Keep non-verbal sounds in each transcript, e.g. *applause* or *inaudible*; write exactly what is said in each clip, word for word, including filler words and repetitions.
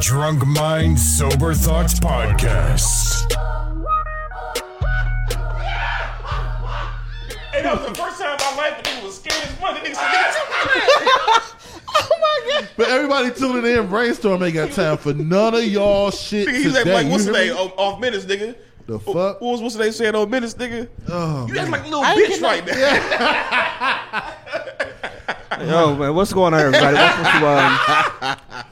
Drunk Minds Sober Thoughts Podcast. Hey, that was the first time in my life that people was scared as fuck. Niggas said, oh my God. But everybody tuning in, Brainstorm ain't got time for none of y'all shit. Nigga, he's like, like, what's the name? Off minutes, nigga. The fuck? What was what's the name saying on minutes, nigga? Oh, you act like a little I bitch right now. Yeah. Yo, man, what's going on, everybody? Welcome to um,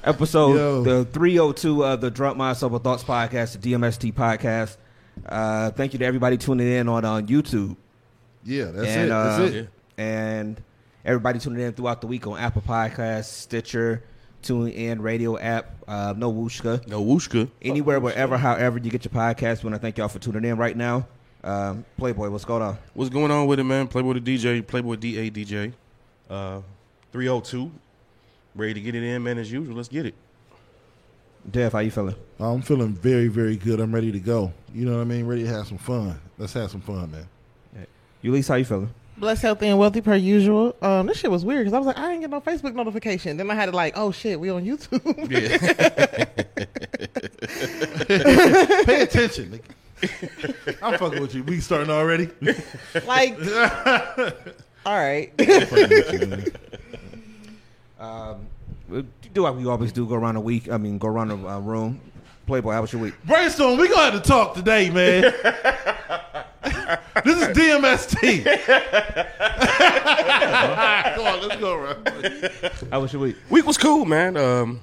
episode Yo. the three oh two of the Drunk Minds Sober Thoughts Podcast, the D M X T Podcast. Uh, thank you to everybody tuning in on, on YouTube. Yeah, that's and, it. That's uh, it. And everybody tuning in throughout the week on Apple Podcasts, Stitcher, TuneIn Radio app, uh, No Wooshka. No Wooshka. Anywhere, oh, wherever, however you get your podcast. We want to thank y'all for tuning in right now. Um, Playboy, what's going on? What's going on with it, man? Playboy the D J, Playboy D A D J. Uh, three oh two, ready to get it in, man, as usual. Let's get it. Dev, how you feeling? I'm feeling very, very good. I'm ready to go. You know what I mean? Ready to have some fun. Let's have some fun, man. Hey. Ulysses, how you feeling? Blessed, healthy, and wealthy per usual. Um, this shit was weird because I was like, I didn't get no Facebook notification. Then I had to like, oh shit, we on YouTube. Yeah. Pay attention, nigga. I'm fucking with you. We starting already? Like... All right. um, we do like we always do. Go around a week. I mean, go around the uh, room. Playboy, how was your week? Brainstorm, we gonna have to talk today, man. This is D M S T. Come on, let's go around. How was your week? Week was cool, man. Um,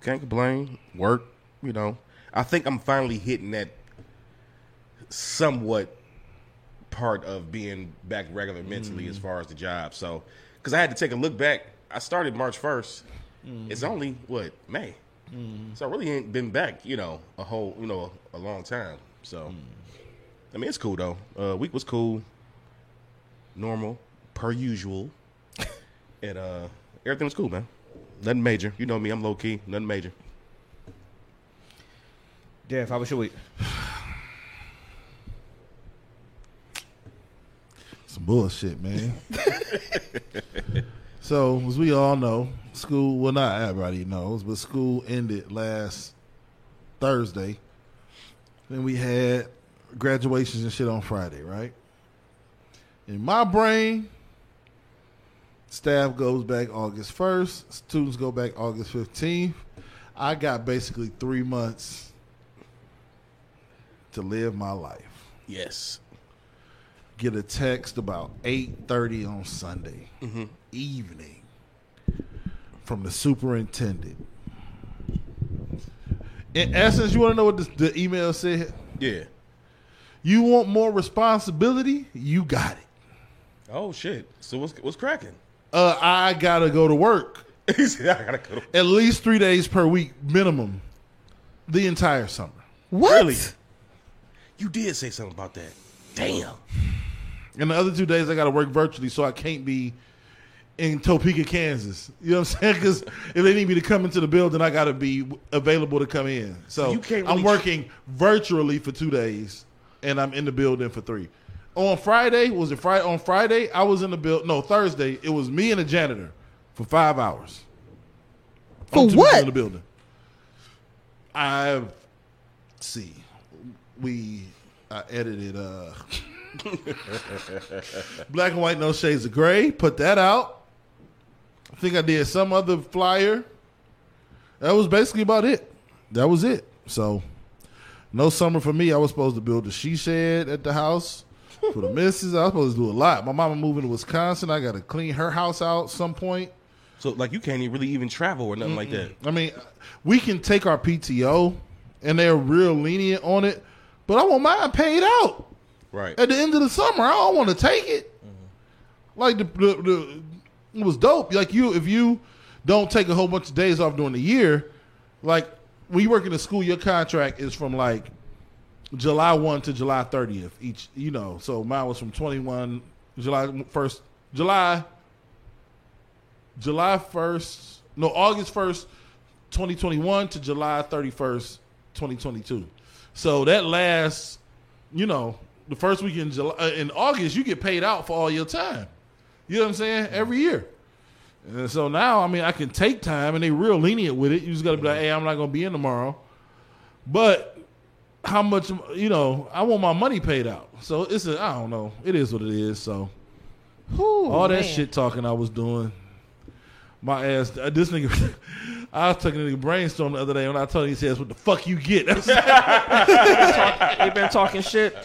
can't complain. Work, you know. I think I'm finally hitting that somewhat part of being back regular mentally mm. as far as the job. So, because I had to take a look back. I started March first. Mm. It's only, what, May? Mm. So I really ain't been back, you know, a whole, you know, a, a long time. So, mm. I mean, it's cool, though. Uh, week was cool. Normal. Per usual. and uh, everything was cool, man. Nothing major. You know me. I'm low-key. Nothing major. Dev, how was your week? Some bullshit, man. So, as we all know, school, well, not everybody knows, but school ended last Thursday. Then we had graduations and shit on Friday, right? In my brain, staff goes back August first. Students go back August fifteenth. I got basically three months to live my life. Yes. Get a text about eight thirty on Sunday mm-hmm. evening from the superintendent. In essence, you want to know what this, the email said? Yeah. You want more responsibility? You got it. Oh, shit. So what's what's cracking? Uh, I got to go to work. He said, I got to go to work. At least three days per week minimum the entire summer. What? Really? You did say something about that. Damn. And the other two days, I got to work virtually, so I can't be in Topeka, Kansas. You know what I'm saying? Because if they need me to come into the building, I got to be available to come in. So you can't really I'm working tra- virtually for two days, and I'm in the building for three. On Friday, was it Friday? On Friday, I was in the building. No, Thursday, it was me and the janitor for five hours. For what? In the building. I see. We... I edited uh, Black and White, No Shades of Gray. Put that out. I think I did some other flyer. That was basically about it. That was it. So, no summer for me. I was supposed to build a she shed at the house for the missus. I was supposed to do a lot. My mama moving to Wisconsin. I got to clean her house out some point. So, like, you can't really even travel or nothing Mm-mm. like that. I mean, we can take our P T O, and they're real lenient on it, but I want mine paid out. Right. At the end of the summer, I don't want to take it. Mm-hmm. Like, the, the, the it was dope. Like, you, if you don't take a whole bunch of days off during the year, like, when you work in a school, your contract is from, like, July first to July thirtieth each, you know. So mine was from twenty-one, July first, July, July first, no, August first, twenty twenty-one to July thirty-first, twenty twenty-two. So that lasts, you know, the first week in July, uh, in August, you get paid out for all your time. You know what I'm saying? Every year. And so now, I mean, I can take time, and they real lenient with it. You just got to be like, hey, I'm not going to be in tomorrow. But how much, you know, I want my money paid out. So it's a, I don't know. It is what it is. So Ooh, all man. that shit talking I was doing, my ass, this nigga, I was talking to the Brainstorm the other day when I told him, he says, what the fuck you get? We've talk, been talking shit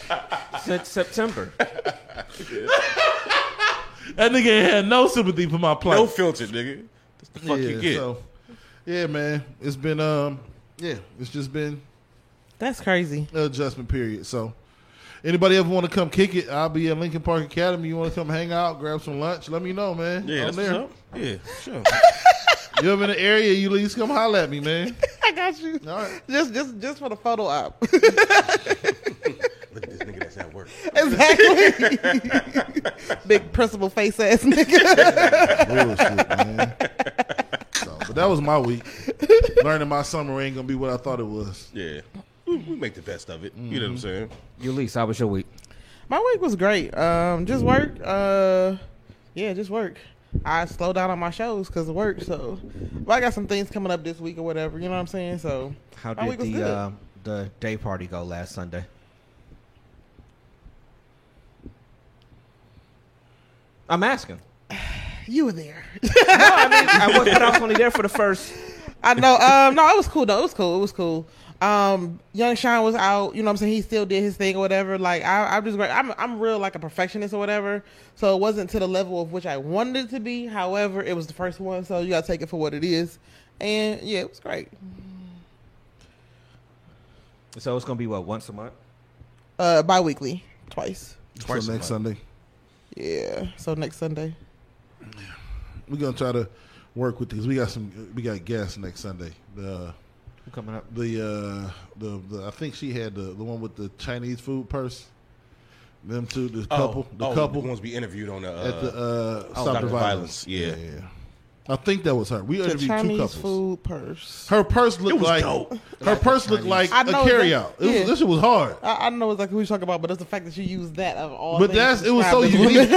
since September. That nigga ain't had no sympathy for my plight. No filter, nigga. That's the fuck yeah, you get. So, yeah, man. It's been, um, yeah, it's just been. That's crazy. An adjustment period. So, anybody ever want to come kick it? I'll be at Lincoln Park Academy. You want to come hang out, grab some lunch? Let me know, man. Yeah, I'm there. Up. Yeah, sure. You ever in the area, you least come holler at me, man. I got you. All right. Just, just, just for the photo op. Look at this nigga that's at work. Exactly. Big principal face ass nigga. Bullshit, man. So, but that was my week. Learning my summer ain't gonna be what I thought it was. Yeah, we, we make the best of it. Mm-hmm. You know what I'm saying? Ulysses, how was your week? My week was great. Um, just work. Uh, yeah, just work. I slowed down on my shows because of work. So, but I got some things coming up this week or whatever. You know what I'm saying? So, how did my week was the good. Uh, the day party go last Sunday? I'm asking. You were there. No, I mean, I was, but I was only there for the first. I know. Um, no, it was cool, though. It was cool. It was cool. Um, Young Sean was out. You know what I'm saying? He still did his thing or whatever. Like, I, I'm just great. I'm, I'm real, like, a perfectionist or whatever. So it wasn't to the level of which I wanted it to be. However, it was the first one. So you got to take it for what it is. And, yeah, it was great. So it's going to be, what, once a month? Uh, bi-weekly. Twice. Twice so next Sunday. Yeah, so next Sunday. We're going to try to work with these. We got some. We got guests next Sunday. The coming up. The, uh, the the I think she had the, the one with the Chinese food purse. Them two, the oh, couple. The oh, couple. The ones we interviewed on the uh, at the uh, Stop the Violence. Violence. Yeah. yeah, yeah. I think that was her. We interviewed two couples. Chinese food purse. Her purse looked it was like dope. Her like purse looked like a carryout. That, yeah. It was, this shit was hard. I, I don't know exactly who you're talking about, but it's the fact that you used that of all. But that's it was so unique.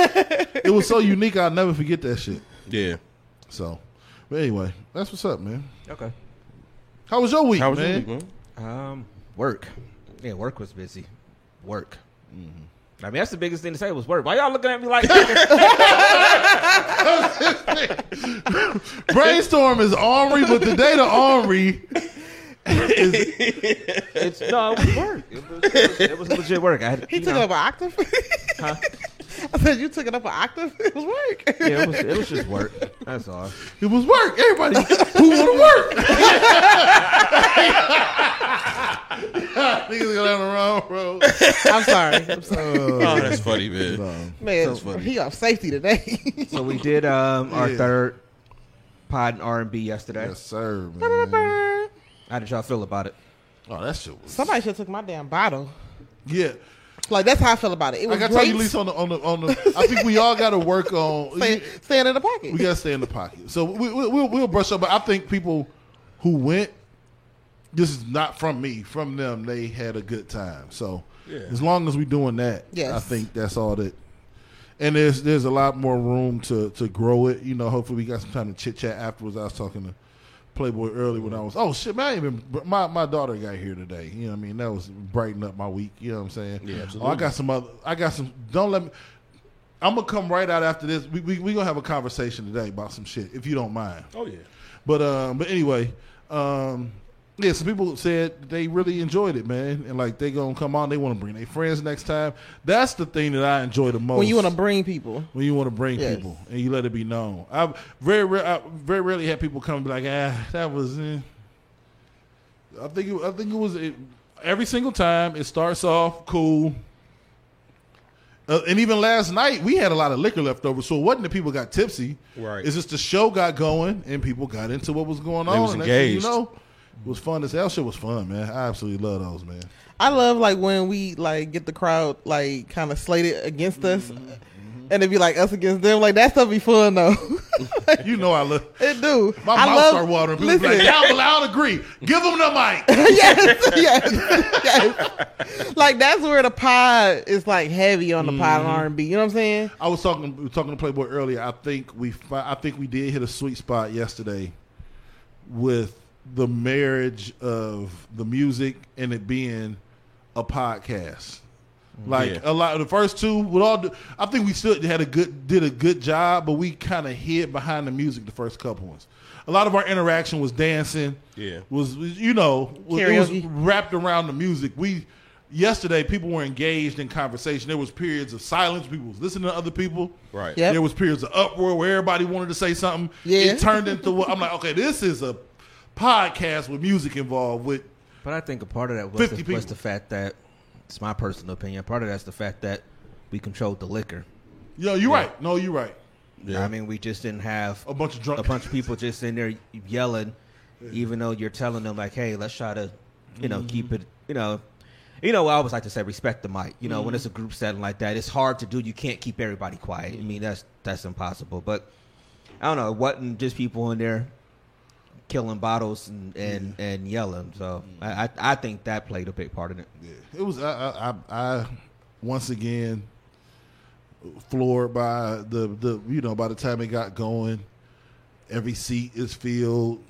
It was so unique. I'll never forget that shit. Yeah. So, but anyway, that's what's up, man. Okay. How was your week, How was man? Your week, man? Um, work. Yeah, work was busy. Work. Mm-hmm. I mean, that's the biggest thing to say was work. Why y'all looking at me like Brainstorm is Omri, but today the Omri is it's, no, it was work. It was, it was, it was legit work. I had, he took know, it up an octave. Huh? I said you took it up an octave. It was work. Yeah, it was. It was just work. That's all. It was work. Everybody who want to work. Niggas go down the wrong road. I'm sorry. I'm sorry. Uh, oh, that's funny, man. No. Man, that's funny. He off safety today. So we did um, our yeah. third pod in R and B yesterday. Yes, sir. Man. How did y'all feel about it? Oh, that shit was. Somebody should have took my damn bottle. Yeah. Like, that's how I feel about it. It was I got to tell you, Lisa, on the, on the, on the, I think we all got to work on. Stay, staying in the pocket. We got to stay in the pocket. So we, we, we'll, we'll brush up. But I think people who went, this is not from me, from them, they had a good time. So yeah. as long as we're doing that, yes. I think that's all that. And there's there's a lot more room to, to grow it. You know, hopefully we got some time to chit-chat afterwards. I was talking to Playboy early when I was, oh shit, man, I ain't been, my, my daughter got here today. You know what I mean? That was brighten up my week. You know what I'm saying? Yeah, absolutely. Oh, I got some other, I got some, don't let me, I'm going to come right out after this. We're we, we going to have a conversation today about some shit, if you don't mind. Oh, yeah. But, um, but anyway, um, yeah, some people said they really enjoyed it, man. And, like, they going to come on. They want to bring their friends next time. That's the thing that I enjoy the most. When you want to bring people. When you want to bring yes. people and you let it be known. I've very, re- I very rarely had people come and be like, ah, that was eh. I think it. I think it was it, every single time it starts off cool. Uh, and even last night, we had a lot of liquor left over, so it wasn't that people got tipsy. Right. It's just the show got going, and people got into what was going on. They was and engaged. That, you know, it was fun. This hell shit was fun, man. I absolutely love those, man. I love, like, when we, like, get the crowd, like, kind of slated against us, mm-hmm. and it'd be, like, us against them. Like, that stuff be fun, though. Like, you know I love it. do. My I mouth love, start watering. People listen. Be like, y'all loud agree. Give them the mic. yes, yes, yes. Like, that's where the pod is, like, heavy on the mm-hmm. pod and R and B. You know what I'm saying? I was talking we were talking to Playboy earlier. I think we I think we did hit a sweet spot yesterday with the marriage of the music and it being a podcast. Like yeah. a lot of the first two, with all the, I think we still had a good did a good job, but we kind of hid behind the music the first couple ones. A lot of our interaction was dancing, yeah, was you know was, it was wrapped around the music. We yesterday people were engaged in conversation. There was periods of silence. People was listening to other people. Right. Yep. There was periods of uproar where everybody wanted to say something. Yeah. It turned into what I'm like, okay, this is a podcast with music involved. With but I think a part of that was, the, was the fact that. It's my personal opinion. Part of that's the fact that we controlled the liquor. Yo, you're yeah. right. No, you're right. Yeah. I mean, we just didn't have a bunch of drunk, a bunch of people just in there yelling, yeah. even though you're telling them like, "Hey, let's try to, you know, mm-hmm. keep it, you know, you know." I always like to say, respect the mic. You know, mm-hmm. when it's a group setting like that, it's hard to do. You can't keep everybody quiet. Mm-hmm. I mean, that's that's impossible. But I don't know. It wasn't just people in there killing bottles and and, yeah. and yelling, so I, I I think that played a big part in it. Yeah, it was I I, I once again floored by the, the you know by the time it got going, every seat is filled,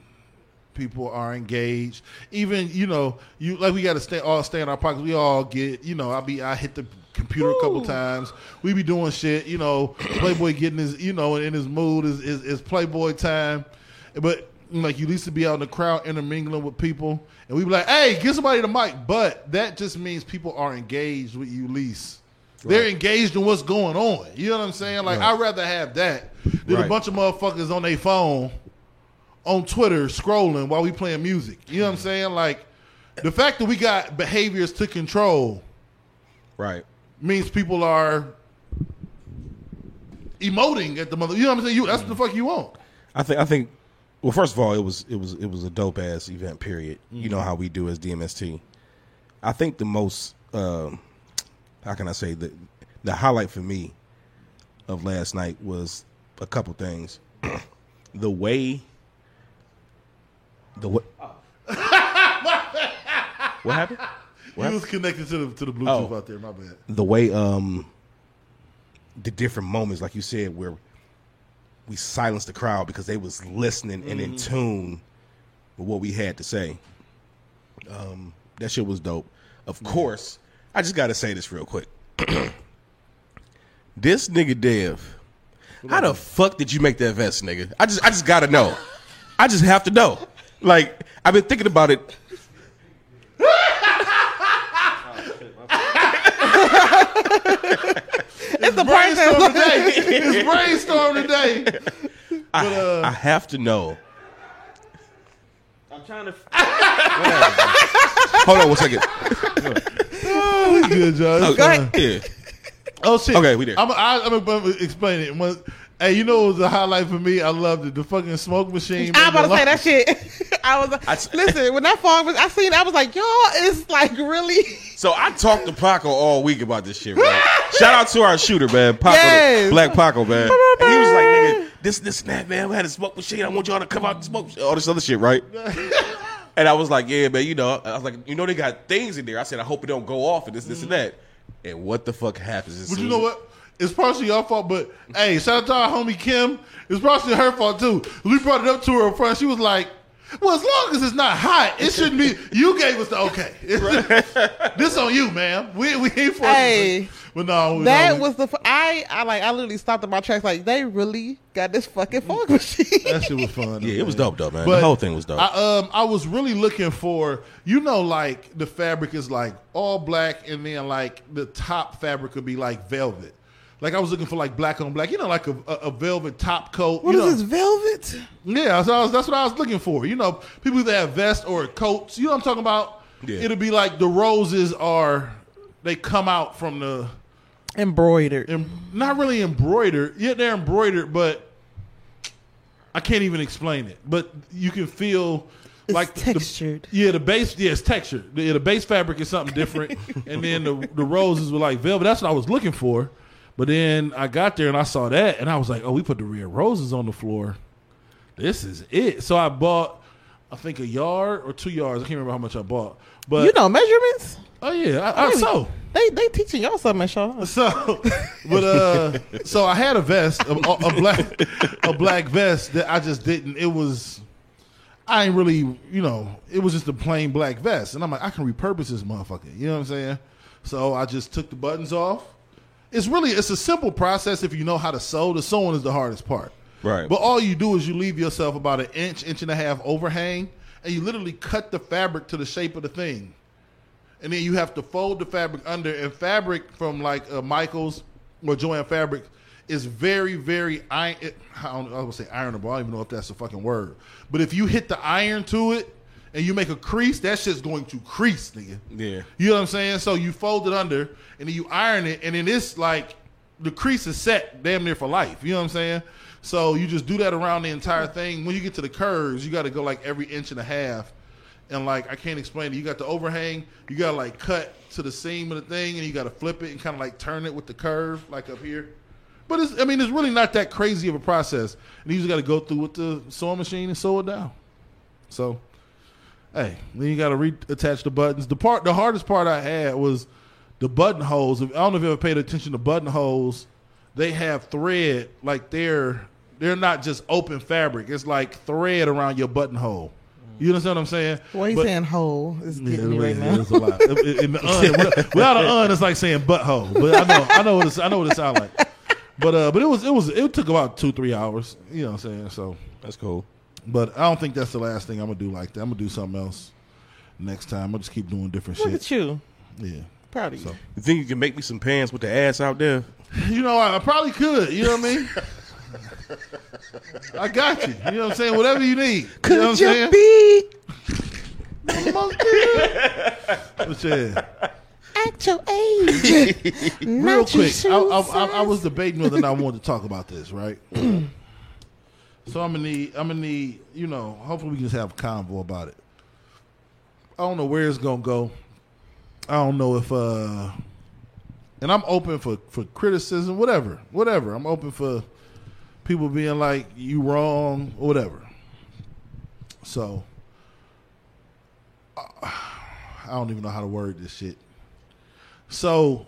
people are engaged. Even you know you like we got to stay all stay in our pockets. We all get you know I be I hit the computer Ooh. a couple times. We be doing shit. You know Playboy getting his you know in his mood is is, is Playboy time, but. Like you used to be out in the crowd intermingling with people, and we'd be like, "Hey, give somebody the mic." But that just means people are engaged with you, least. Right. They're engaged in what's going on. You know what I'm saying? Like right. I'd rather have that than right. a bunch of motherfuckers on their phone, on Twitter scrolling while we playing music. You know what I'm saying? Like the fact that we got behaviors to control, right, means people are emoting at the mother. You know what I'm saying? You that's mm. what the fuck you want. I think. I think. Well, first of all, it was it was it was a dope ass event. Period. Mm-hmm. You know how we do as D M S T. I think the most, um, how can I say the the highlight for me of last night was a couple things. the way, the way. Oh. What happened? What he was happened? Connected to the to the Bluetooth oh. out there. My bad. The way, um, the different moments, like you said, where. We silenced the crowd because they was listening and mm-hmm. in tune with what we had to say. Um, that shit was dope. Of mm-hmm. course, I just got to say this real quick. This nigga Dev, how the fuck did you make that vest, nigga? I just, I just got to know. I just have to know. Like, I've been thinking about it. It's, it's brainstorm today. It's brainstorm today. But, uh, I, I have to know. I'm trying to. F- Hold on one second. Oh, we good, Josh. Oh, go ahead. Yeah. Oh shit. Okay, we there. I'm, I, I'm gonna explain it. Once, hey, you know it was a highlight for me. I loved it. The fucking smoke machine. I was about to say that shit. I was like, I t- listen when that fog was. I seen. I was like, y'all is like really. So I talked to Paco all week about this shit, man. Shout out to our shooter, man, Paco, yes. Black Paco, man. And he was like, nigga, this, this, that, man. We had a smoke machine. I want y'all to come out and smoke all this other shit, right? And I was like, yeah, man. You know, I was like, you know, they got things in there. I said, I hope it don't go off and this, this, mm. and that. And what the fuck happens? But you know what? It's partially your fault, but hey, shout out to our homie Kim. It's partially her fault too. We brought it up to her up front. She was like, Well, as long as it's not hot, it shouldn't be. You gave us the okay. Right. This on you, ma'am. We we ain't for hey, but no, we, that no, we, was the I I like I literally stopped in my tracks. Like they really got this fucking fog machine. That shit was fun. Yeah, man. It was dope though, man. But the whole thing was dope. I, um, I was really looking for, you know, like the fabric is like all black, and then like the top fabric could be like velvet. Like I was looking for like black on black, you know, like a, a, a velvet top coat. What you is know. This velvet? Yeah, so I was, that's what I was looking for. You know, people either have vests or coats. You know what I'm talking about? Yeah. It'll be like the roses are, they come out from the embroidered. Em, not really embroidered. Yeah, they're embroidered, but I can't even explain it. But you can feel. It's like textured. The, yeah, the base. Yeah, it's textured. The, the base fabric is something different, and then the the roses were like velvet. That's what I was looking for. But then I got there and I saw that and I was like, oh, we put the red roses on the floor. This is it. So I bought, I think, a yard or two yards. I can't remember how much I bought. But you know measurements? Oh yeah, I, I so they they teaching y'all something, Shaw. So, but uh, so I had a vest, a, a black a black vest that I just didn't. It was, I ain't really, you know, it was just a plain black vest, and I'm like, I can repurpose this motherfucker. You know what I'm saying? So I just took the buttons off. It's really, it's a simple process if you know how to sew. The sewing is the hardest part. Right. But all you do is you leave yourself about an inch, inch and a half overhang, and you literally cut the fabric to the shape of the thing. And then you have to fold the fabric under. And fabric from like uh, Michaels or Joann Fabric is very, very, iron, it, I don't I would say ironable. I don't even know if that's a fucking word. But if you hit the iron to it and you make a crease, that shit's going to crease, nigga. Yeah. You know what I'm saying? So you fold it under, and then you iron it, and then it's like the crease is set damn near for life. You know what I'm saying? So you just do that around the entire thing. When you get to the curves, you got to go like every inch and a half. And like, I can't explain it. You got the overhang. You got to like cut to the seam of the thing, and you got to flip it and kind of like turn it with the curve, like up here. But it's, I mean, it's really not that crazy of a process. And you just got to go through with the sewing machine and sew it down. So... hey, then you got to reattach the buttons. The part, the hardest part I had was the buttonholes. I don't know if you ever paid attention to buttonholes. They have thread, like they're they're not just open fabric. It's like thread around your buttonhole. You understand what I'm saying? Well, he's but, saying hole is getting yeah, me right yeah, now. It's a lot. It, it, in the un, without, without an un, it's like saying butthole. But I know, I know what it, I know what it sounds like. But uh, but it was it was it took about two three hours. You know what I'm saying? So that's cool. But I don't think that's the last thing I'm going to do like that. I'm going to do something else next time. I'll just keep doing different Look shit. Look at you. Yeah. Proud of you. So. You think you can make me some pants with the ass out there? You know, I, I probably could. You know what I mean? I got you. You know what I'm saying? Whatever you need. Could you, know what you I'm be? But yeah. At your age. Real quick, I, I, I, I was debating whether or not I wanted to talk about this, right? So I'm gonna need, I'm gonna need, you know, hopefully we can just have a convo about it. I don't know where it's gonna go. I don't know if, uh, and I'm open for, for criticism, whatever, whatever. I'm open for people being like, you wrong, or whatever. So, uh, I don't even know how to word this shit. So,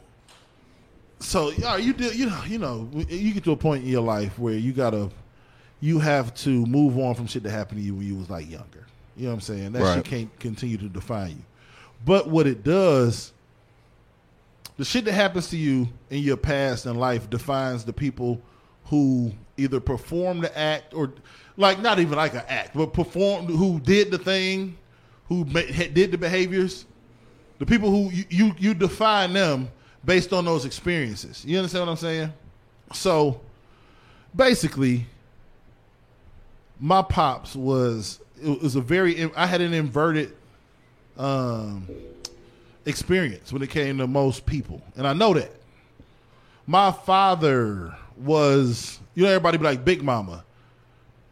so yeah, you do, you know, you know, you get to a point in your life where you gotta. You have to move on from shit that happened to you when you was like younger. You know what I'm saying? That right. shit can't continue to define you. But what it does, the shit that happens to you in your past and life defines the people who either perform the act or, like, not even like an act, but performed, who did the thing, who did the behaviors. The people who you, you, you define them based on those experiences. You understand what I'm saying? So, basically... my pops was, it was a very, I had an inverted um, experience when it came to most people. And I know that. My father was, you know, everybody be like, Big Mama.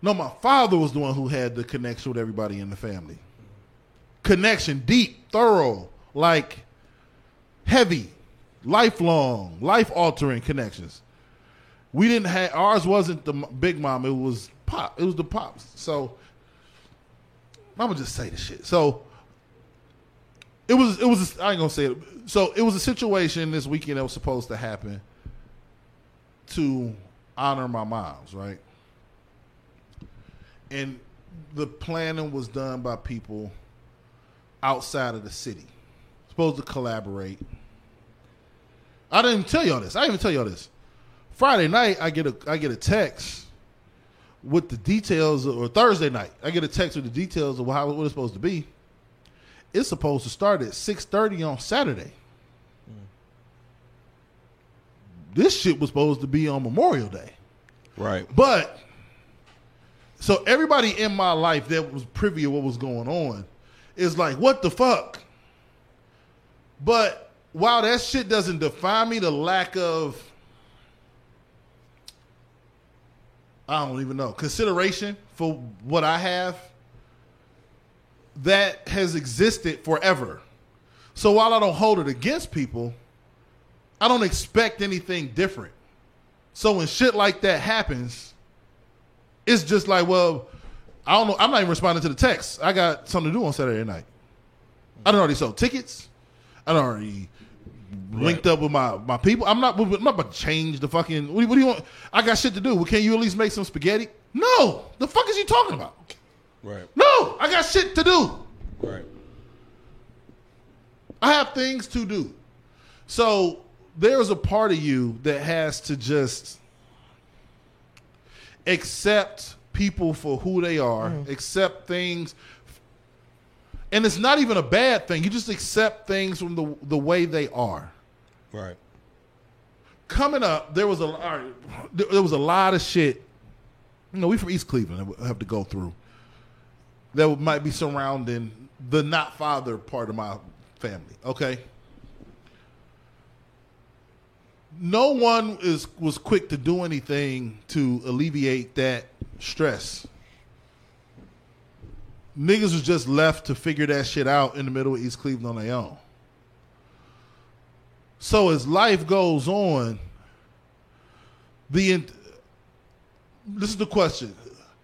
No, my father was the one who had the connection with everybody in the family. Connection, deep, thorough, like heavy, lifelong, life-altering connections. We didn't have, ours wasn't the Big Mama, it was Pop. It was the pops. So I'm gonna just say the shit. So it was. It was. I ain't gonna say it. So it was a situation this weekend that was supposed to happen to honor my moms, right? And the planning was done by people outside of the city. Supposed to collaborate. I didn't even tell y'all this. I didn't even tell y'all this. Friday night, I get a I get a text with the details, or Thursday night, I get a text with the details of how what it's supposed to be. It's supposed to start at six thirty on Saturday. Mm. This shit was supposed to be on Memorial Day, right? But so everybody in my life that was privy of what was going on is like, "What the fuck?" But while that shit doesn't define me, the lack of, I don't even know, consideration for what I have, that has existed forever. So while I don't hold it against people, I don't expect anything different. So when shit like that happens, it's just like, well, I don't know. I'm not even responding to the text. I got something to do on Saturday night. I done already sold tickets. I done already linked right. up with my, my people. I'm not, I'm not about to change the fucking, what do, what do you want? I got shit to do. Well, can you at least make some spaghetti? No. The fuck is you talking about? Right. No, I got shit to do. Right. I have things to do. So there's a part of you that has to just accept people for who they are, mm. accept things. And it's not even a bad thing. You just accept things from the the way they are. Right. Coming up, there was a all right, there was a lot of shit. You know, we from East Cleveland. I have to go through. That might be surrounding the not father part of my family. Okay. No one is was quick to do anything to alleviate that stress. Niggas was just left to figure that shit out in the middle of East Cleveland on their own. So as life goes on, the this is the question.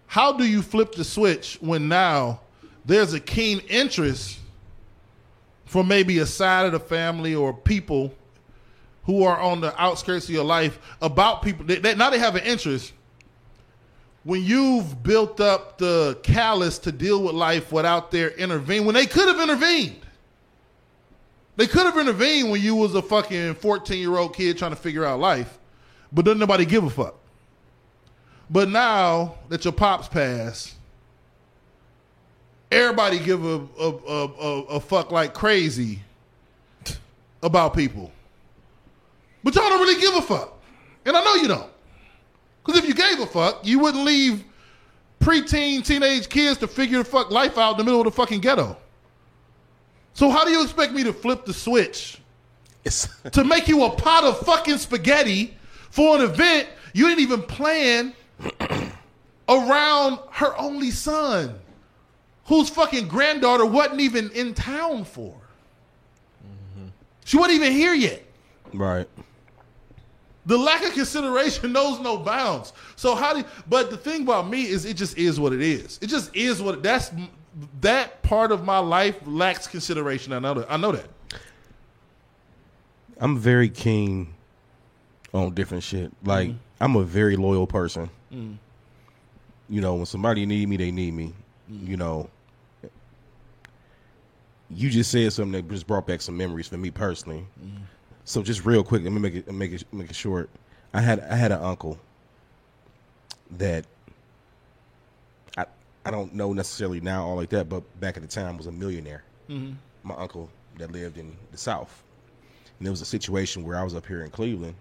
How do you flip the switch when now there's a keen interest from maybe a side of the family or people who are on the outskirts of your life about people? They, they, now they have an interest. When you've built up the callous to deal with life without their intervening, when they could have intervened. They could have intervened when you was a fucking fourteen-year-old kid trying to figure out life, but doesn't nobody give a fuck. But now that your pops passed, everybody give a a, a, a, a fuck like crazy about people. But y'all don't really give a fuck. And I know you don't. Because if you gave a fuck, you wouldn't leave preteen, teenage kids to figure the fuck life out in the middle of the fucking ghetto. So how do you expect me to flip the switch yes. to make you a pot of fucking spaghetti for an event you didn't even plan around her only son, whose fucking granddaughter wasn't even in town for? Mm-hmm. She wasn't even here yet. Right. The lack of consideration knows no bounds. So how do? But the thing about me is, it just is what it is. It just is what that's that part of my life lacks consideration. I know that. I know that. I'm very keen on different shit. Like mm-hmm. I'm a very loyal person. Mm-hmm. You know, when somebody need me, they need me. Mm-hmm. You know. You just said something that just brought back some memories for me personally. Mm-hmm. So just real quick, let me make it make it make it short. I had I had an uncle that I I don't know necessarily now all like that, but back at the time was a millionaire. Mm-hmm. My uncle that lived in the South, and there was a situation where I was up here in Cleveland,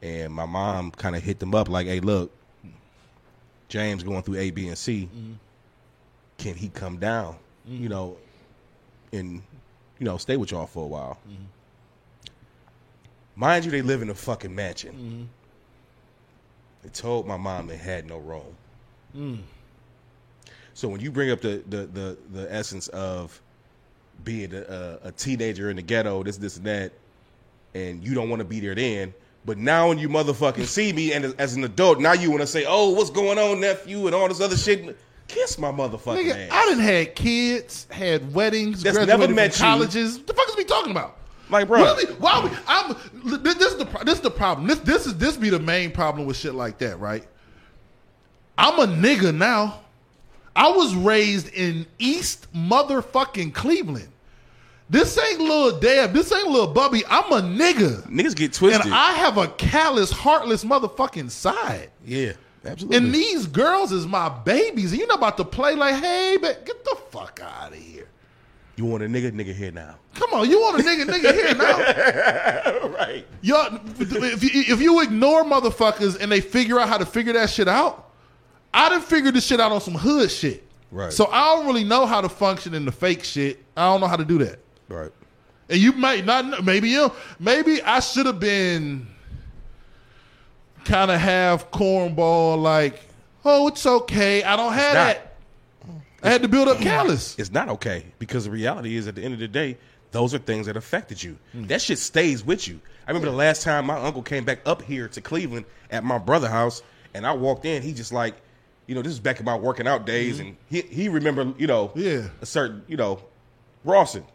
and my mom kind of hit them up like, "Hey, look, James going through A, B, and C. Mm-hmm. Can he come down? Mm-hmm. You know, and you know, stay with y'all for a while." Mm-hmm. Mind you, they live in a fucking mansion. Mm-hmm. They told my mom it had no room. Mm. So when you bring up the the the, the essence of being a, a teenager in the ghetto, this, this, and that, and you don't want to be there then, but now when you motherfucking see me and as an adult, now you want to say, "Oh, what's going on, nephew," and all this other shit. Kiss my motherfucking Nigga, ass. I done had kids, had weddings, That's graduated never met from colleges. What the fuck is we talking about? Like, bro, really? Why we, I'm, this is the this is the problem. This this is this be the main problem with shit like that, right? I'm a nigga now. I was raised in East motherfucking Cleveland. This ain't Lil Dev. This ain't Lil Bubby. I'm a nigga. Niggas get twisted. And I have a callous, heartless motherfucking side. Yeah, absolutely. And these girls is my babies. And you're not about to play like, hey, but get the fuck out of here. You want a nigga, nigga here now. Come on, you want a nigga, nigga here now. Right. Y'all, if, you, if you ignore motherfuckers and they figure out how to figure that shit out, I done figured this shit out on some hood shit. Right. So I don't really know how to function in the fake shit. I don't know how to do that. Right. And you might not, maybe you, maybe I should have been kind of half cornball like, oh, it's okay. I don't have that. I had to build up callous. It's not okay, because the reality is, at the end of the day, those are things that affected you. Mm. That shit stays with you. I remember yeah. the last time my uncle came back up here to Cleveland at my brother's house, and I walked in. He just like, you know, this is back in my working out days, mm-hmm. and he he remembered, you know, yeah. a certain, you know, Rawson.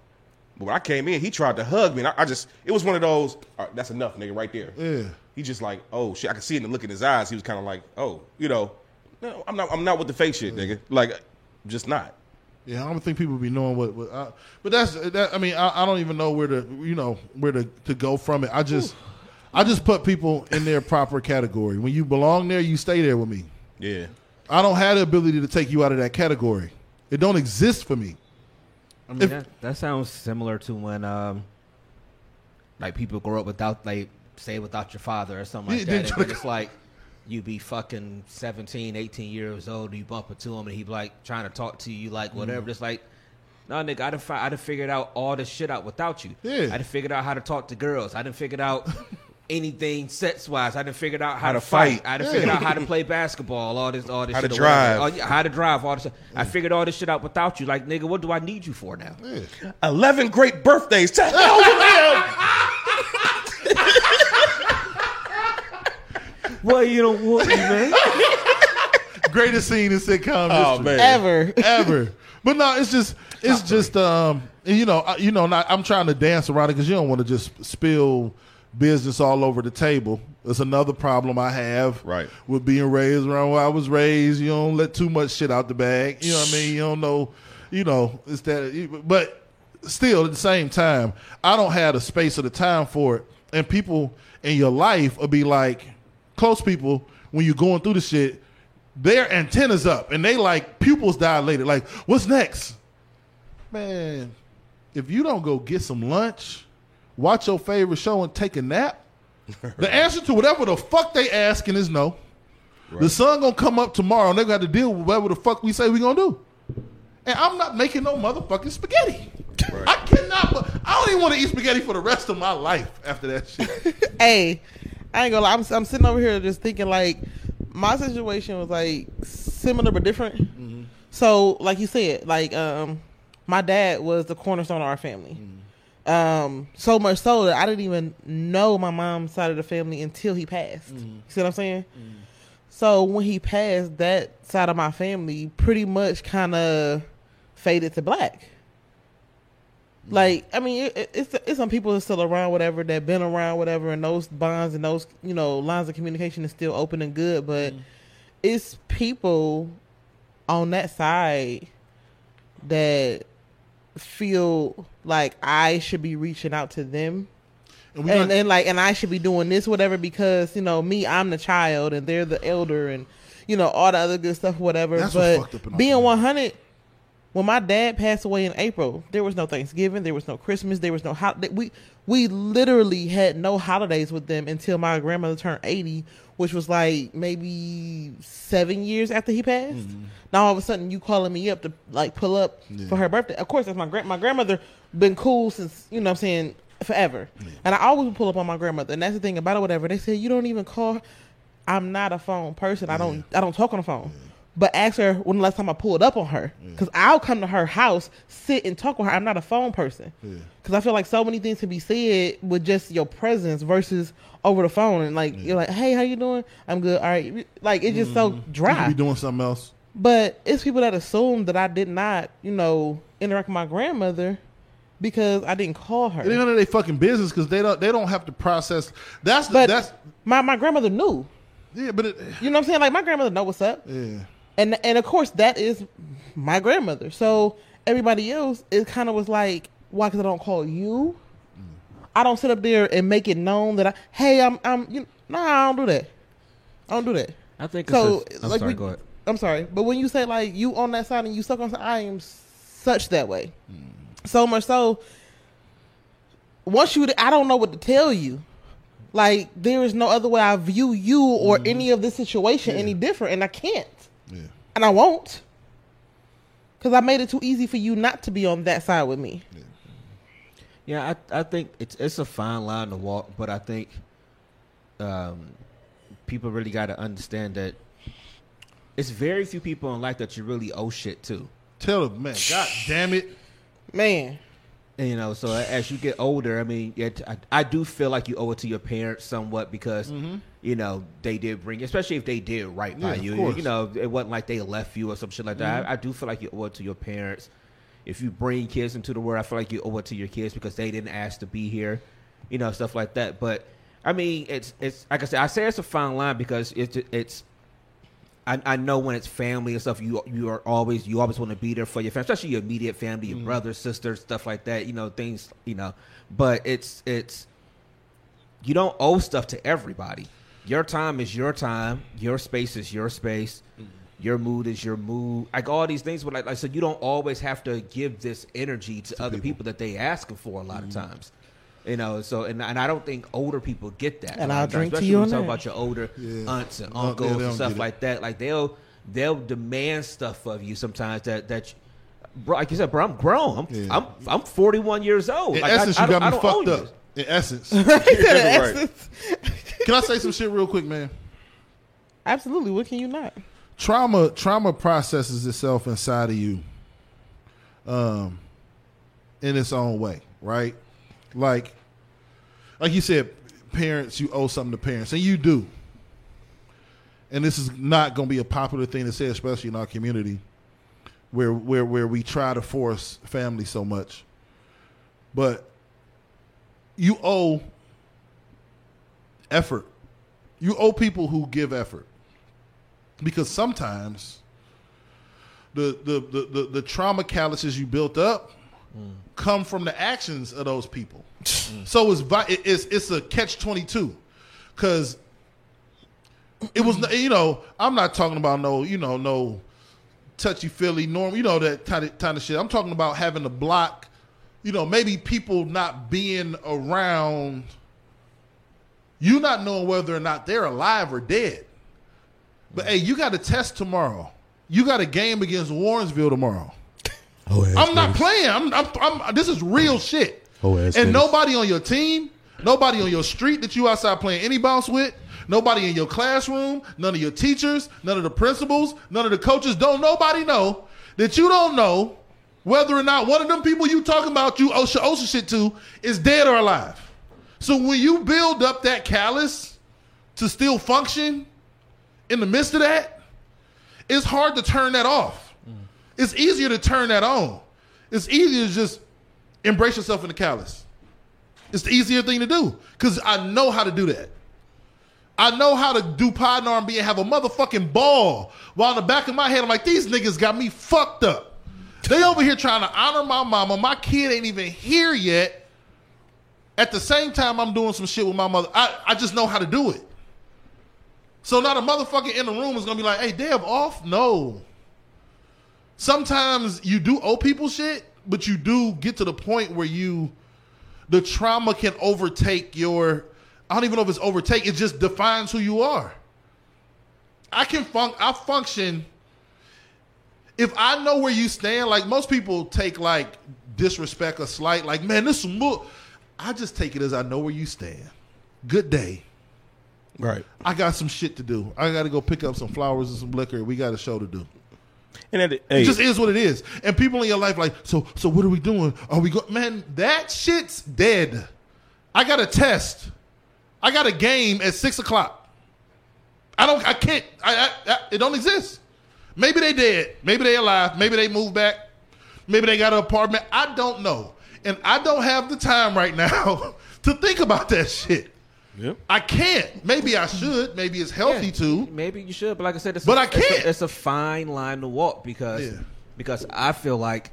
But when I came in, he tried to hug me, and I, I just, it was one of those, all right, that's enough, nigga, right there. Yeah. He just like, oh, shit. I could see it in the look in his eyes. He was kind of like, oh, you know, no, I'm not, I'm not with the fake shit, yeah. nigga. Like, just not. Yeah, I don't think people be knowing what. what I, but that's. That, I mean, I, I don't even know where to. You know where to, to go from it. I just, Ooh. I just put people in their proper category. When you belong there, you stay there with me. Yeah. I don't have the ability to take you out of that category. It don't exist for me. I mean, if, that, that sounds similar to when, um, like people grow up without, like, say without your father or something like that. And it's like, you be fucking seventeen, eighteen years old, you bump into him, and he be like trying to talk to you, like whatever. Mm-hmm. It's like, no, nigga, I done, fi- I done figured out all this shit out without you. Yeah. I done figured out how to talk to girls. I done figured out anything sex-wise. I done figured out how, how to fight. fight. I done yeah. figured out how to play basketball, all this all this how shit. How to drive. All, how to drive, all this shit. Yeah. I figured all this shit out without you. Like, nigga, what do I need you for now? Yeah. eleven great birthdays. Tell Well, you don't want me, man. Greatest scene in sitcom oh, history. Man. Ever. Ever. But no, it's just, it's Not just, um, you know, I, you know, not, I'm trying to dance around it because you don't want to just spill business all over the table. That's another problem I have right. with being raised around where I was raised. You don't let too much shit out the bag. You know what I mean? You don't know, you know, it's that. But still, at the same time, I don't have the space or the time for it. And people in your life will be like, close people, when you're going through the shit, their antennas up and they like pupils dilated. Like, what's next? Man, if you don't go get some lunch, watch your favorite show and take a nap, the answer to whatever the fuck they asking is no. Right. The sun gonna come up tomorrow and they got to deal with whatever the fuck we say we gonna do. And I'm not making no motherfucking spaghetti. Right. I cannot, I don't even want to eat spaghetti for the rest of my life after that shit. Hey. I ain't gonna lie, I'm, I'm sitting over here just thinking, like, my situation was, like, similar but different. Mm-hmm. So, like you said, like, um, my dad was the cornerstone of our family. Mm-hmm. Um, so much so that I didn't even know my mom's side of the family until he passed. Mm-hmm. You see what I'm saying? Mm-hmm. So, when he passed, that side of my family pretty much kind of faded to black. Like, I mean, it, it's it's some people that's still around, whatever, that been around, whatever, and those bonds and those, you know, lines of communication is still open and good, but mm. it's people on that side that feel like I should be reaching out to them, and and, and like, and I should be doing this, whatever, because, you know, me, I'm the child, and they're the elder, and, you know, all the other good stuff, whatever. That's but what fucked up being one hundred. When my dad passed away in April, there was no Thanksgiving, there was no Christmas, there was no holiday. We we literally had no holidays with them until my grandmother turned eighty, which was like maybe seven years after he passed. Mm-hmm. Now all of a sudden you calling me up to like pull up yeah. for her birthday. Of course, that's my grand my grandmother been cool since, you know what I'm saying, forever. Yeah. And I always would pull up on my grandmother, and that's the thing about it, whatever. They said you don't even call her. I'm not a phone person. Yeah. I don't I don't talk on the phone. Yeah. But ask her when the last time I pulled up on her. Because yeah. I'll come to her house, sit and talk with her. I'm not a phone person. Because yeah. I feel like so many things can be said with just your presence versus over the phone. And like, yeah. you're like, hey, how you doing? I'm good. All right. Like, it's just mm-hmm. so dry. You could be doing something else. But it's people that assume that I did not, you know, interact with my grandmother because I didn't call her. It ain't none of their fucking business because they don't, they don't have to process. That's the, but that's my, my grandmother knew. Yeah, but it, you know what I'm saying? Like, my grandmother know what's up. Yeah. And and of course that is my grandmother. So everybody else, it kind of was like, why? Because I don't call you. Mm. I don't sit up there and make it known that I, hey, I'm, I'm, you know, no, nah, I don't do that. I don't do that. I think so. It's a, I'm like sorry, we, go ahead. I'm sorry, but when you say like you on that side and you suck on, I am such that way. Mm. So much so. Once you, I don't know what to tell you. Like, there is no other way I view you or mm-hmm. any of this situation yeah. any different, and I can't. Yeah. And I won't. Because I made it too easy for you not to be on that side with me. Yeah, yeah I, I think it's it's a fine line to walk, but I think um, people really got to understand that it's very few people in life that you really owe shit to. Tell them, man. God damn it. Man. You know, so as you get older, I mean, I, I do feel like you owe it to your parents somewhat because, mm-hmm. you know, they did bring you, especially if they did right by yeah, you. You know, it wasn't like they left you or some shit like that. Mm-hmm. I, I do feel like you owe it to your parents. If you bring kids into the world, I feel like you owe it to your kids because they didn't ask to be here, you know, stuff like that. But, I mean, it's, it's like I said, I say it's a fine line because it's, it's I, I know when it's family and stuff, you you are always you always want to be there for your family, especially your immediate family, your mm. brothers, sisters, stuff like that. You know things. You know, but it's it's you don't owe stuff to everybody. Your time is your time. Your space is your space. Mm. Your mood is your mood. Like all these things, but like, like so, you don't always have to give this energy to, to other people. people that they asking for a lot mm. of times. You know, so and, and I don't think older people get that. And I'll drink to you on that. Especially when you talk about your older yeah. aunts and uncles no, yeah, and stuff like that. Like they'll they'll demand stuff of you sometimes that that you, bro, like you said, bro, I'm grown. I'm yeah. I'm, I'm forty-one years old. In like, essence, I, you I got me fucked up. You. In essence, in essence. Can I say some shit real quick, man? Absolutely. What can you not? Trauma trauma processes itself inside of you, um, in its own way, right? Like, like you said, parents, you owe something to parents, and you do. And this is not going to be a popular thing to say, especially in our community, where where where we try to force family so much. But you owe effort. You owe people who give effort, because sometimes the the the the, the trauma calluses you built up. Mm. Come from the actions of those people. Mm. So it's it's it's a catch twenty-two, because it was, you know, I'm not talking about no, you know, no touchy feely norm, you know, that kind of, kind of shit. I'm talking about having to block, you know, maybe people not being around, you not knowing whether or not they're alive or dead. But mm. hey, you got a test tomorrow. You got a game against Warrensville tomorrow. Oh, I'm face. not playing. I'm, I'm, I'm. This is real shit. Oh, and face. Nobody on your team, nobody on your street that you outside playing any bounce with, nobody in your classroom, none of your teachers, none of the principals, none of the coaches. Don't nobody know that you don't know whether or not one of them people you talking about you owe some shit to is dead or alive. So when you build up that callus to still function in the midst of that, it's hard to turn that off. It's easier to turn that on. It's easier to just embrace yourself in the callous. It's the easier thing to do, because I know how to do that. I know how to do pod and R and B and have a motherfucking ball, while in the back of my head I'm like, these niggas got me fucked up. They over here trying to honor my mama. My kid ain't even here yet. At the same time, I'm doing some shit with my mother. I, I just know how to do it. So not a motherfucker in the room is going to be like, hey, Dev off? No. Sometimes you do owe people shit, but you do get to the point where you, the trauma can overtake your, I don't even know if it's overtake, it just defines who you are. I can fun, I function, if I know where you stand, like most people take like disrespect or slight, like, man, this is mo-. I just take it as I know where you stand. Good day. Right. I got some shit to do. I got to go pick up some flowers and some liquor. We got a show to do. And at the, hey. It just is what it is. And people in your life like, so so what are we doing? Are we going? Man, that shit's dead. I got a test. I got a game at six o'clock. I don't. I can't. I, I, I it don't exist. Maybe they dead. Maybe they alive. Maybe they moved back. Maybe they got an apartment. I don't know. And I don't have the time right now to think about that shit. Yep. I can't. Maybe I should. Maybe it's healthy yeah, to. Maybe you should. But like I said, it's but a, I can't. It's a, it's a fine line to walk because yeah. because I feel like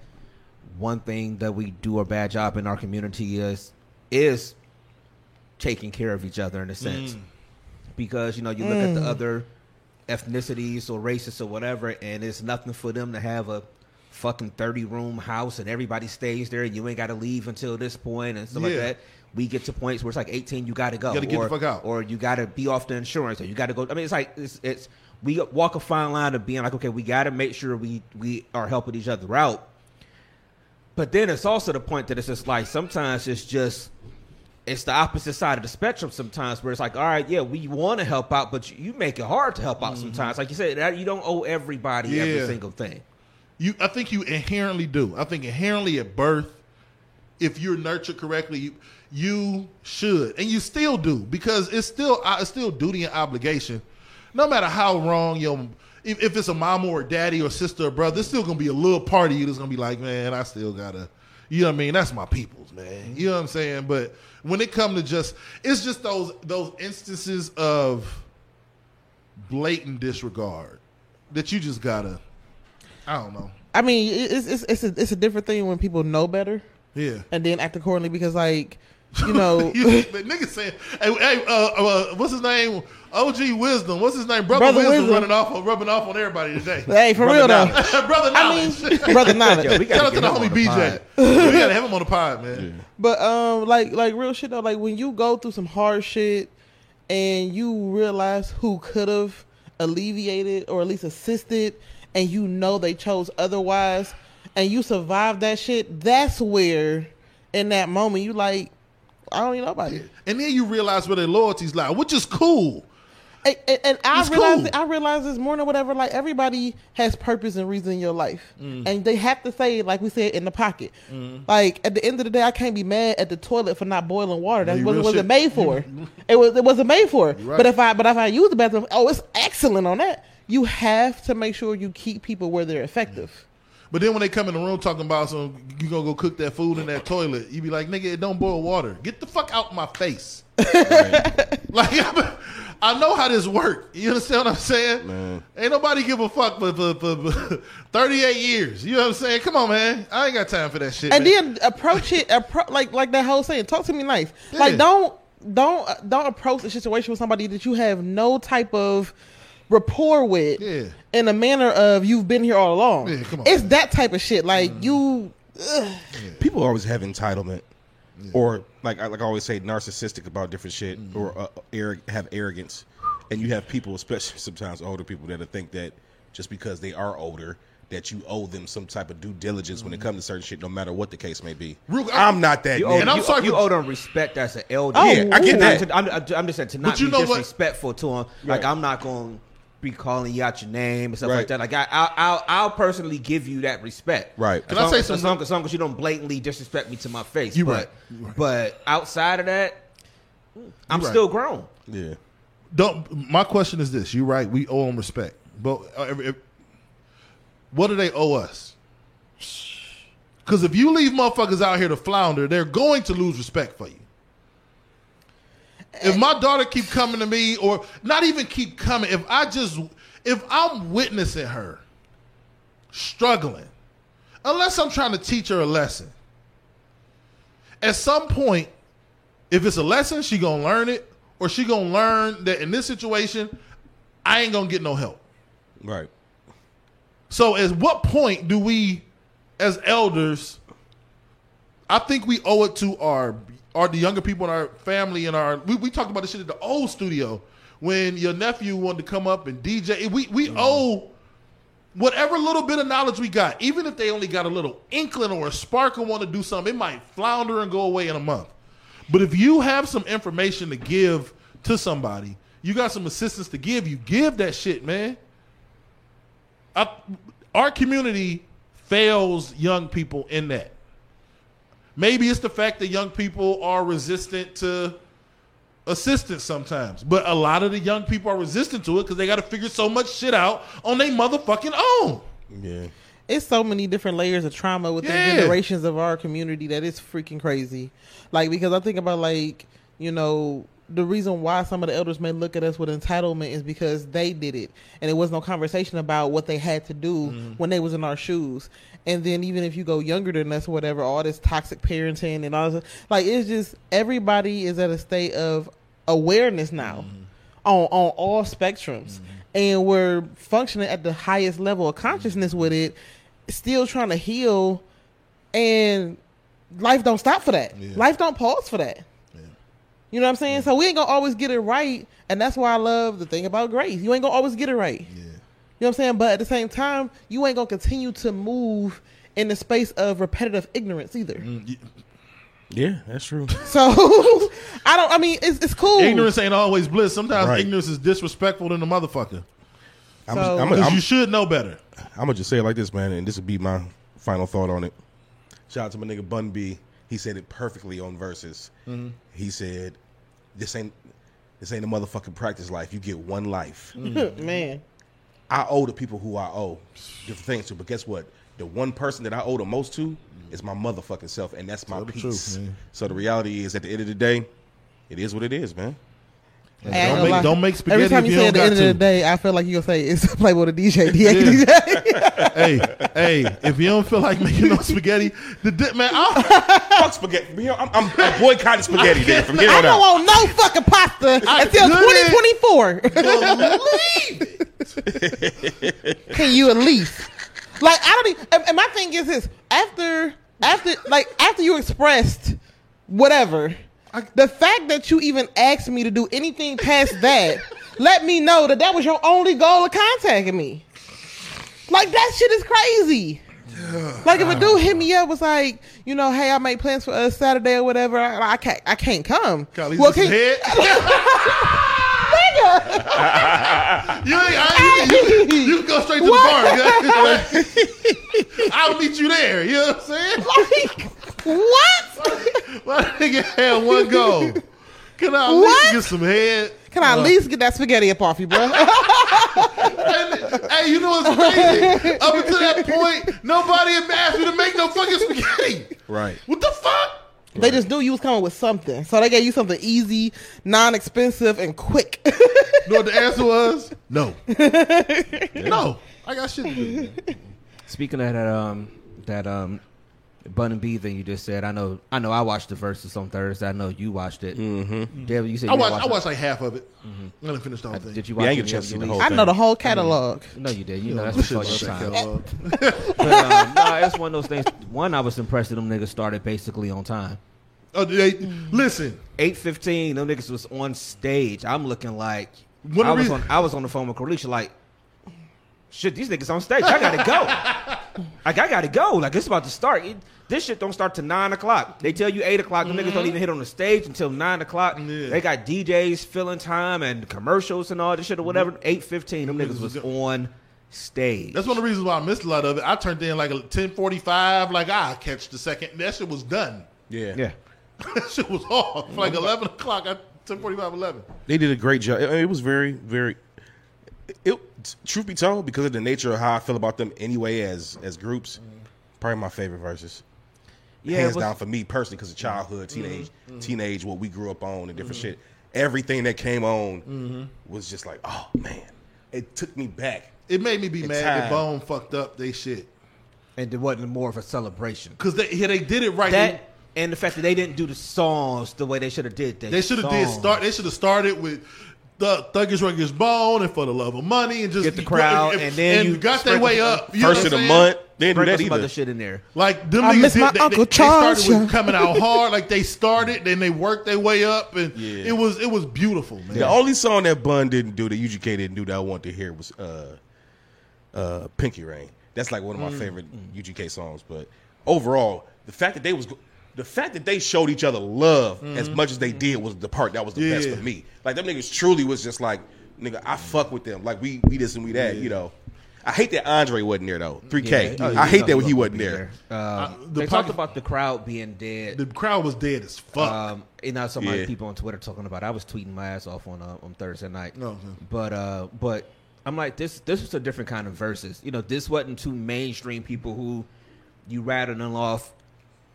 one thing that we do a bad job in our community is is taking care of each other in a sense. Mm. Because you know you look mm. at the other ethnicities or races or whatever, and it's nothing for them to have a fucking thirty room house and everybody stays there and you ain't got to leave until this point and stuff yeah. like that. We get to points where it's like eighteen, you got to go. You got to get the fuck out. Or you got to be off the insurance or you got to go. I mean, it's like, it's, it's, we walk a fine line of being like, okay, we got to make sure we, we are helping each other out. But then it's also the point that it's just like, sometimes it's just, it's the opposite side of the spectrum sometimes where it's like, all right, yeah, we want to help out, but you make it hard to help out mm-hmm. sometimes. Like you said, you don't owe everybody yeah. every single thing. You, I think you inherently do. I think inherently at birth, if you're nurtured correctly, you, you should, and you still do, because it's still it's still duty and obligation. No matter how wrong your, if, if it's a mama or daddy or sister or brother, there's still gonna be a little part of you that's gonna be like, man, I still gotta, you know what I mean? That's my people's, man. You know what I'm saying? But when it comes to just, it's just those those instances of blatant disregard that you just gotta. I don't know. I mean, it's it's it's a, it's a different thing when people know better. Yeah. And then act accordingly because, like, you know. you, the nigga said, hey, hey uh, uh, what's his name? O G Wisdom. What's his name? Brother, Brother Wisdom, Wisdom running off on, rubbing off on everybody today. Hey, for Brother real, though. Brother Knowledge. I mean, Brother Knowledge. Yo, we gotta shout out to the homie B J. We got to have him on the pod, man. Yeah. But, um, like, like, real shit, though, like, when you go through some hard shit and you realize who could have alleviated or at least assisted, and you know they chose otherwise, and you survived that shit, that's where, in that moment, you like, I don't need nobody. Yeah. And then you realize where their loyalties lie, which is cool. And, and, and I realized, cool. I realized this morning, whatever, like, everybody has purpose and reason in your life. Mm. And they have to say, like we said, in the pocket. Mm. Like, at the end of the day, I can't be mad at the toilet for not boiling water. That yeah, wasn't, wasn't made for. it, was, it wasn't made for. Right. But if I but if I use the bathroom, oh, it's excellent on that. You have to make sure you keep people where they're effective. Mm. But then when they come in the room talking about some, you gonna go cook that food in that toilet, you be like, nigga, it don't boil water. Get the fuck out my face. Right. Like, I, I know how this work. You understand what I'm saying? Man. Ain't nobody give a fuck for, for, for, for thirty-eight years. You know what I'm saying? Come on, man. I ain't got time for that shit. And man. Then approach it, appro- like like that whole saying, talk to me nice. Yeah. Like, don't don't don't approach a situation with somebody that you have no type of rapport with yeah. in a manner of you've been here all along. Yeah, come on, it's man. That type of shit. Like mm. you, yeah. people always have entitlement, yeah. or like I like I always say, narcissistic about different shit, mm. or uh, arrog- have arrogance, and you have people, especially sometimes older people, that think that just because they are older, that you owe them some type of due diligence mm-hmm. when it comes to certain shit, no matter what the case may be. Real, I, I'm not that. You owe, and I'm you, sorry, you owe them respect as an elder. Oh, yeah, I get that. I'm, I'm just saying to not be disrespectful what? to them. Like right. I'm not going. Be calling you out your name and stuff right. like that. Like I, I'll, I'll, I'll personally give you that respect. Right? Can I say something? As long as, as long as you don't blatantly disrespect me to my face. You but, right. But outside of that, I'm right. still grown. Yeah. Don't. My question is this: you're right. We owe them respect, but uh, if, what do they owe us? Because if you leave motherfuckers out here to flounder, they're going to lose respect for you. If my daughter keep coming to me, or not even keep coming, if I just, if I'm witnessing her struggling, unless I'm trying to teach her a lesson, at some point, if it's a lesson, she gonna learn it, or she gonna learn that in this situation, I ain't gonna get no help. Right. So at what point do we, as elders, I think we owe it to our Or the younger people in our family and our we, we talked about this shit at the old studio when your nephew wanted to come up and D J. We we mm. owe whatever little bit of knowledge we got, even if they only got a little inkling or a spark and want to do something, it might flounder and go away in a month. But if you have some information to give to somebody, you got some assistance to give, you give that shit, man. I, our community fails young people in that. Maybe it's the fact that young people are resistant to assistance sometimes. But a lot of the young people are resistant to it because they got to figure so much shit out on their motherfucking own. Yeah. It's so many different layers of trauma within yeah. generations of our community that it's freaking crazy. Like, because I think about, like, you know, the reason why some of the elders may look at us with entitlement is because they did it, and there was no conversation about what they had to do mm. when they was in our shoes. And then even if you go younger than us or whatever, all this toxic parenting and all this, like, it's just everybody is at a state of awareness now mm. on on all spectrums, mm. and we're functioning at the highest level of consciousness with it, still trying to heal, and life don't stop for that. Yeah. Life don't pause for that. You know what I'm saying? Yeah. So we ain't going to always get it right, and that's why I love the thing about grace. You ain't going to always get it right. Yeah. You know what I'm saying? But at the same time, you ain't going to continue to move in the space of repetitive ignorance either. Mm, yeah. yeah, that's true. So, I don't, I mean, it's it's cool. Ignorance ain't always bliss. Sometimes right. ignorance is disrespectful to the motherfucker. I'm so, just, I'm, I'm, you should know better. I'm going to just say it like this, man, and this would be my final thought on it. Shout out to my nigga Bun B. He said it perfectly on Verses. Mm-hmm. He said, this ain't this ain't a motherfucking practice life. You get one life. Mm-hmm. Man. I owe the people who I owe different things to, but guess what? The one person that I owe the most to is my motherfucking self, and that's my Tell peace. The truth, man. So the reality is, at the end of the day, it is what it is, man. Hey, don't, make, like, don't make spaghetti. Every time you, you say at the end of the day, I feel like you're going to say, it's Playboy the D J. D J. hey, hey, if you don't feel like making no spaghetti, the di- man, I fuck spaghetti. I'm, I'm, I'm boycotting spaghetti. I, then, from I don't out. want no fucking pasta I until twenty twenty-four. Can you at least? Like, I don't even, and my thing is this, after, after, like, after you expressed whatever, I, the fact that you even asked me to do anything past that let me know that that was your only goal of contacting me. Like, that shit is crazy. Ugh, like, if a dude hit me up, was like, you know, hey, I made plans for us Saturday or whatever, I, I can't I can't come. God, well, can, head. Nigga. you, I, you, you, you go straight to what? The bar. I'll meet you there. You know what I'm saying? Like, what? My nigga had one goal. Can I at what? least get some head? Can I uh, at least get that spaghetti up off you, bro? Hey, you know what's crazy? Up until that point, nobody had asked me to make no fucking spaghetti. Right. What the fuck? They right. just knew you was coming with something. So they gave you something easy, non-expensive, and quick. You know what the answer was? No. Yeah. No. I got shit to do. Speaking of that, um, that, um, Bun and B thing you just said. I know. I know. I watched the Verses on Thursday. I know you watched it. Mm-hmm. Dev, you said I you watched. watched I watched like half of it. Mm-hmm. I didn't finish the whole thing. Did you watch? Yeah, I, get the whole I know the whole catalog. I mean, no, you did. You, you know, know that's before your time. But, um, no, it's one of those things. One, I was impressed that them niggas started basically on time. Oh, they, listen. Eight fifteen. Them niggas was on stage. I'm looking like what I was reason? on. I was on the phone with Creamalicious. Like, shit, these niggas on stage. I gotta go. Like, I gotta go. Like, it's about to start. It, this shit don't start till nine o'clock. They tell you eight o'clock. Them mm-hmm. niggas don't even hit on the stage until nine o'clock. Yeah. They got D Js filling time and commercials and all this shit or whatever. eight fifteen, them niggas was on stage. That's one of the reasons why I missed a lot of it. I turned in like a ten forty-five. Like, I catch the second. That shit was done. Yeah. Yeah. That shit was off. Mm-hmm. Like, eleven o'clock. I, ten forty-five, eleven. They did a great job. It, it was very, very... It, truth be told, because of the nature of how I feel about them anyway as as groups, probably my favorite Verses. Yeah, hands was, down for me personally, because of childhood, teenage, mm-hmm. teenage, what we grew up on and different mm-hmm. shit. Everything that came on mm-hmm. was just like, oh man, it took me back. It made me be mad. Time. The Bone fucked up they shit, and it wasn't more of a celebration because they yeah, they did it right. That, and the fact that they didn't do the songs the way they should have did. They should have did start. They should have started with. The Thuggish Ruggish Bone and For the Love of Money and just get the crowd and, and then and you got their way up. First you know of the month, they didn't do that either. Other shit in there. Like them I niggas, did, they, Uncle they, Charles. They started with coming out hard. Like they started, then they worked their way up, and yeah. it was it was beautiful, man. The only song that Bun didn't do, that U G K didn't do, that I wanted to hear was uh, uh, Pinky Rain. That's like one of my mm. favorite U G K songs. But overall, the fact that they was. The fact that they showed each other love mm-hmm. as much as they did was the part that was the yeah. best for me. Like, them niggas truly was just like, nigga, I fuck with them. Like, we we this and we that, yeah. you know. I hate that Andre wasn't there, though. three K. Yeah, I hate that when he wasn't there. there. Um, I, the they talked about the crowd being dead. The crowd was dead as fuck. Um, and I saw my yeah. people on Twitter talking about it. I was tweeting my ass off on uh, on Thursday night. No, no. But, uh, but I'm like, this, this was a different kind of Verses. You know, this wasn't two mainstream people who you rattled them off.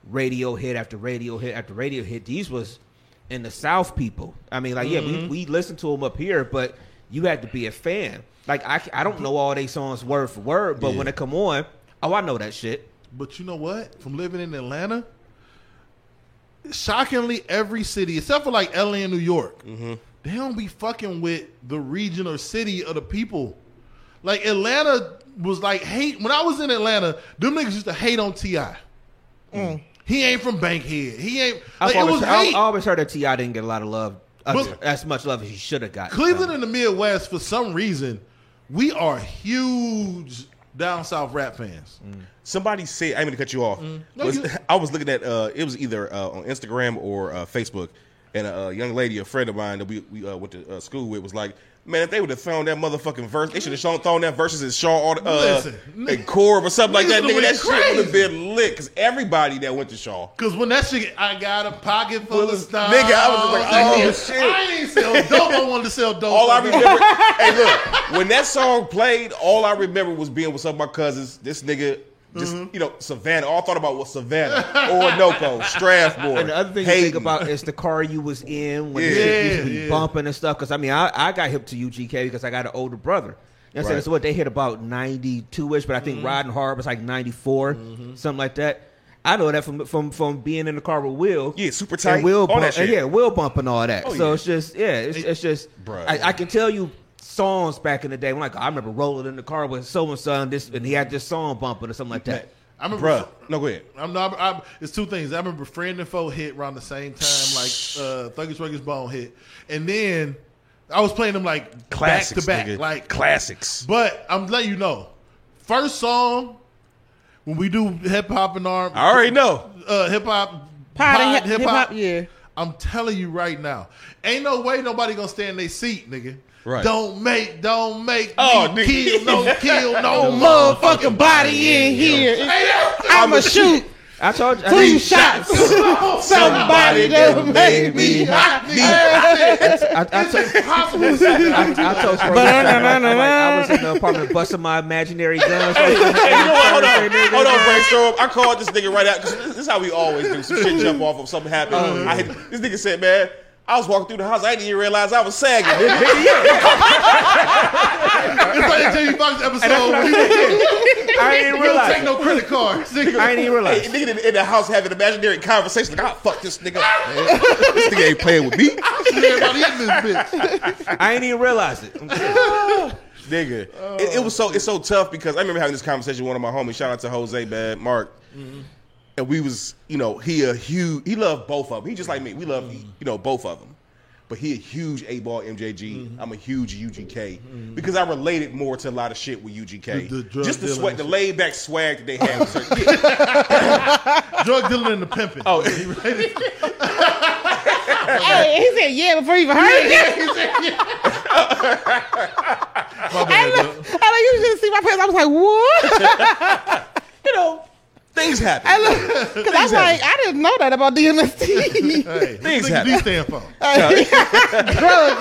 Radio hit after radio hit after radio hit. These was and the South people. I mean, like, mm-hmm. yeah, we, we listened to them up here, but you had to be a fan. Like, I, I don't know all they songs word for word, but yeah. when it come on, oh, I know that shit. But you know what? From living in Atlanta, shockingly, every city, except for like L A and New York, mm-hmm. they don't be fucking with the region or city of the people. Like, Atlanta was like hate. When I was in Atlanta, them niggas used to hate on T I. Mm. He ain't from Bankhead. He ain't. Like, always, it was hate. I always heard that T I didn't get a lot of love, but as much love as he should have got. Cleveland and the Midwest, for some reason, we are huge down south rap fans. Mm. Somebody said, I didn't mean to cut you off. Mm. No, was, you... I was looking at uh, it was either uh, on Instagram or uh, Facebook, and a, a young lady, a friend of mine that we, we uh, went to uh, school with, was like, "Man, if they would have thrown that motherfucking verse, they should have thrown that verses in Shaw or uh, and Corb or something like that. Nigga, that crazy. Shit would have been lit because everybody that went to Shaw. Because when that shit, I got a pocket full well, of stuff. Nigga, I was like, oh, oh shit, I ain't sell dope. I wanted to sell dope. All I remember, hey, look, when that song played, all I remember was being with some of my cousins. This nigga. Just, mm-hmm. you know, Savannah. All I thought about was Savannah, Orinoco, Strathmore. And the other thing Hayden. you think about is the car you was in when yeah, shit used to be yeah. bumping and stuff. Because, I mean, I, I got hip to U G K because I got an older brother. You know what I'm right. saying? So what, they hit about ninety-two-ish, but I think mm-hmm. Riding Hard was like ninety-four, mm-hmm. something like that. I know that from from from being in the car with Will. Yeah, super tight. And Will bump, all that shit. And yeah, Will bump and all that. Oh, so yeah. it's just, yeah, it's, it's just, I, I can tell you, songs back in the day, when I, I remember rolling in the car with so and so, and this, and he had this song bumping or something like that. I remember, Bruh. no, go ahead. I'm not. I'm, it's two things. I remember Friend and Foe hit around the same time, like uh, Thuggish Ruggish Bone hit, and then I was playing them like classics, back to back, nigga. like classics. But I'm letting you know, first song when we do hip hop and R, I already know uh, hip hop, pod, hip hop. Yeah, I'm telling you right now, ain't no way nobody gonna stay in their seat, nigga. Right. Don't make, don't make oh, me kill, no kill, no motherfucking body in here. I'ma shoot I told you, I two shots. Somebody that made me hot. It's impossible. I told you, I was in the apartment busting my imaginary guns. Hey, you know what? Hold on, hold on, Brainstorm. I called this nigga right out because this is how we always do. Some shit jump off of something happened. Um, I had, this nigga said, man, I was walking through the house. I didn't even realize I was sagging. It's like the Jamie Foxx episode. I didn't realize. You don't take no credit cards. Nigga. I didn't even realize. Hey, nigga in the house having imaginary conversations. Like, I'll fuck this nigga up. This nigga ain't playing with me. Everybody in this bitch. I ain't even realize it. Nigga. Oh, it, it was so, it's so tough because I remember having this conversation with one of my homies. Shout out to Jose, man, Mark. Mm-hmm. And we was, you know, he a huge, he loved both of them. He just like me. We love, mm. you know, both of them. But he a huge eight ball M J G. Mm-hmm. I'm a huge U G K. Mm-hmm. Because I related more to a lot of shit with U G K. The, the just the sweat, the laid back swag that they had. With certain, yeah. Drug dealing and the pimping. Oh, he related. Hey, he said yeah before he even heard it. Yeah, he said yeah. My bad, I, look, I like, you should see my parents. I was like, what? You know. Things happen. I look, Cause I'm like, I didn't know that about D M X. Hey, things happen. D stand for drugs,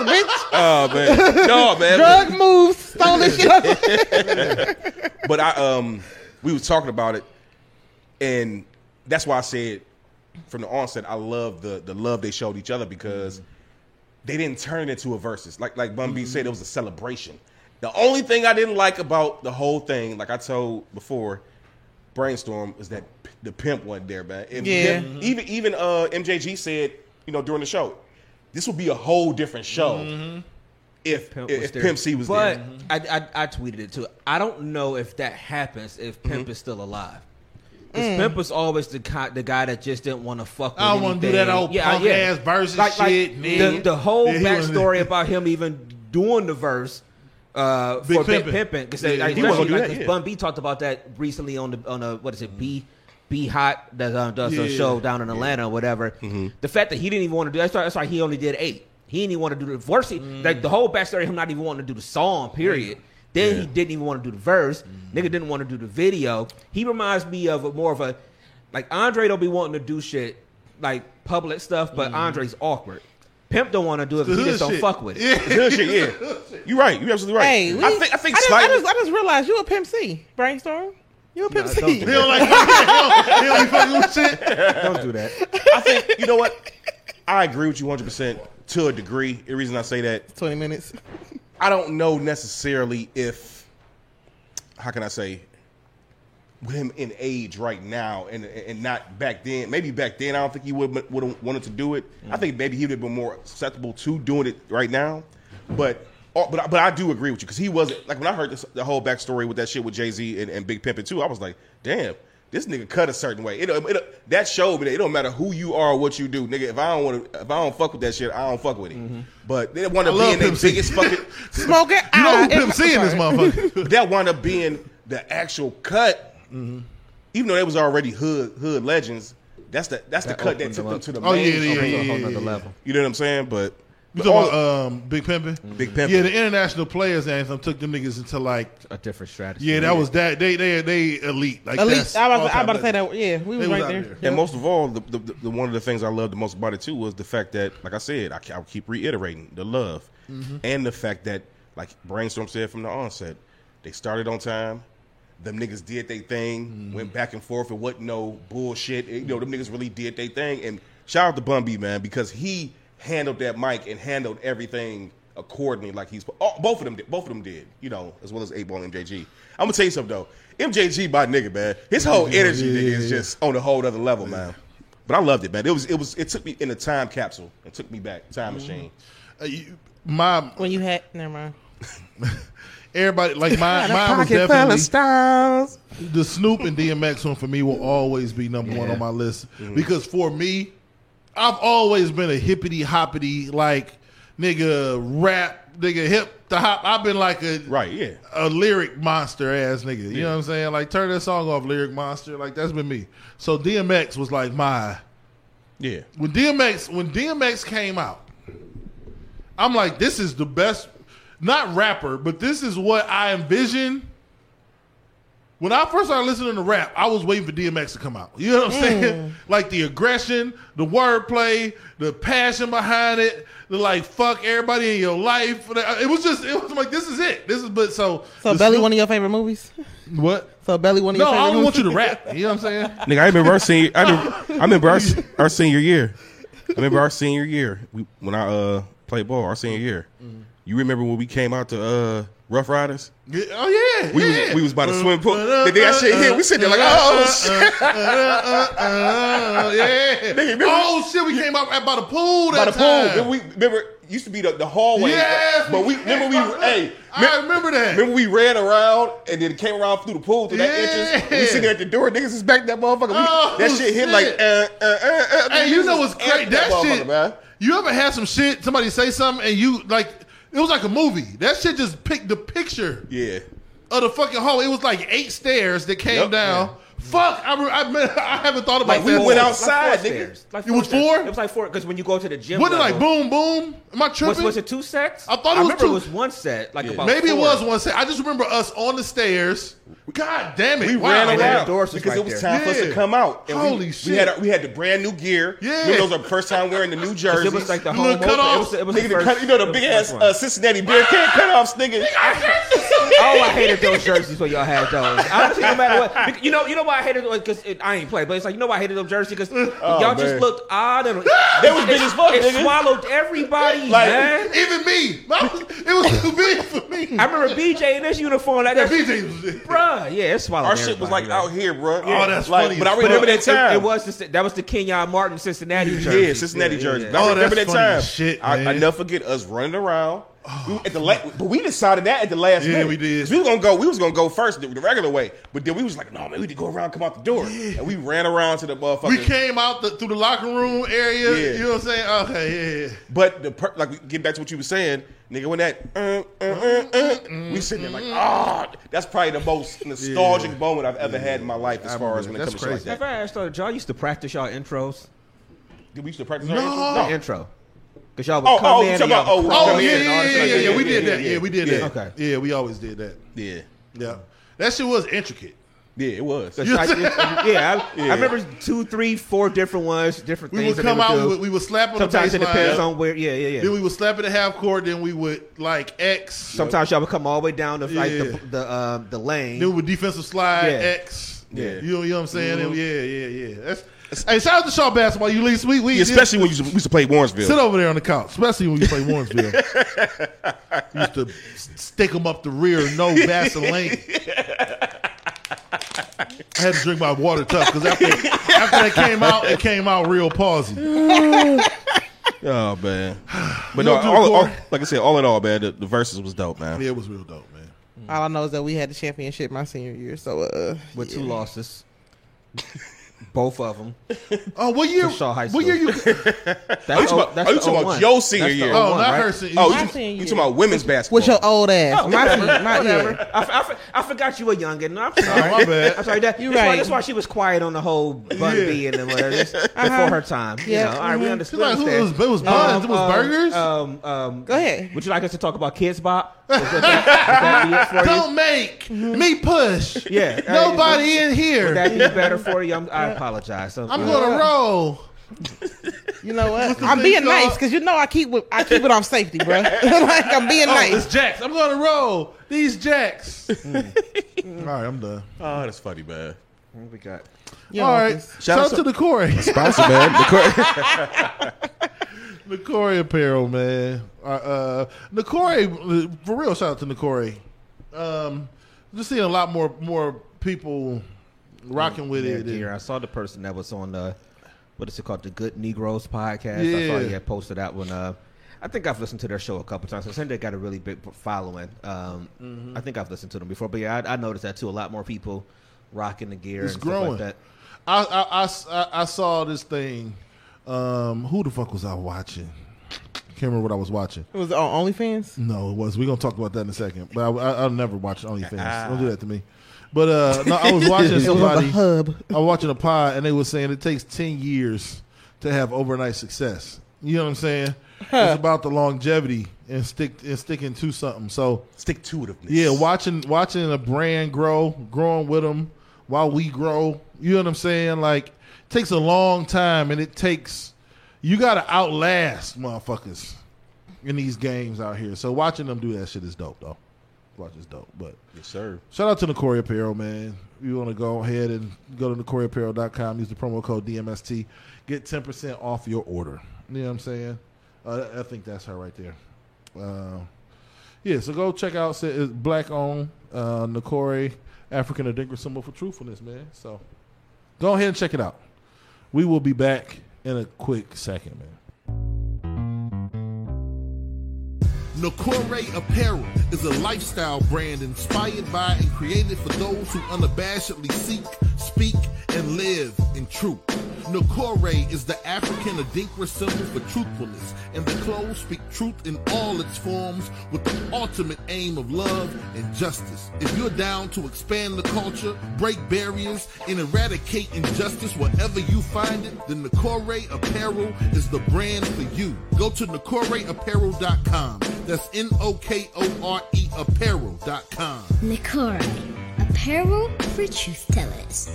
bitch. Oh man, no man. Drug moves, stole this shit. But I, um, we was talking about it, and that's why I said from the onset, I love the the love they showed each other because mm-hmm. they didn't turn it into a versus. Like like Bun B mm-hmm. said, it was a celebration. The only thing I didn't like about the whole thing, like I told before. Brainstorm is that the pimp wasn't there, man. And yeah. Pimp, even even uh, M J G said, you know, during the show, this would be a whole different show mm-hmm. if Pimp, if, if Pimp C was but there. But I, I I tweeted it too. I don't know if that happens if Pimp mm-hmm. is still alive. Because mm. Pimp was always the co- the guy that just didn't want to fuck with I don't want to do that old yeah, punk yeah. ass versus like, shit, like man. The, the whole yeah, backstory about him even doing the verse. Uh, Big for Pimpin'. Big Pimpin', because yeah, like, like, yeah. Bun B talked about that recently on the on a what is it B B Hot that um, does yeah. a show down in Atlanta yeah. or whatever. Mm-hmm. The fact that he didn't even want to do that's why, that's why he only did eight. He didn't even want to do the verse. Mm. Like the whole backstory, him not even wanting to do the song. Period. Yeah. Then yeah. he didn't even want to do the verse. Mm-hmm. Nigga didn't want to do the video. He reminds me of a, more of a like Andre don't be wanting to do shit like public stuff, but mm-hmm. Andre's awkward. Pimp don't want to do it because he just don't shit. fuck with it. Yeah. It's hood shit, yeah. You're right. You're absolutely right. Hey, we, I think I think I, slightly, just, I, just, I just realized you a Pimp C, Brainstorm. You a Pimp no, C. Don't do he don't like he don't, he don't be fucking with shit. Don't do that. I think you know what? I agree with you one hundred percent to a degree. The reason I say that. twenty minutes. I don't know necessarily if, how can I say, with him in age right now and and not back then. Maybe back then I don't think he would would have wanted to do it. Mm. I think maybe he would have been more susceptible to doing it right now. But but but I do agree with you because he wasn't, like when I heard this, the whole backstory with that shit with Jay-Z and, and Big Pimpin' too, I was like, damn, this nigga cut a certain way. It, it that showed me that it don't matter who you are or what you do, nigga. If I don't want to, if I don't fuck with that shit, I don't fuck with it. Mm-hmm. But they wound up being their biggest fucking smoke it. You know who Pimp C in this motherfucker? That wound up being the actual cut. Mm-hmm. Even though they was already hood hood legends, that's the that's that the cut that took them up to the oh, main yeah, yeah, yeah, yeah, whole nother level. You know what I'm saying? But you talking all, about um, Big Pimpin'? Mm-hmm. Big Pimpin'. Yeah, the international players anthem took them niggas into like a different strategy. Yeah, that yeah. was that they they they elite. Like elite. I was about to say that. Yeah, we was, was right there. there. And yep. most of all, the, the, the one of the things I loved the most about it too was the fact that, like I said, I, I keep reiterating the love mm-hmm. and the fact that, like Brainstorm said from the onset, they started on time. Them niggas did their thing, mm-hmm. went back and forth. It wasn't no bullshit. You know, them niggas really did their thing. And shout out to Bun B, man, because he handled that mic and handled everything accordingly. Like he's oh, both of them did. Both of them did. You know, as well as eight ball M J G. I'm gonna tell you something though. M J G, my nigga, man. His whole energy yeah, yeah, yeah. nigga is just on a whole other level, man. But I loved it, man. It was it was it took me in a time capsule. It took me back. Time machine. Mm-hmm. Uh, you, my when you had never mind. Everybody like my mine was definitely styles. The Snoop and D M X one for me will always be number yeah. one on my list mm-hmm. because for me, I've always been a hippity hoppity like nigga rap nigga hip to hop. I've been like a right yeah a lyric monster ass nigga. You yeah. know what I'm saying? Like turn that song off, lyric monster. Like that's been me. So D M X was like my yeah when D M X when D M X came out, I'm like this is the best. Not rapper, but this is what I envision. When I first started listening to rap, I was waiting for D M X to come out. You know what I'm mm. saying? Like the aggression, the wordplay, the passion behind it, the like fuck everybody in your life. It was just, it was like this is it. This is but so. So Belly, Snoop, one of your favorite movies? What? So Belly, one of your no, favorite movies? No, I don't want you to rap. You know what I'm saying? Nigga, I remember our senior. I remember, I remember our, our senior year. I remember our senior year we, when I uh, played ball. Our senior year. Mm-hmm. You remember when we came out to uh, Rough Riders? Yeah, oh, yeah. We, yeah. Was, we was by the uh, swimming pool. Uh, they got uh, shit here. We sitting there like, oh, uh, shit. Uh, uh, uh, uh, uh, yeah. Nigga, oh, shit. We came out by the pool that time. By the time. pool. We, remember, it used to be the, the hallway. Yes. But we, remember we, I, hey. I remember that. Remember we ran around and then came around through the pool through yeah. that entrance. We sitting there at the door. Niggas is back that motherfucker. We, oh, that shit, shit hit like, uh, uh, uh. Hey, you know what's crazy? That, that shit. Man. You ever had some shit, somebody say something and you, like, it was like a movie. That shit just picked the picture yeah. of the fucking hall. It was like eight stairs that came yep, down. Man. Fuck, I, I, mean, I haven't thought about like that. Like we went outside, like nigga. Like it was stairs. four? It was like four, because when you go to the gym. What did like boom, boom? Am I tripping? Was, was it two sets? I thought it I was remember two. it was one set. Like yeah. about Maybe four. it was one set. I just remember us on the stairs. God damn it. We wow. ran around because right it was time yeah. for us to come out. And Holy we, shit. We had, we had the brand new gear. Yeah. Remember, those are the first time wearing the new jerseys. It was like the whole it was, it was nigga, the first, cut, You know the big ass uh, Cincinnati beer can cutoffs, nigga. Oh, I hated those jerseys when y'all had those. Honestly, no matter what. You know, you know why I hated those? Because I ain't played, but it's like, you know why I hated those jerseys? Because oh, y'all man. just looked odd. And, they was big as fuck, It nigga. swallowed everybody, like, man. Even me. It was too big for me. I remember B J in this uniform. Like that. Yeah, B J was Bruh, yeah, it swallowed Our everybody. shit was like out here, bruh. Yeah. Oh, that's like, funny. But I remember that time. It, it was the, that was the Kenyon Martin Cincinnati jersey. Yeah, Cincinnati yeah, jersey. Yeah, yeah. I remember oh, that's that funny time. Shit, man. I, I never forget us running around. We, at the la- but we decided that at the last yeah, minute. Yeah, we did. We was gonna go. We was gonna go first the, the regular way. But then we was like, no man, we need to go around, come out the door, yeah. and we ran around to the motherfucker. We came out the, through the locker room area. Yeah. You know what I'm saying? Okay, yeah. yeah. But the per- like, get back to what you were saying, nigga. When that uh, uh, uh, uh, we sitting there like, ah, oh, that's probably the most nostalgic yeah. moment I've ever yeah. had in my life as I far mean, as when it comes crazy. to like that. Have I asked y'all used to practice y'all intros? Did we used to practice no. our intros? No. intro. Cause y'all would oh, come oh, in. About, oh, oh yeah, in yeah, yeah, yeah, yeah, yeah. We did that. Yeah, we did that. Okay. Yeah, we always did that. Yeah, yeah. That shit was intricate. Yeah, it was. I, yeah, I, yeah, I remember two, three, four different ones, different we things. We would come out. We would, we would slap on Sometimes the baseline. Sometimes it depends on where. Yeah, yeah, yeah. Then we would slap at the half court. Then we would like X. Sometimes y'all would come all the way down to like yeah. the the, um, the lane. Then we would defensive slide yeah. X. Yeah. You know, you know what I'm saying? Mm-hmm. Yeah, yeah, yeah. That's Hey, shout out to Shaw basketball. You least we, we yeah, especially when you used to, used to play Warrensville. Sit over there on the couch, especially when you play Warrensville. Used to stick them up the rear, no Vaseline. I had to drink my water tough because after after it came out, it came out real palsy. Oh man, but no, all, all, like I said, all in all, man, the, the verses was dope, man. Yeah, it was real dope, man. Mm. All I know is that we had the championship my senior year, so uh, with yeah. two losses. Both of them. Oh, what year? High what year you? That's are you talking about, that's are you talking about your senior year? Oh, not right? her senior oh, year. Oh, you talking about women's basketball? What's your old ass? Oh, my senior, my year. I, I, I forgot you were younger. No, I'm sorry. Oh, my bad. I'm sorry. That, you that's, right. why, that's why she was quiet on the whole Bun yeah. B and then whatever uh-huh. before her time. Yeah. You know, all right, we understood. Like, who was, it was buns. Um, it was burgers. Um, um, Go ahead. Would you like us to talk about Kids Bop? Is that, is that for Don't you? Make mm-hmm. me push. Yeah. Nobody in here. Would that be better for you? I apologize. So, I'm going to roll. You know what? I'm being nice because you know I keep with, I keep it on safety, bro. Like I'm being oh, nice. It's jacks. I'm going to roll these jacks. Mm. All right, I'm done. Oh, that's funny, man. What we got? You All right. Shout, Shout out to Nokore. Sponsor, man. Nokore. Nokore Apparel, man. Uh, uh, Nokore, for real, shout out to Nokore. Um, just seeing a lot more more people rocking with yeah, it. Dear. I saw the person that was on the, what is it called? The Good Negroes podcast. Yeah. I saw he had posted that one. Uh, I think I've listened to their show a couple times. I think they got a really big following. Um, mm-hmm. I think I've listened to them before. But yeah, I, I noticed that too. A lot more people rocking the gear. It's and growing. Stuff like that. I, I, I, I saw this thing. Um, who the fuck was I watching? I can't remember what I was watching. It was on OnlyFans? No, it was. We're going to talk about that in a second. But I, I, I'll never watch OnlyFans. Ah. Don't do that to me. But uh, no, I was watching somebody. Hub. I was watching a pod, and they were saying it takes ten years to have overnight success. You know what I'm saying? Huh. It's about the longevity and stick and sticking to something. So stick to it. Yeah, watching watching a brand grow, growing with them while we grow. You know what I'm saying? Like, it takes a long time, and it takes you got to outlast motherfuckers in these games out here. So watching them do that shit is dope, though. Watch is dope, but yes, sir. Shout out to Nokore Apparel, man. If you want to go ahead and go to nokore apparel dot com, use the promo code D M S T, get ten percent off your order. You know what I'm saying? Uh, I think that's her right there. Uh, yeah, so go check out it's Black Owned uh, Nokore African Identical Symbol for Truthfulness, man. So go ahead and check it out. We will be back in a quick second, man. Nokore Apparel is a lifestyle brand inspired by and created for those who unabashedly seek, speak, and live in truth. Nokore is the African Adinkra symbol for truthfulness, and the clothes speak truth in all its forms with the ultimate aim of love and justice. If you're down to expand the culture, break barriers, and eradicate injustice wherever you find it, then Nokore Apparel is the brand for you. Go to nokore apparel dot com. That's N O K O R E apparel dot com. Nokore, apparel for truth tellers.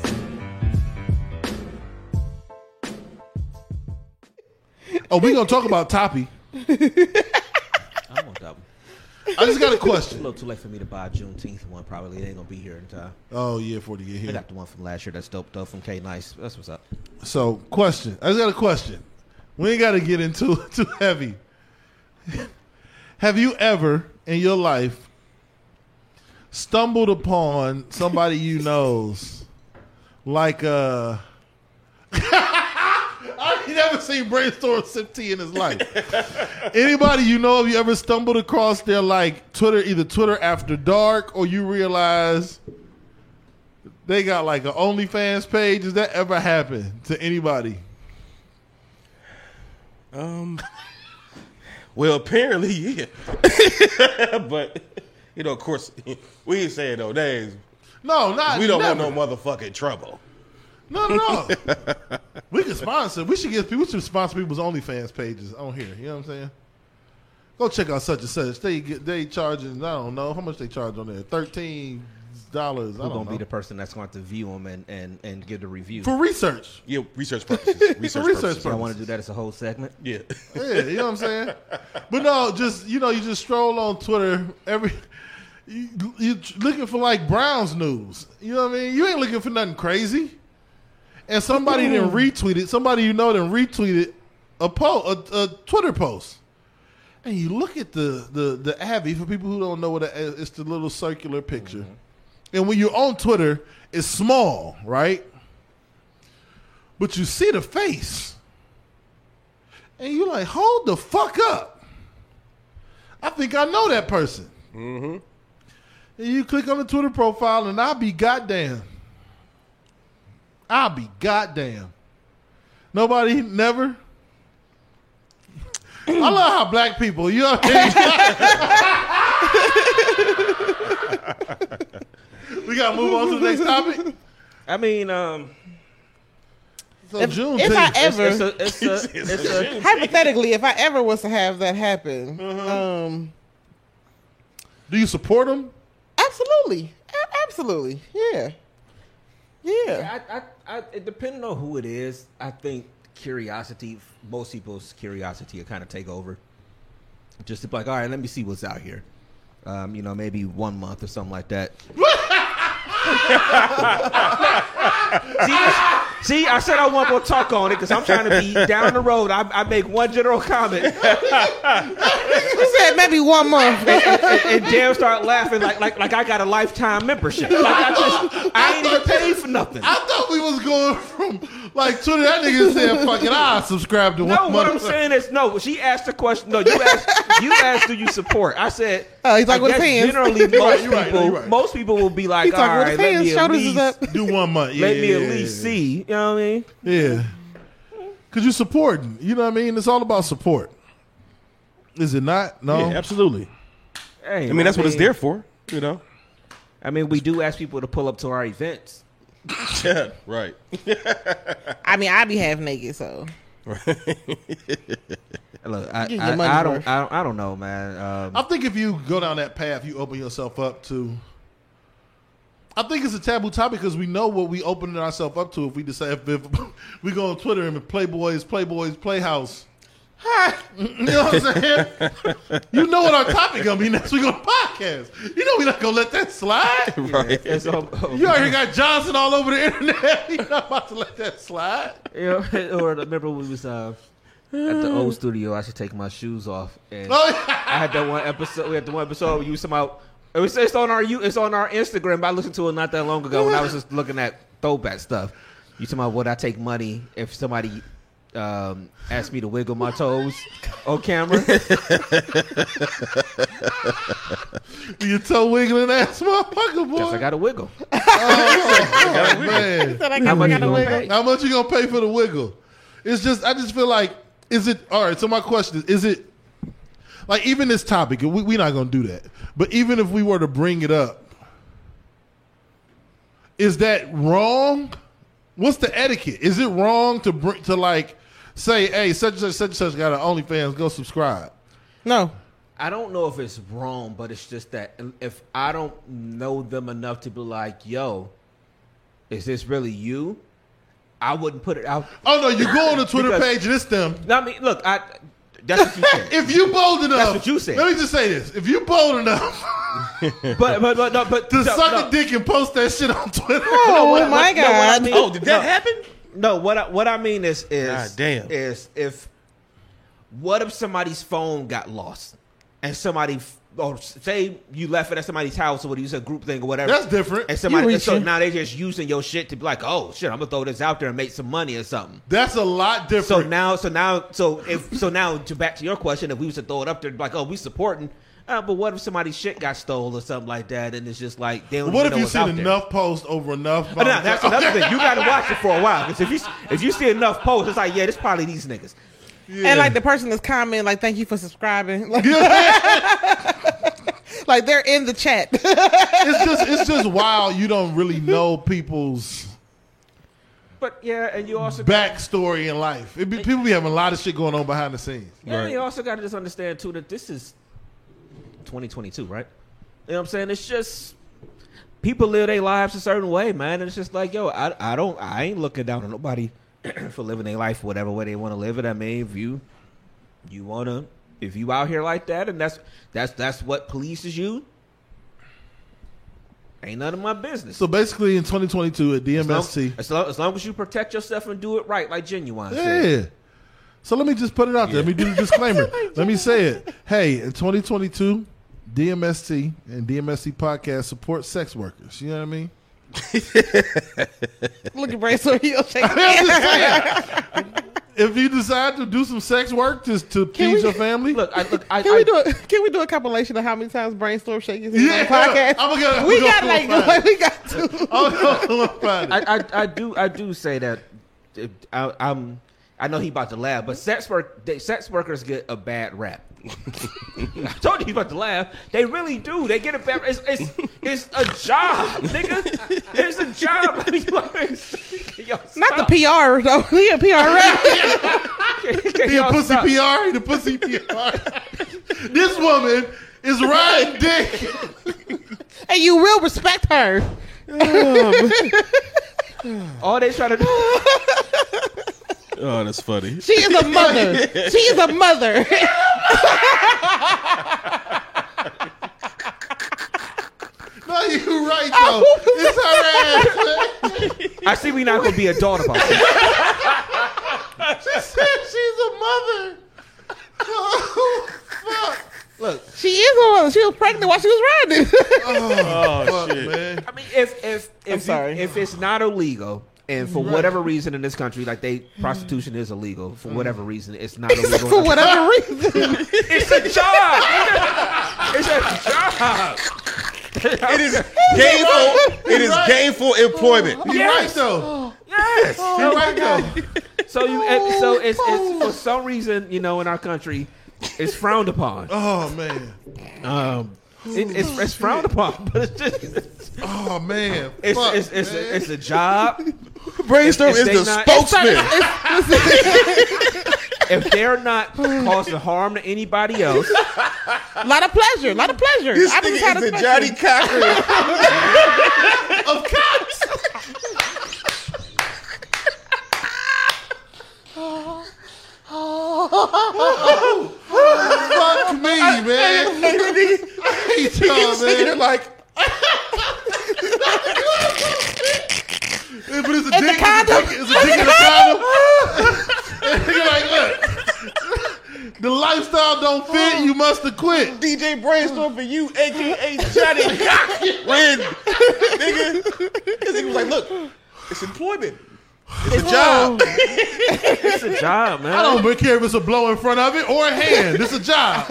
Oh, we're going to talk about Toppy. I'm on Toppy. I just got a question. It's a little too late for me to buy a Juneteenth one, probably. They ain't going to be here in time. Oh, yeah, for the get here. I got the one from last year that's dope, though, from K Nice. That's what's up. So, question. I just got a question. We ain't got to get into it too heavy. Have you ever in your life stumbled upon somebody you knows like uh I ain't never seen Brainstorm sip tea in his life. Anybody you know, have you ever stumbled across their like Twitter, either Twitter after dark, or you realize they got like an OnlyFans page? Has that ever happened to anybody? Um Well, apparently, yeah. But, you know, of course, we ain't saying no names. No, not We don't never. want no motherfucking trouble. No, no, no. We can sponsor. We should get people to sponsor people's OnlyFans pages on here. You know what I'm saying? Go check out such and such. They get, they charging, I don't know, how much they charge on there? thirteen dollars. Who's going to be the person that's going to view them and, and, and give the review? For research. Yeah, research purposes. Research, research purposes. purposes. I want to do that as a whole segment. Yeah. Yeah, you know what I'm saying? But no, just, you know, you just stroll on Twitter. Every you, You're looking for, like, Browns news. You know what I mean? You ain't looking for nothing crazy. And somebody then retweeted, somebody you know then retweeted a, po- a, a Twitter post. And you look at the the the Abbey, for people who don't know what it is, it's the little circular picture. Mm-hmm. And when you're on Twitter, it's small, right? But you see the face. And you're like, hold the fuck up. I think I know that person. Mm-hmm. And you click on the Twitter profile, and I'll be goddamn. I'll be goddamn. Nobody, never. I love how black people, you know what I mean? We got to move on to the next topic. I mean, um, so if, Juneteenth, if I ever, it's, it's a, it's a, it's a, hypothetically, if I ever was to have that happen, uh-huh. um, do you support them? Absolutely. A- absolutely. Yeah. Yeah. yeah I, I, I, it depends on who it is, I think. Curiosity, most people's curiosity will kind of take over. Just to be like, all right, let me see what's out here. Um, you know, maybe one month or something like that. see, see, I said I won't go talk on it because I'm trying to be down the road. I, I make one general comment. You said maybe one month. and, and, and, and damn start laughing like, like like I got a lifetime membership. Like I just, I ain't even paid for nothing. I thought we was going from like Twitter, that nigga said fucking I subscribe to one month. No, what I'm saying is no, she asked the question, no, you asked you asked do you support? I said uh, he's like, I guess generally most right, people right, right. most people will be like, all right, let me at least do one month. Yeah, let me yeah, at least yeah. see. You know what I mean? Yeah. Cause you're supporting. You know what I mean? It's all about support. Is it not? No, yeah, absolutely. Hey, I mean, that's I mean, what it's there for, you know. I mean, we do ask people to pull up to our events. Yeah, right. I mean, I be half naked, so. Look, I, I, I, I don't, I don't, I don't know, man. Um, I think if you go down that path, you open yourself up to. I think it's a taboo topic because we know what we opening ourselves up to if we decide if, if we go on Twitter and Playboys, Playboys, Playhouse. Hi. You know what I'm saying? You know what our topic gonna be next week on the podcast. You know we're not gonna let that slide. Right. Yeah, all, oh, you already got Johnson all over the internet. You're not about to let that slide. Yeah. Or remember we was uh, at the old studio. I should take my shoes off. And oh, yeah. I had that one episode. We had the one episode where you somehow it was it's on our you. It's on our Instagram. But I listened to it not that long ago when I was just looking at throwback stuff. You talking about would I take money if somebody. Um, asked me to wiggle my toes on camera. Your toe wiggling ass motherfucker, boy. Guess I gotta wiggle. Oh, oh man. I How, much you gonna pay? How much you gonna pay for the wiggle? It's just, I just feel like, is it, all right, so my question is, is it, like even this topic, we, we're not gonna do that, but even if we were to bring it up, is that wrong? What's the etiquette? Is it wrong to bring, to like say, hey, such and such, such and such got an OnlyFans, go subscribe? No. I don't know if it's wrong, but it's just that if I don't know them enough to be like, yo, is this really you? I wouldn't put it out. Oh, no, you go on the Twitter because, page and it's them. I mean, look, I, that's what you said. If you bold enough. That's what you said. Let me just say this. If you bold enough. But but but no, but to no, suck no. a dick and post that shit on Twitter. Oh no, my what, god! No, what I mean, oh, did that no, happen? No. What I, what I mean is is god damn. is if what if somebody's phone got lost and somebody or say you left it at somebody's house or it's a group thing or whatever. That's different. And somebody and so now they're just using your shit to be like, oh shit, I'm gonna throw this out there and make some money or something. That's a lot different. So now so now so if so now to back to your question, if we was to throw it up there, like, oh, we supporting. Uh, but what if somebody's shit got stolen or something like that, and it's just like they don't what even know what's out there? What if you seen enough posts over enough? Oh, no, that's another thing. You got to watch it for a while because if you if you see enough posts, it's like yeah, this probably these niggas. Yeah. And like the person that's commenting, like thank you for subscribing. Like, like they're in the chat. It's just it's just wild. You don't really know people's. But yeah, and you also backstory in life. It be, people be having a lot of shit going on behind the scenes. Yeah, right. And you also got to just understand too that this is. twenty twenty-two, right? You know what I'm saying? It's just people live their lives a certain way, man. And it's just like, yo, I I don't I ain't looking down on nobody for living their life whatever way they want to live it. I mean, if you you wanna if you out here like that and that's that's that's what pleases you, Ain't none of my business. So basically, in twenty twenty-two at D M S T, as long, as long as you protect yourself and do it right, like Genuine yeah. said. Yeah. So let me just put it out yeah. there. Let me do the disclaimer. Let me say it. Hey, in twenty twenty-two, D M S T and D M S T podcast support sex workers. You know what I mean? Look at Brainstorm. He'll shake it. If you decide to do some sex work to to feed we, your family, look, I, look I, can I, we do a, can we do a compilation of how many times Brainstorm shakes his yeah, podcast? I'm gonna, I'm we gonna got like five. we got two. I, I I do I do say that I, I'm I know he about to laugh, but sex work they, sex workers get a bad rap. I told you he about to laugh. They really do. They get a bad. It's it's, it's a job, nigga. It's a job. Yo, not the P R though. He a P R rep. He a pussy stop. P R. He the pussy P R. This woman is riding dick, and you will respect her. Um, all they try to do. Oh, that's funny. She is a mother. She is a mother. No, you're right, though. It's her ass. I see we not going to be adult about this. She said she's a mother. Oh, fuck. Look, she is a mother. She was pregnant while she was riding. Oh, oh fuck, shit. Man. I mean, if, if, if, I'm sorry. if it's not illegal... And for right. whatever reason in this country, like they prostitution is illegal. For whatever reason, it's not illegal. For whatever reason, it's a job. It's a job. It is gainful. It is gainful employment. You're right though. Yes. You're right though. So you. So it's, it's for some reason, you know, in our country, it's frowned upon. Oh man. Um. It, it's, it's frowned upon, but it's just. Oh man, it's Fuck, it's it's, man. A, it's a job. Brainstorm if, if is the not, spokesman. It's, it's, it's, if they're not causing harm to anybody else, a lot of pleasure, a lot of pleasure. This I thing is the Johnny Cochran of cops. Oh, oh, oh, oh, oh. Fuck me, I, man. I, I, He's singing it like yeah, but it's a dick condom. It's a dick in a condom. You're like, look, the lifestyle don't fit. You must have quit. D J Brainstorm for you, A K A Johnny Cochran. Nigga, this nigga was like, look, it's employment. It's a job. It's a job, man. I don't care if it's a blow in front of it or a hand. It's a job.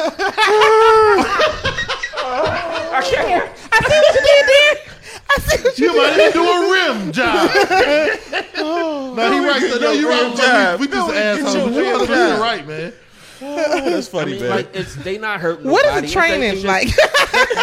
I can't. I see what you did there. I see what you, you did. You might even do a rim job. Oh, no, he right. No, you're right. Job. We, we just assholes. You're right, job. right, man. Oh, that's funny, I mean, man. Like, it's, they not hurt nobody. What is the training just, like?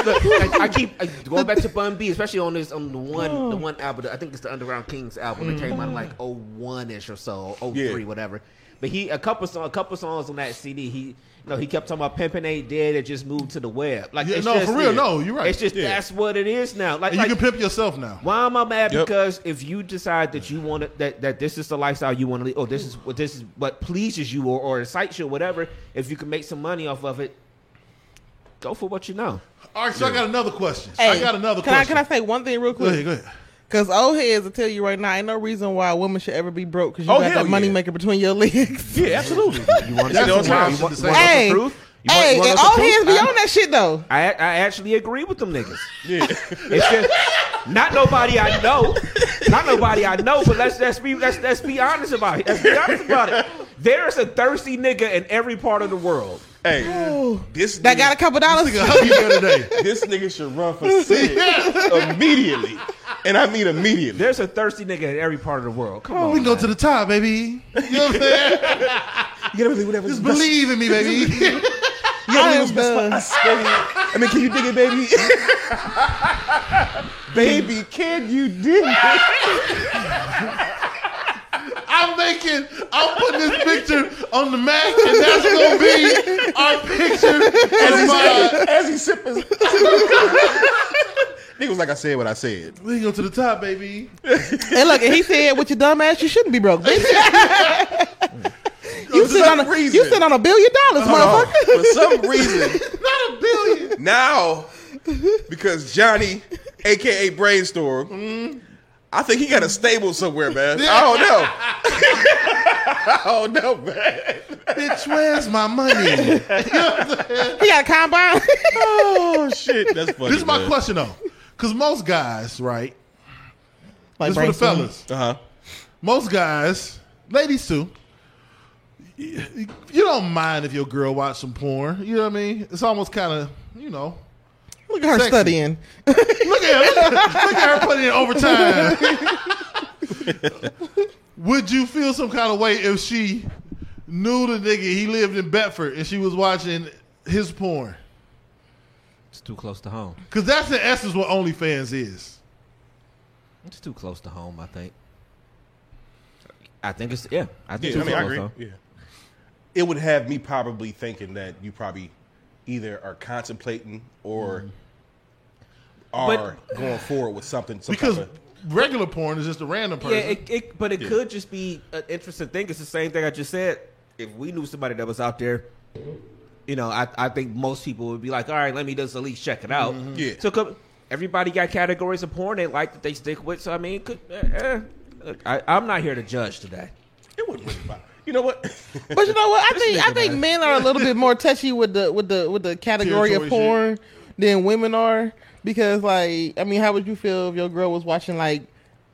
Look, I, I keep I, going back to Bun B, especially on this on the one oh. the one album. I think it's the Underground Kings album that mm. came out in like oh one ish or so, oh three, yeah. whatever. But he a couple song, a couple songs on that C D. He no, he kept talking about pimping ain't dead. It just moved to the web. Like yeah, no, just, for real, it, no, you're right. It's just yeah. that's what it is now. Like, and you like, can pimp yourself now. Why am I mad? Yep. Because if you decide that you want to, that that this is the lifestyle you want to lead, or this is what this is what pleases you or, or excites you or whatever. If you can make some money off of it, go for what you know. All right, so yeah. I got another question. Hey, I got another can question. I, can I say one thing real quick? Go ahead. Go ahead. Because old heads will tell you right now, ain't no reason why a woman should ever be broke because you oh, got that yeah. money maker between your legs. Yeah, absolutely. You want to know the Hey, you want, hey you want and old heads be on that shit, though. I, I actually agree with them niggas. Yeah. It's just not nobody I know. Not nobody I know, but let's, let's, be, let's, let's be honest about it. Let's be honest about it. There's a thirsty nigga in every part of the world. Hey, Ooh, this nigga, that got a couple dollars. This nigga should run for Senate immediately, and I mean immediately. There's a thirsty nigga in every part of the world. Come oh, on, we can man. go to the top, baby. You know what I'm saying? You gotta believe whatever. Just believe in me, baby. You gotta believe what's best for us, baby. I mean, can you dig it, baby? Baby, can you dig it? I'm making, I'm putting this picture on the Mac, and that's gonna be our picture as, my, as he sipping. Nigga was like, I said what I said. We go to the top, baby. And look, and he said, with your dumb ass, you shouldn't be broke, baby. You sit on, on a billion dollars, uh-huh. motherfucker. For some reason. Not a billion. Now, because Johnny A K A Brainstorm. Mm-hmm. I think he got a stable somewhere, man. I don't know. I don't know, man. Bitch, where's my money? You know what I'm saying? He got a combine. Oh, shit. That's funny. This is my man. question, though. Because most guys, right? Like this for the fellas. Uh-huh. Most guys, ladies too, you don't mind if your girl watch some porn. You know what I mean? It's almost kind of, you know. Look at her sexy. studying. Look at her. Look at, look at her putting in overtime. Would you feel some kind of way if she knew the nigga, he lived in Bedford, and she was watching his porn? It's too close to home. Because that's in essence what OnlyFans is. It's too close to home, I think. I think it's, yeah. I think yeah, it's too I mean, close I agree. Yeah. It would have me probably thinking that you probably either are contemplating or mm. are but, going forward with something. Some because type of, regular porn is just a random person. Yeah, it, it, but it yeah. could just be an interesting thing. It's the same thing I just said. If we knew somebody that was out there, you know, I, I think most people would be like, all right, let me just at least check it out. Mm-hmm. Yeah. So come, everybody got categories of porn they like that they stick with. So, I mean, could, eh, look, I, I'm not here to judge today. It wouldn't really matter. You know what? But you know what? I think I think men are a little bit more touchy with the with the with the category of porn shit. than women are, because like I mean, how would you feel if your girl was watching like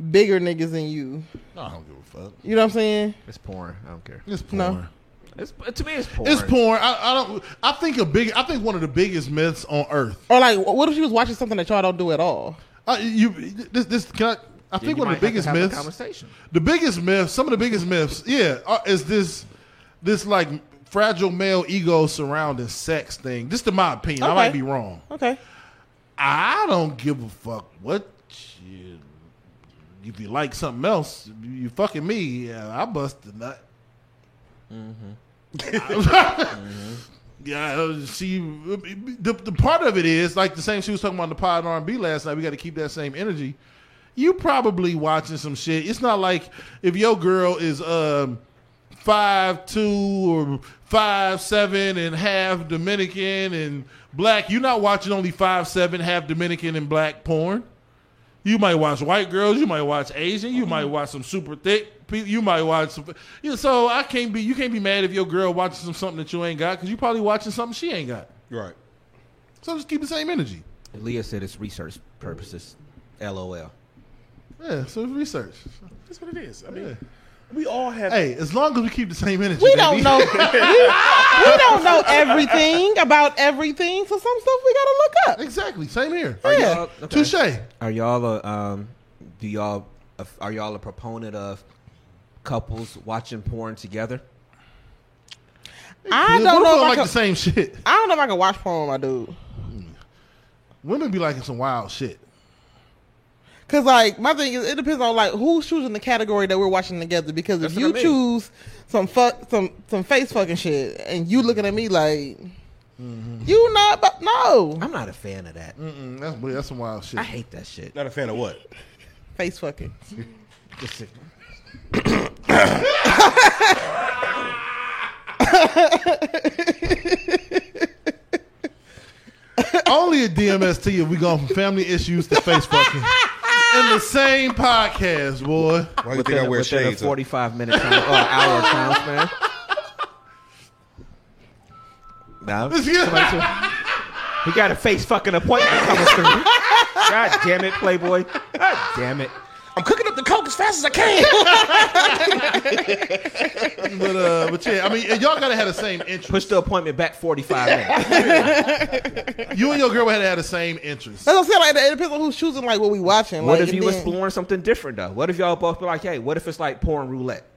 bigger niggas than you? No, I don't give a fuck. You know what I'm saying? It's porn. I don't care. It's porn. No. It's, to me, it's porn. It's porn. I, I don't. I think a big. I think one of the biggest myths on earth. Or like, what if she was watching something that y'all don't do at all? Uh, you this this can I, I think yeah, one of the biggest myths, the biggest myths, some of the biggest myths, yeah, are, is this, this like fragile male ego surrounding sex thing. Just in my opinion, okay. I might be wrong. Okay, I don't give a fuck what you, if you like something else, you fucking me. Yeah, I bust the nut. Mm-hmm. mm-hmm. Yeah, she. The, the part of it is like the same. She was talking about the pod R and B last night. We got to keep that same energy. You probably watching some shit. It's not like if your girl is um, five two or five seven and half Dominican and black, you're not watching only five seven, half Dominican and black porn. You might watch white girls. You might watch Asian. You mm-hmm. might watch some super thick people. You might watch some. Yeah, so I can't be. You can't be mad if your girl watches some something that you ain't got, because you probably watching something she ain't got. Right. So just keep the same energy. Leah said it's research purposes. L O L. Yeah, so it's research. That's what it is. I mean, yeah. we all have. Hey, as long as we keep the same energy, we baby. don't know. we, we don't know everything about everything. So some stuff we gotta look up. Exactly. Same here. Yeah. Okay. Touche. Are y'all a um? Do y'all a, are y'all a proponent of couples watching porn together? I don't We're know. If like I can, the same shit. I don't know if I can watch porn, my dude. Women be liking some wild shit. Cause like my thing is, it depends on like who's choosing the category that we're watching together. Because That's if you I mean. choose some fuck, some some face fucking shit, and you looking at me like, mm-hmm. you not, but no, I'm not a fan of that. Mm-mm, that's that's some wild shit. I hate that shit. Not a fan of what? Face fucking. Just sick. *coughs* Only at D M S T if we go from family issues to face fucking. In the same podcast, boy. Why do you think I wear shades? A forty-five minute time, or hour time span. No. We got a face fucking appointment coming through. God damn it, Playboy. God damn it. I'm cooking up the coke as fast as I can. but, uh, but yeah, I mean, y'all gotta have the same interest. Push the appointment back forty-five minutes. You and your girl gotta have the same interest. That's what I'm saying. Like, it depends on who's choosing, like what we watching. What like, if you then... exploring something different though? What if y'all both be like, hey, what if it's like porn roulette?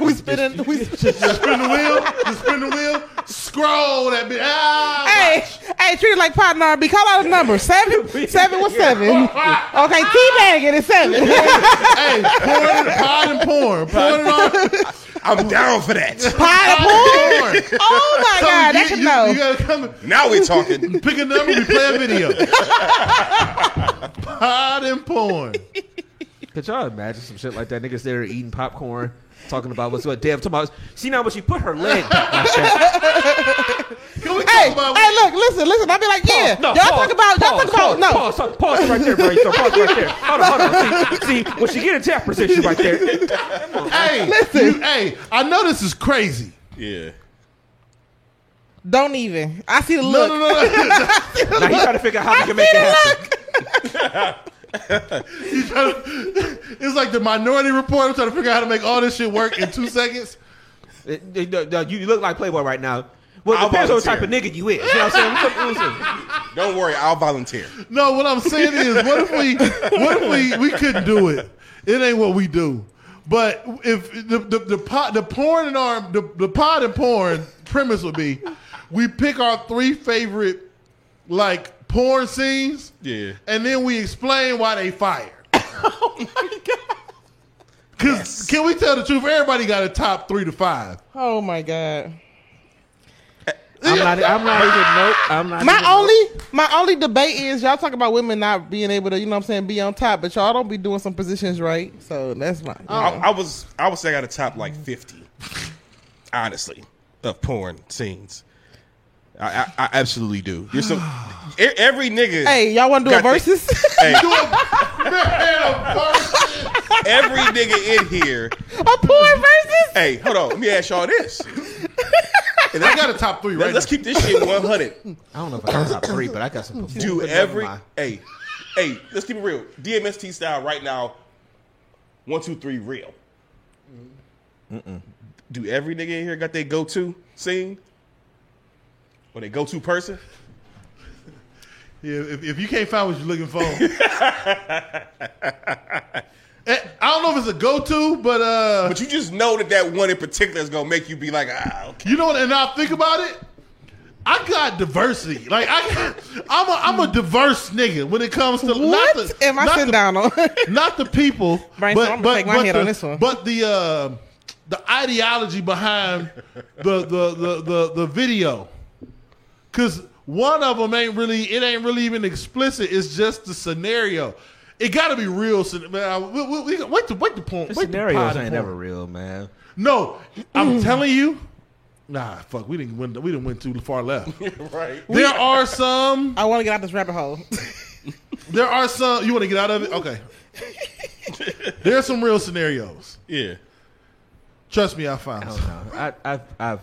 we spinning, just, we just, just spin the wheel, just spin the wheel, scroll that bitch. Ah, hey, watch. hey, treat it like partner R and B. Call out his number. Seven, seven was seven. Okay, teabagging is seven. Hey, porn, pod and porn, porn and R and B. I'm down for that. Pod and porn. Oh my so god, you, that's you, no. You gotta come. Now we talking. Pick a number. We play a video. Pod and porn. Could y'all imagine some shit like that? Niggas there eating popcorn. Talking about what's what Dev talking about. See now, but she put her leg. Back like that. Can we hey, talk about hey, look, listen, listen. I'd be like, yeah. Pause, no, y'all pause, talk about, y'all pause, talk about, pause, no. Pause, pause, pause right there, Brainstorm. Pause right there. Hold on, hold on. See, see, when she get in tap position right there. On, hey, listen. You, hey, I know this is crazy. Yeah. Don't even. I see the look. No, no, no. Now he's trying to figure out how we can make it happen. to, it's like the Minority Report. I'm trying to figure out how to make all this shit work in two seconds. It, it, it, it, you look like Playboy right now. Well, it I'll depends volunteer. on the type of nigga you is. You know what I'm saying? Don't worry, I'll volunteer. No, what I'm saying is, what if we, what if we, we couldn't do it? It ain't what we do. But if the the the, pot, the porn and our the, the pod and porn premise would be, we pick our three favorite like. porn scenes, yeah, and then we explain why they fired. Oh my god! Because yes. Can we tell the truth? Everybody got a top three to five. Oh my god! I'm not. I'm not even. Nope. I'm not. My only. Nope. My only debate is y'all talk about women not being able to, you know, what I'm saying, be on top, but y'all don't be doing some positions right. So that's my. I, I was. I would say I got a top like fifty, honestly, of porn scenes. I, I absolutely do. You're so every nigga. Hey, y'all want to do a versus? The, hey, do a, man, a versus. Every nigga in here. A porn versus? Hey, hold on. Let me ask y'all this. And I got a top three right let's, now. Let's keep this shit one hundred. I don't know if I got a top three, but I got some. Do every hey, hey. Let's keep it real. D M X T style right now. One, two, three, real. Mm-mm. Do every nigga in here got their go-to scene? Or they go-to person? Yeah, if, if you can't find what you're looking for. I don't know if it's a go-to, but... Uh, but you just know that that one in particular is going to make you be like, ah, okay. You know what? And I think about it. I got diversity. Like, I, I'm, a, I'm a diverse nigga when it comes to... What not the, am I sitting the, down on? Not the people. Brain, but, so I'm going to take my head the, on this one. But the... Uh, the ideology behind the the the the, the video. Cause one of them ain't really, it ain't really even explicit. It's just the scenario. It got to be real. Man, we, we, we, wait the wait the point. The wait scenarios the ain't never real, man. No, I'm telling you. Nah, fuck. We didn't win. We didn't win too far left. Right. There are some. I want to get out this rabbit hole. There are some. You want to get out of it? Okay. There are some real scenarios. Yeah. Trust me, I found. I don't some. know. I I've. I've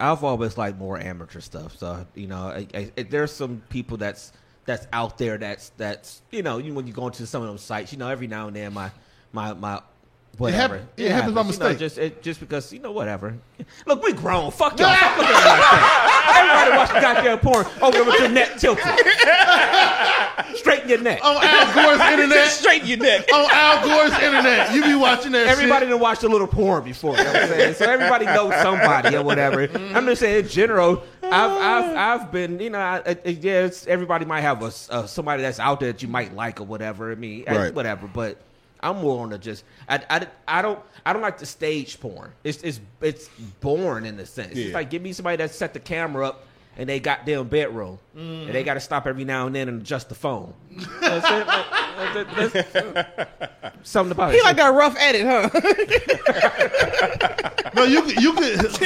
I've always liked more amateur stuff, so you know, I, I, I, there's some people that's that's out there that's that's you know, you, when you go into some of those sites, you know, every now and then my my my whatever it, hap- it, it happens by mistake, you know, just it, just because you know whatever. Look, we grown, fuck y'all, fuck looking at me like that. Everybody watch the goddamn porn over there with your neck tilted, straighten your neck on Al Gore's internet, straighten your neck on Al Gore's internet. You be watching that. Everybody shit. Done watched a little porn before, you know what I'm saying? So everybody knows somebody or whatever. Mm. I'm just saying in general. I've I've I've been you know I, I, yeah, it's, everybody might have a uh, somebody that's out there that you might like or whatever. I mean, right. I, whatever, but. I'm more on the just. I, I, I don't I don't like the stage porn. It's it's it's boring in a sense. Yeah. It's like give me somebody that set the camera up and they got their bedroom mm. and they got to stop every now and then and adjust the phone. That's it. That's, that's, that's, something about he it. He like that rough edit, huh? No, you you could.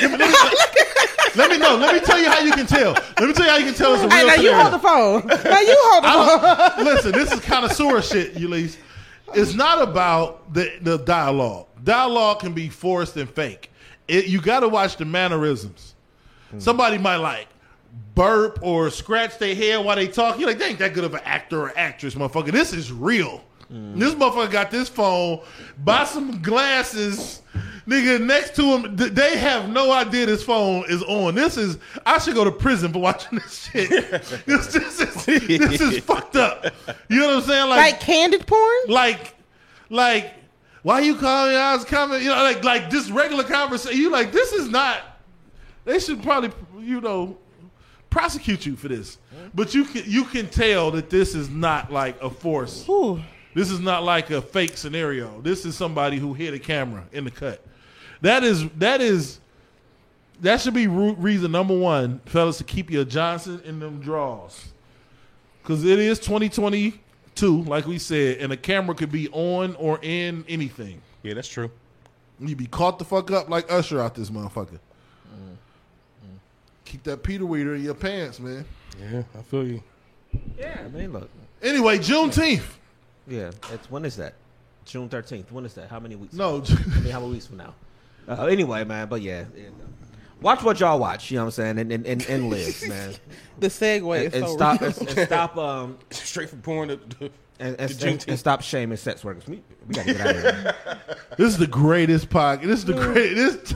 Let me know. Let me tell you how you can tell. Let me tell you how you can tell. It's a real hey, now scenario. You hold the phone. Now you hold the phone. Listen, this is connoisseur shit, Ulysses. It's not about the, the dialogue. Dialogue can be forced and fake. It, you got to watch the mannerisms. Mm. Somebody might like burp or scratch their head while they talk. You're like, they ain't that good of an actor or actress, motherfucker. This is real. Mm. This motherfucker got this phone, buy some glasses, nigga, next to him. They have no idea this phone is on. This is, I should go to prison for watching this shit. this, this, is, this is fucked up. You know what I'm saying? Like, like candid porn? Like, like, why you calling me? I was coming. You know, like, like this regular conversation. You like, this is not, they should probably, you know, prosecute you for this. But you can, you can tell that this is not like a force. Ooh. This is not like a fake scenario. This is somebody who hit a camera in the cut. That is that is that should be reason number one, fellas, to keep your Johnson in them draws, because it is twenty twenty-two, like we said, and a camera could be on or in anything. Yeah, that's true. You be caught the fuck up like Usher out this motherfucker. Mm. Mm. Keep that Peter Weeder in your pants, man. Yeah, I feel you. Yeah, I mean, look. Anyway, Juneteenth. Yeah, it's when is that? June thirteenth. When is that? How many weeks? No, from now? I mean, how many weeks from now? Uh, anyway, man, but yeah, yeah no. Watch what y'all watch. You know what I'm saying? And and and, and live, man. The segue. And, and so stop. And, and stop. Um, straight from porn to. to And, and, and, and stop shaming sex workers. We, we gotta get out of here. This is the greatest podcast. This is the greatest.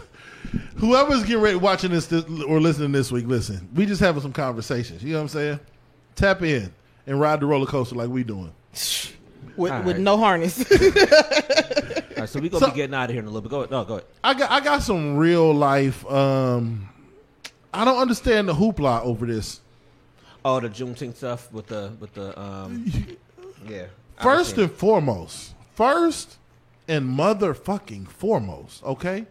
Whoever's getting ready watching this, this or listening this week, listen. We just having some conversations. You know what I'm saying? Tap in and ride the roller coaster like we doing. With, right. with no harness. All right, so we gonna so, be getting out of here in a little bit. Go ahead. No, go ahead. I got I got some real life. Um, I don't understand the hoopla over this. Oh, the Juneteenth stuff with the with the. Um, Yeah. First and foremost, first and motherfucking foremost, okay?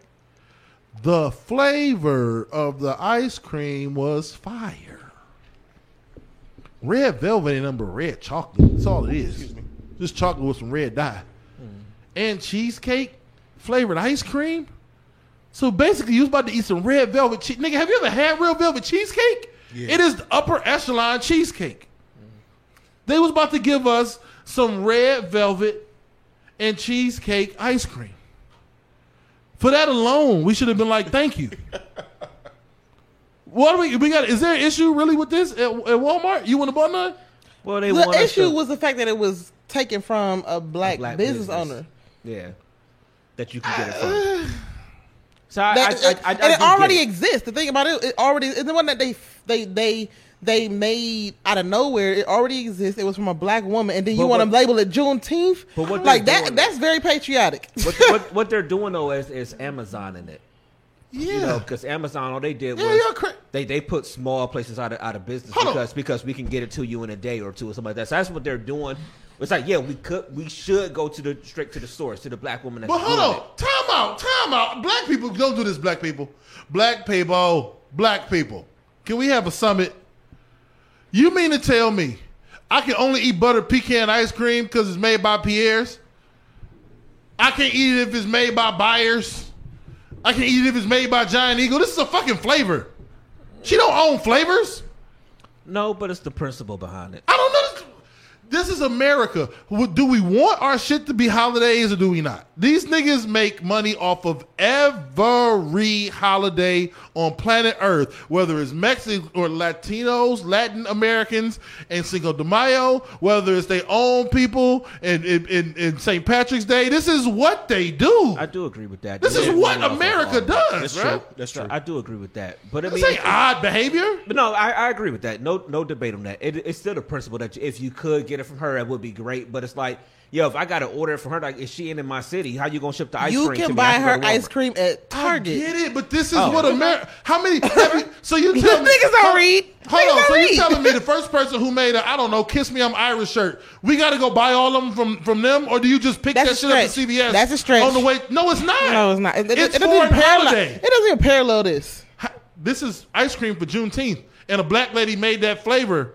The flavor of the ice cream was fire. Red velvet ain't number red chocolate. That's all it is. Just chocolate with some red dye. Mm. And cheesecake flavored ice cream? So basically, you was about to eat some red velvet cheese. Nigga, have you ever had real velvet cheesecake? Yeah. It is the upper echelon cheesecake. They was about to give us some red velvet and cheesecake ice cream. For that alone, we should have been like, "Thank you." What do we? We got? Is there an issue really with this at, at Walmart? You want to buy none? Well, they the issue to, was the fact that it was taken from a black, a black business, business owner. Yeah, that you can get it from. So I, that, I, I, I, and I it already it. exists. The thing about it, it already is the one that they they they. They made out of nowhere. It already exists. It was from a black woman, and then you but want what, to label it Juneteenth? But what like that? Doing, that's very patriotic. What, what, what they're doing though is, is Amazon in it. Yeah, because you know, Amazon, all they did was yeah, cra- they they put small places out of out of business Hold because on. because we can get it to you in a day or two or something like that. So that's what they're doing. It's like, yeah, we could, we should go to the straight to the source, to the black woman. That's but hold on, it. time out, time out. Black people don't do this. Black people, black people, black people. Can we have a summit? You mean to tell me I can only eat buttered pecan ice cream because it's made by Pierre's? I can't eat it if it's made by Byers. I can eat it if it's made by Giant Eagle. This is a fucking flavor. She don't own flavors. No, but it's the principle behind it. I don't know. This is America. Do we want our shit to be holidays or do we not? These niggas make money off of every holiday on planet Earth, whether it's Mexican or Latinos, Latin Americans, and Cinco de Mayo, whether it's their own people and, and, and, and Saint Patrick's Day. This is what they do. I do agree with that. This yeah, is what America does. That's true. Right? That's true. I do agree with that. But I mean, this ain't odd behavior. But no, I, I agree with that. No, no debate on that. It, it's still the principle that if you could get it from her, it would be great. But it's like, yo, if I got to order it from her, like, is she in, in my city? How you gonna ship the ice you cream? You can buy her ice cream at Target. I get it, but this is oh. what America. How many? Every, so you tell me niggas don't read. Hold niggas on. So read. You telling me the first person who made a I don't know, kiss me, I'm Irish shirt. We got to go buy all of them from, from them, or do you just pick That's that shit up at C V S? That's a stretch. On the way, no, it's not. No, it's not. It, it, it's it, it for a holiday. It doesn't even parallel this. This is ice cream for Juneteenth, and a black lady made that flavor.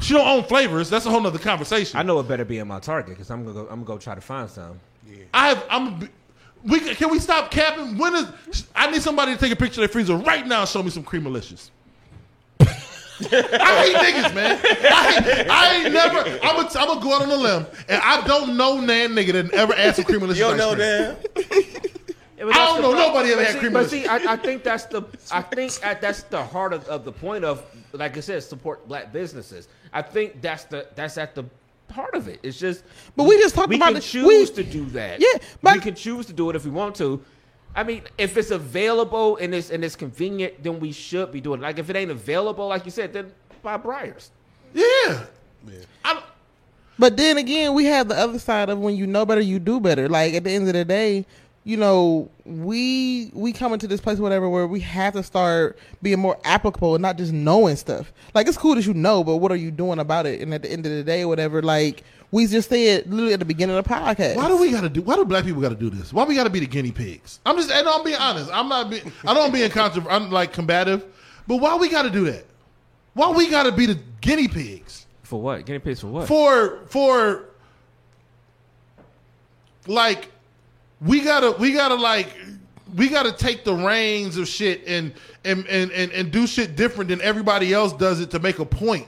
She don't own flavors. That's a whole nother conversation. I know it better be in my Target because I'm gonna go, I'm gonna go try to find some. Yeah. I have. I'm. We can we stop capping? When is? I need somebody to take a picture of their freezer right now and show me some Creamalicious. I hate niggas, man. I, I ain't never. I'm gonna I'm go out on a limb, and I don't know nan nigga that ever asked for Creamalicious. You don't know nan. I don't know. Problem. Nobody ever had Creamalicious. But see, I, I think that's the. I think that's the heart of, of the point of, like I said, support black businesses. I think that's the that's at the part of it. It's just, but we just talked about can the, choose we, to do that. Yeah, but we can choose to do it if we want to. I mean, if it's available and it's and it's convenient, then we should be doing it. Like if it ain't available, like you said, then buy Briars. Yeah. yeah. But then again, we have the other side of when you know better, you do better. Like at the end of the day, you know, we we come into this place, whatever, where we have to start being more applicable and not just knowing stuff. Like, it's cool that you know, but what are you doing about it? And at the end of the day, whatever, like, we just said literally at the beginning of the podcast. Why do we got to do, why do black people got to do this? Why we got to be the guinea pigs? I'm just, and I'm being honest. I'm not being, I don't be in controversy, I'm like combative, but why we got to do that? Why we got to be the guinea pigs? For what? Guinea pigs for what? For, for, like, We gotta, we gotta like we got to take the reins of shit and and, and and and do shit different than everybody else does it to make a point.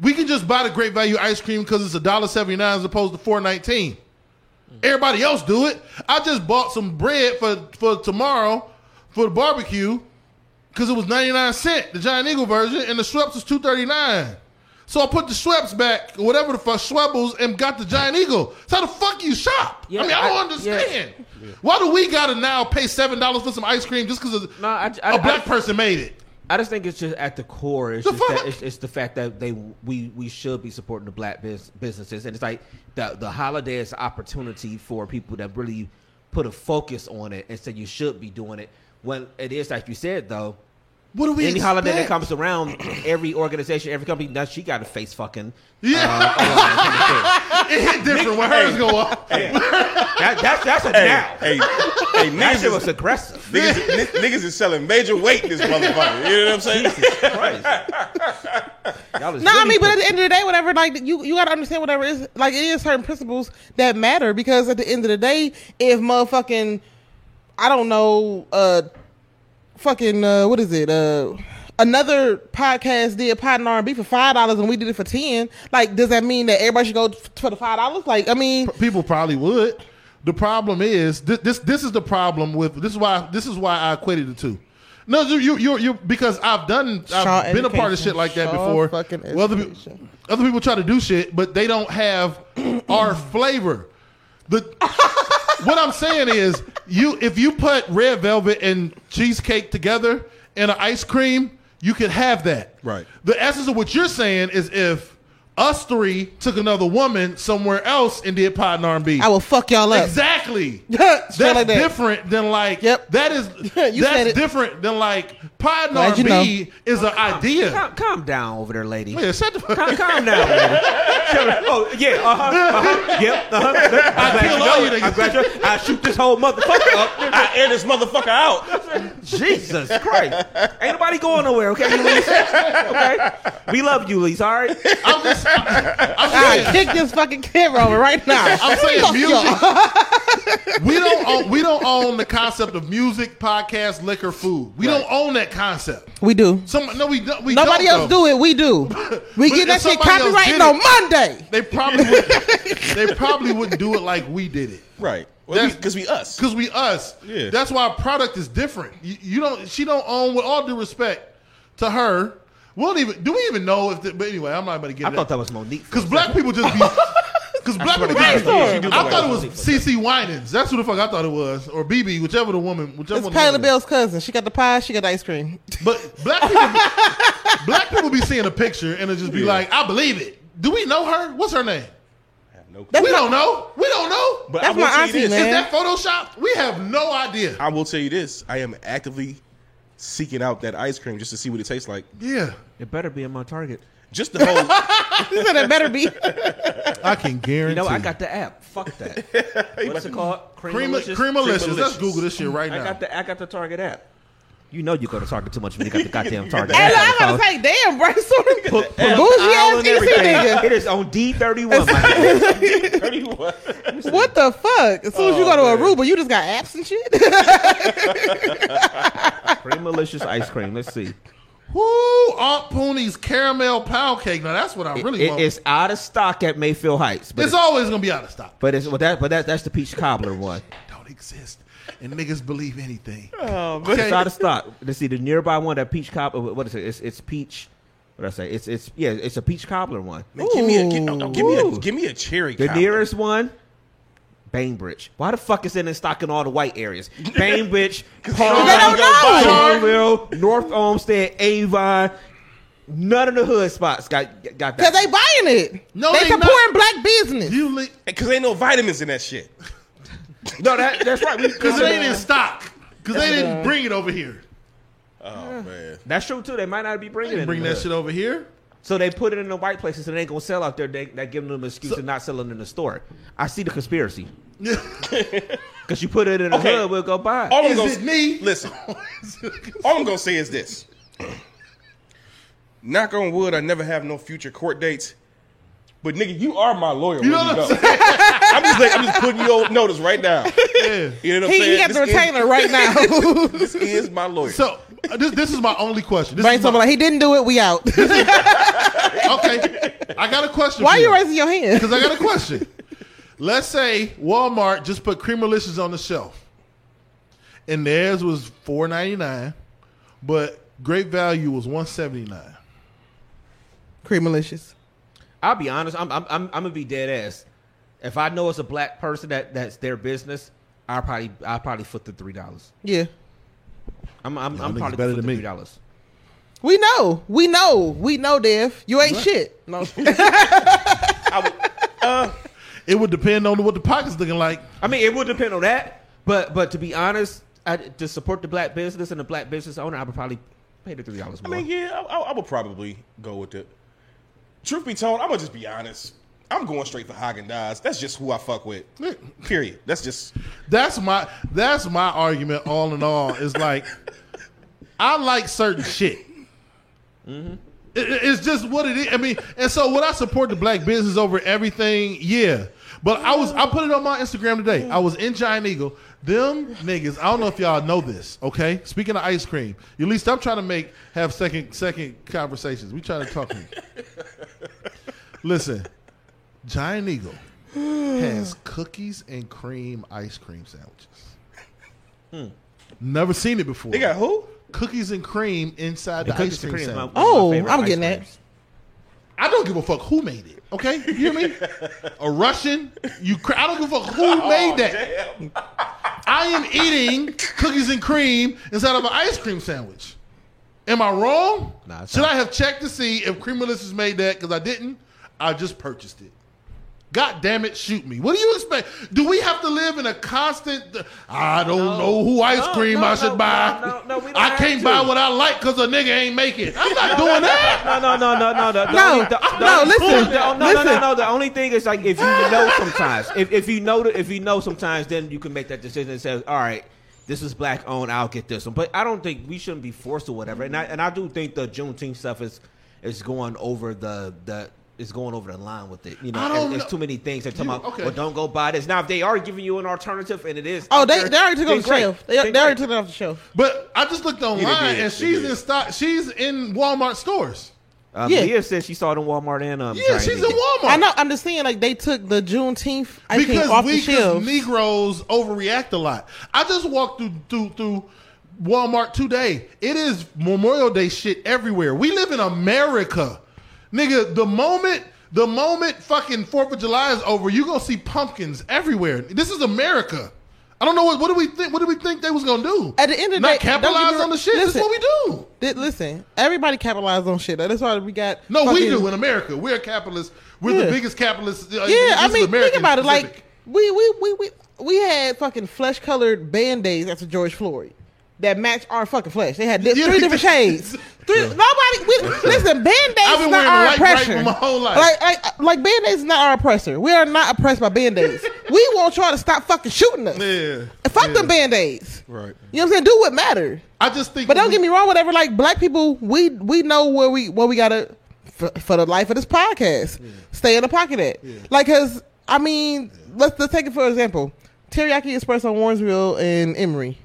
We can just buy the Great Value ice cream because it's a dollar seventy-nine as opposed to four nineteen. Everybody else do it. I just bought some bread for, for tomorrow for the barbecue because it was ninety-nine cents, the Giant Eagle version, and the Schweppes was two thirty-nine. So I put the Schweppes back, or whatever the fuck, Schwebbles, and got the Giant Eagle. So how the fuck you shop? Yeah, I mean, I don't I, understand. Yeah. Why do we got to now pay seven dollars for some ice cream just because no, a I, black I, person made it? I just think it's just at the core. It's the just that it's, it's the fact that they we, we should be supporting the black biz, businesses, and it's like the the holiday is an opportunity for people that really put a focus on it, and so you should be doing it. When it is, like you said, though, what do we any expect? Holiday that comes around, every organization, every company, now she got a face fucking. Yeah, uh, it hit different when hers hey, go up. Hey, that, that's that's a hey, now. Hey, hey, niggas is, was aggressive. Niggas, n- niggas is selling major weight. This motherfucker. You know what I'm saying? Jesus Christ. Y'all is no, really I mean, but at the end of the day, whatever, like you, you gotta understand whatever is like it is certain principles that matter because at the end of the day, if motherfucking, I don't know, uh. Fucking uh, what is it? Uh, another podcast did pot and R and B for five dollars, and we did it for ten. Like, does that mean that everybody should go for the five dollars? Like, I mean, people probably would. The problem is this. This, this is the problem with this. Is why this is why I equated the two. No, you you you, you because I've done. Shaw I've been a part of shit like that Shaw before. Well, other, other people try to do shit, but they don't have our flavor. The. What I'm saying is, you if you put red velvet and cheesecake together in an ice cream, you could have that. Right. The essence of what you're saying is if us three took another woman somewhere else and did pot and R and B, I will fuck y'all up. Exactly. That's like that. different than like. Yep. That is. you that's said it. different than like pot and Glad R and B you know. is an calm, idea. Calm, calm down over there, lady. Yeah, shut the fuck up. Calm, calm down. Oh yeah. Uh huh. Uh-huh. Yep. Uh huh. I kill all you. I grab you. I shoot this whole motherfucker up. I air this motherfucker out. Jesus Christ. Ain't nobody going nowhere. Okay, Ulysses. Okay. We love you, Ulysses. All right. I'm just. I kick this fucking camera over right now. I'm saying music. we don't own, we don't own the concept of music, podcast, liquor, food. We right. don't own that concept. We do. Some no, we, we nobody don't, else though. do it. We do. We get that shit copyrighted on Monday. They probably would, they probably wouldn't do it like we did it. Right. Because well, we us. Because we us. Yeah. That's why our product is different. You, you don't. She don't own. With all due respect to her. We don't even, do we even know if, the, but anyway, I'm not about to get I it thought out. That was Monique. Because black people just be, because black people just be, I thought it was C C Winans. That's who the fuck I thought it was. Or B B, whichever the woman, whichever it's one. It's Taylor Bell's cousin. She got the pie, she got the ice cream. But black people, black people be seeing a picture and it'll just be yeah. like, I believe it. Do we know her? What's her name? I have no clue. We my, don't know. We don't know. But that's I will my tell auntie, you this. Man. Is that photoshopped? We have no idea. I will tell you this. I am actively seeking out that ice cream just to see what it tastes like. Yeah. It better be in my Target. Just the whole. You said it better be. I can guarantee. You know, I got the app. Fuck that. What's it called? Creamalicious. Creamalicious. Let's Google this shit right now. I got the I got the Target app. You know you go to Target too much when you got the goddamn Target. Hey, I gotta say, damn, Brainstorm. Bougie ass E C nigga. It is on D thirty-one. D thirty-one. What the fuck? As soon as oh, you go to man. Aruba, you just got apps and shit. Creamalicious ice cream. Let's see. Woo! Aunt Poonie's caramel pound cake. Now that's what I really it, want. It's out of stock at Mayfield Heights. But it's, it's always gonna be out of stock. But it's well, that but that that's the peach cobbler one. Don't exist. And niggas believe anything. Oh, man. It's out of stock. Let's see the nearby one that peach cobbler. What is it? It's it's peach. What did I say? It's it's yeah. It's a peach cobbler one. Man, give me a give, no, no, give me a give me a cherry. The cobbler. Nearest one. Bainbridge. Why the fuck is it in stock in all the white areas? Bainbridge, Charleville, North Olmsted, Avon. None of the hood spots got got that. Because they buying it. No, they, they supporting not. Black business. Because ain't no vitamins in that shit. No, that, that's right. Because it ain't in stock. Because they didn't bring it over here. Oh, yeah. Man. That's true, too. They might not be bringing it. Bring that hood. Shit over here. So they put it in the white places and it ain't going to sell out there. They, they give them an excuse so, to not selling in the store. I see the conspiracy. Because you put it in the okay. hood, we'll go buy it. All I'm is gonna, it me? Listen, all I'm going to say is this. Knock on wood, I never have no future court dates. But nigga, you are my lawyer. You know what I'm saying? I'm just, like, I'm just putting you on notice right now. Yeah. You know what I'm he, saying? He at the retainer right now. This is my lawyer. So uh, this this is my only question. This Brainstorm, my, like, he didn't do it, we out. Is, okay. I got a question. Why for are you raising your hand? Because I got a question. Let's say Walmart just put Creamalicious on the shelf. And theirs was four ninety-nine, but Great Value was one seventy-nine. Creamalicious. I'll be honest. I'm I'm I'm, I'm gonna be dead ass. If I know it's a black person that, that's their business, I probably I probably foot the three dollars. Yeah, I'm I'm, no, I'm probably better than me. Three dollars. We know, we know, we know, Dev. You ain't what? Shit. No. I would, uh, it would depend on what the pocket's looking like. I mean, it would depend on that. But but to be honest, I, to support the black business and the black business owner, I would probably pay the three dollars more. I mean, yeah, I, I would probably go with it. Truth be told, I'm gonna just be honest. I'm going straight for Häagen-Dazs. That's just who I fuck with. Period. That's just that's my that's my argument. All in all, is like I like certain shit. Mm-hmm. It, it's just what it is. I mean, and so would I support the black business over everything? Yeah, but I was I put it on my Instagram today. I was in Giant Eagle. Them niggas. I don't know if y'all know this. Okay, speaking of ice cream, at least I'm trying to make have second second conversations. We trying to talk. Listen. Giant Eagle has cookies and cream ice cream sandwiches. Hmm. Never seen it before. They got who? Cookies and cream inside the, the ice cream, cream sandwich. My, oh, I'm getting that. Creams. I don't give a fuck who made it. Okay, you hear me? A Russian? You? Cr- I don't give a fuck who oh, made that. Damn. I am eating cookies and cream inside of an ice cream sandwich. Am I wrong? Nah, should not. I have checked to see if Creamalicious made that? Because I didn't. I just purchased it. God damn it, shoot me. What do you expect? Do we have to live in a constant, I don't no, know who ice no, cream no, I should no, buy. No, no, no, we don't I can't to. buy what I like because a nigga ain't making it. I'm not no, doing no, that. No, no, no, no, no, no. No, the, the, no, listen. The, no, no, listen. no, no, no. The only thing is like if you know sometimes, if, if, you know, if you know sometimes, then you can make that decision and say, all right, this is black owned, I'll get this one. But I don't think we shouldn't be forced or whatever. And I, and I do think the Juneteenth stuff is, is going over the, the, It's going over the line with it, you know. There's know. too many things they're talking you, about. Okay. Well, don't go buy this now. If they are giving you an alternative, and it is oh, they, they already took it off the shelf. They, they, they already took it off the shelf. But I just looked online, yeah, and she's in stock. She's in Walmart stores. Um, yeah, Leah said she saw it in Walmart and um. Yeah, she's in Walmart. I know. I'm just saying, like they took the Juneteenth I because think, off we the shelf. Negroes overreact a lot. I just walked through through through Walmart today. It is Memorial Day shit everywhere. We live in America. Nigga, the moment, the moment fucking fourth of July is over, you're going to see pumpkins everywhere. This is America. I don't know. What, what do we think? What do we think they was going to do? At the end of the day, not capitalize on the shit? This is what we do. Th- listen, everybody capitalizes on shit. That's why we got. No, fucking, we do in America. We're capitalists. We're yeah. the biggest capitalists. Uh, yeah, I mean, American think about it. Pacific. Like, we, we, we, we, we had fucking flesh-colored Band-Aids after George Floyd. That match our fucking flesh. They had three different shades. Three, yeah. Nobody we, listen. Band-Aids is not our oppressor. Right my whole life. Like, like, like Band-Aids is not our oppressor. We are not oppressed by Band-Aids. We want y'all to stop fucking shooting us. Yeah, fuck yeah. them Band-Aids. Right. You know what I'm saying? Do what matter. I just think. But don't we, get me wrong. Whatever. Like black people, we we know where we where we gotta for, for the life of this podcast. Yeah. Stay in the pocket at. Yeah. Like, cause I mean, yeah. let's let's take it for example. Teriyaki Express on Warrensville and Emory.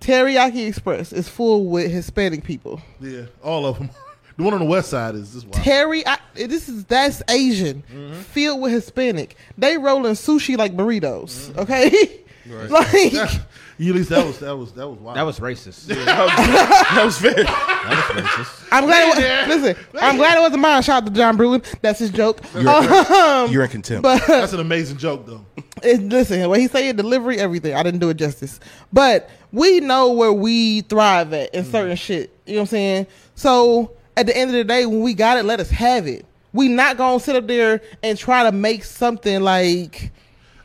Teriyaki Express is full with Hispanic people. Yeah, all of them. The one on the west side is this one. Terry, I, this is that's Asian, mm-hmm. filled with Hispanic. They rolling sushi like burritos. Mm-hmm. Okay, right. Like that, at least that was that was that was wild. That was racist. Yeah, that was fair. That was racist. I'm glad. Yeah, it was, listen, yeah. I'm glad it wasn't mine. Shout out to John Bruin. That's his joke. You're, um, you're in contempt. But, that's an amazing joke, though. It, listen, when he said delivery, everything. I didn't do it justice, but. We know where we thrive at in certain mm. shit. You know what I'm saying? So at the end of the day, when we got it, let us have it. We not gonna sit up there and try to make something like.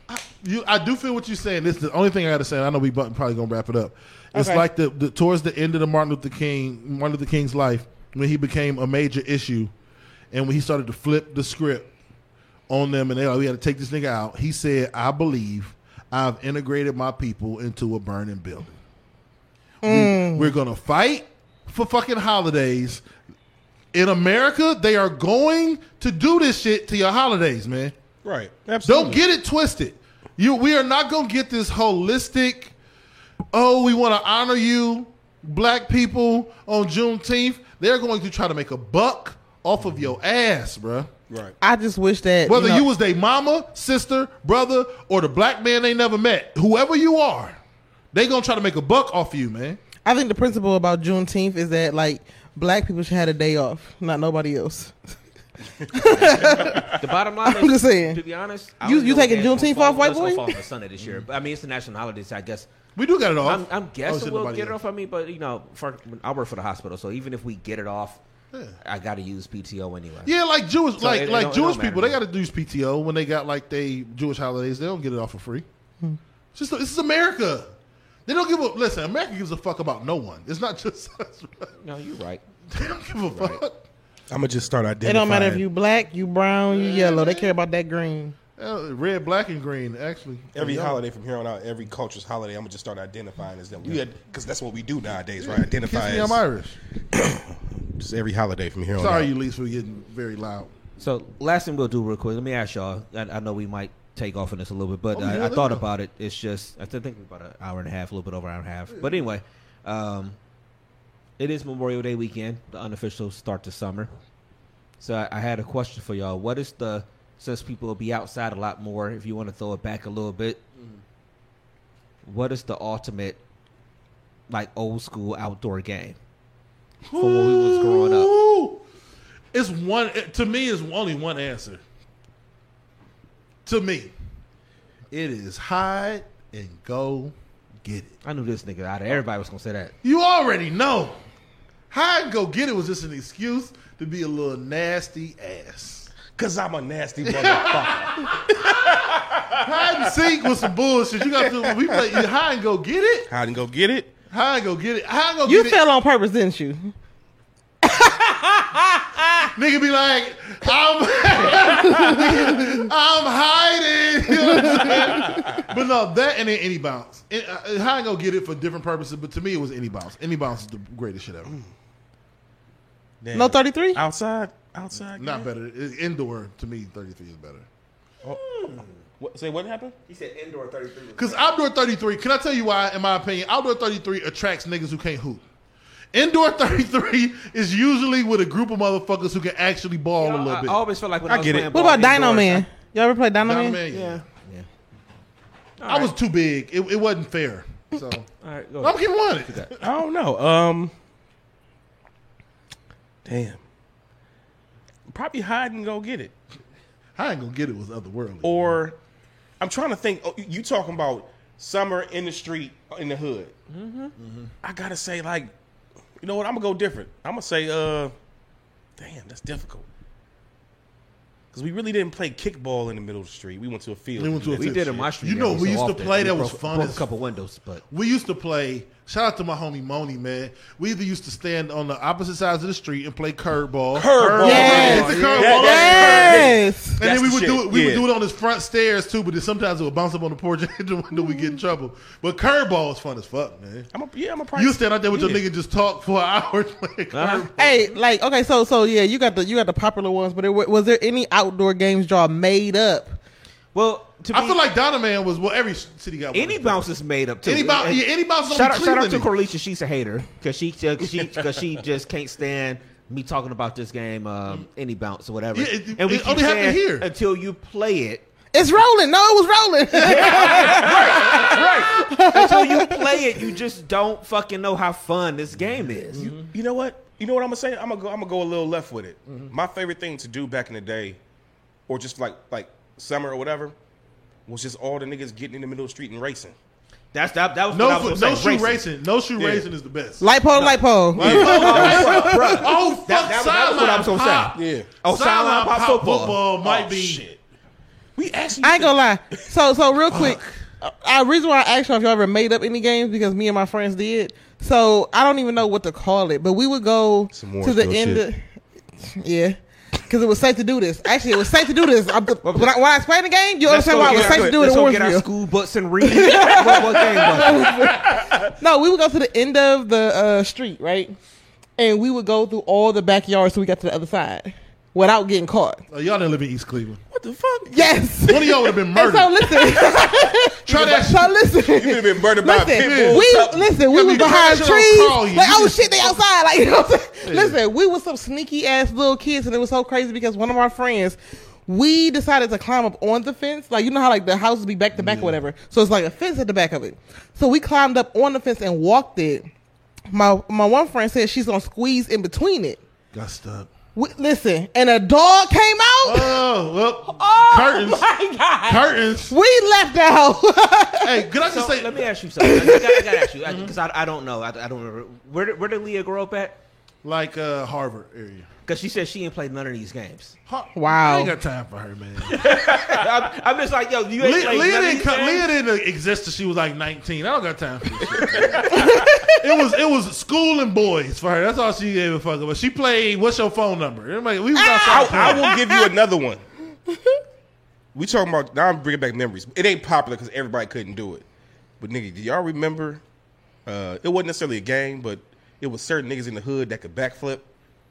I, you, I do feel what you're saying. This is the only thing I got to say. And I know we probably gonna wrap it up. It's okay. Like the, the towards the end of the Martin Luther King, Martin Luther King's life when he became a major issue, and when he started to flip the script on them, and they like, we had to take this nigga out. He said, "I believe I've integrated my people into a burning building." Mm. We, we're going to fight for fucking holidays. In America, they are going to do this shit to your holidays, man. Right. Absolutely. Don't get it twisted. You, we are not going to get this holistic, oh, we want to honor you, black people, on Juneteenth. They're going to try to make a buck off of your ass, bruh. Right. I just wish that whether you, know, you was their mama, sister, brother, or the black man they never met, whoever you are, they gonna try to make a buck off you, man. I think the principle about Juneteenth is that like black people should have a day off, not nobody else. The bottom line, I'm is, just saying. To be honest, I you you taking Juneteenth off, white boy? Fall on Sunday this year, but I mean it's the national holiday, so I guess we do get it off. I'm, I'm guessing oh, we'll get it off. I mean, but you know, for, I work for the hospital, so even if we get it off. Yeah. I gotta use P T O anyway. Yeah, like Jewish, so like it, like it Jewish people, they gotta use P T O when they got like they Jewish holidays. They don't get it off for free. Hmm. It's just this is America. They don't give a listen. America gives a fuck about no one. It's not just us. No, you're right. They don't give a you're fuck. Right. I'm gonna just start identifying. It don't matter if you black, you brown, you yellow. They care about that green. Red, black, and green. Actually, every yeah. holiday from here on out, every culture's holiday, I'm gonna just start identifying as them. Because that's what we do nowadays, yeah. right? Identify. As, I'm Irish. Just every holiday from here on Sorry, out. Sorry, you least we're getting very loud. So last thing we'll do real quick. Let me ask y'all. I, I know we might take off on this a little bit, but oh, I, yeah, I thought go. about it. It's just I think about an hour and a half, a little bit over an hour and a half. Yeah. But anyway, um, it is Memorial Day weekend, the unofficial start to summer. So I, I had a question for y'all. What is the Since people will be outside a lot more, if you want to throw it back a little bit, mm-hmm. what is the ultimate, like, old school outdoor game for Ooh. when we was growing up? It's one to me. It's only one answer. To me, it is hide and go get it. I knew this nigga out of everybody was gonna say that. You already know, hide and go get it was just an excuse to be a little nasty ass. Cause I'm a nasty motherfucker. Hide and seek was some bullshit. You got to when we play. Hide and go get it. Hide and go get it. Hide and go get it. Hide and go. You get fell it. on purpose, didn't you? Nigga be like, I'm, I'm hiding. You know what I'm but no, that and then any bounce. It, uh, hide and go get it for different purposes. But to me, it was any bounce. Any bounce is the greatest shit ever. Damn. No thirty-three outside. Outside, not yeah. better. It's indoor to me, thirty-three is better. Oh. What, say what happened? He said indoor thirty-three. Because outdoor thirty-three, can I tell you why? In my opinion, outdoor thirty-three attracts niggas who can't hoop. Indoor thirty-three is usually with a group of motherfuckers who can actually ball you know, a little I, bit. I always feel like when I, I was get it. What about Dino indoors, Man? Y'all ever play Dino, Dino Man? Man? Yeah, yeah. yeah. I right. was too big. It, it wasn't fair. So all right, go I'm keeping one. I don't know. Um, damn. Probably hide and go get it. Hide and go get it was otherworldly. Or, I'm trying to think. Oh, you talking about summer in the street in the hood? Mm-hmm. Mm-hmm. I gotta say, like, you know what? I'm gonna go different. I'm gonna say, uh, damn, that's difficult. Because we really didn't play kickball in the middle of the street. We went to a field. We, went to a we did in my street. You know, we so used often. to play. We that broke, was fun. Broke as, a couple windows, but we used to play. Shout out to my homie Moni, man. We either used to stand on the opposite sides of the street and play curb ball. Curb ball. Yes. It's the curb ball. Yes. And then we would do it. We yeah. would do it on this front stairs too. But then sometimes it would bounce up on the porch and the window. We get in trouble. But curb ball is fun as fuck, man. I'm a, yeah, I'm a. Price. You stand out there with yeah. your nigga just talk for an hour. Like, uh-huh. Hey, like okay, so so yeah, you got the you got the popular ones, but it, was there any out outdoor games y'all made up? Well, to me, I feel like Donna Man was well. Every city got one. Any bounce is made up too. Any bounce, yeah, any bounce. Shout, shout out to Creamalicious. She's a hater because she because she, she just can't stand me talking about this game. Um, any bounce or whatever. Yeah, it, and we it only happened here until you play it. It's rolling. No, it was rolling. right, right. Until you play it, you just don't fucking know how fun this game is. Mm-hmm. You, you know what? You know what I'm gonna say? I'm gonna go. I'm gonna go a little left with it. Mm-hmm. My favorite thing to do back in the day. Or just like like summer or whatever, was just all the niggas getting in the middle of the street and racing. That's that. That was no, what I was no shoe racing. racing. No shoe yeah. racing is the best. Light pole, no. light pole. Light pole, light pole. Bro. Oh fuck, that, that, that was what I was gonna say. Yeah. Oh, sideline pop, pop football, football might oh, be. Shit. We actually. I ain't gonna lie. So so real quick, I reason why I asked y'all if y'all ever made up any games because me and my friends did. So I don't even know what to call it, but we would go to the end. Of, yeah. Because it was safe to do this. Actually, it was safe to do this. I, when, I, when I explained the game, you understand why it was safe to do it in Warrensville. Let's go get our school butts and read. what, what game was? No, we would go to the end of the uh, street, right? And we would go through all the backyards so we got to the other side without getting caught. Oh, y'all didn't live in East Cleveland. What the fuck? Yes. One of y'all would have been murdered. So listen. Try that. So listen. You would have been murdered by listen, people. We, listen, we were behind trees. Like, oh shit, they outside. Like, you know what I'm saying? Yeah. Listen, we were some sneaky ass little kids, and it was so crazy because one of our friends, we decided to climb up on the fence. Like, you know how like the houses be back to back or whatever. So it's like a fence at the back of it. So we climbed up on the fence and walked it. My my one friend said she's gonna squeeze in between it. Got stuck. We, listen, and a dog came out. Oh well, oh, curtains. My God. Curtains. We left that house. Hey, could I just so, say? Let me ask you something. I gotta, I gotta ask you because mm-hmm. I, I don't know. I, I don't remember. Where where did Leah grow up at? Like uh, Harvard area. Because she said she ain't played none of these games. Huh. Wow. I ain't got time for her, man. I'm, I'm just like, yo, you ain't Le- played Leah none didn't of these co- Leah didn't exist until she was like nineteen. I don't got time for this shit. It was, it was school and boys for her. That's all she gave a fuck about. She played, what's your phone number? Like, we was ah, I, I will give you another one. We talking about, now I'm bringing back memories. It ain't popular because everybody couldn't do it. But nigga, do y'all remember? Uh, it wasn't necessarily a game, but it was certain niggas in the hood that could backflip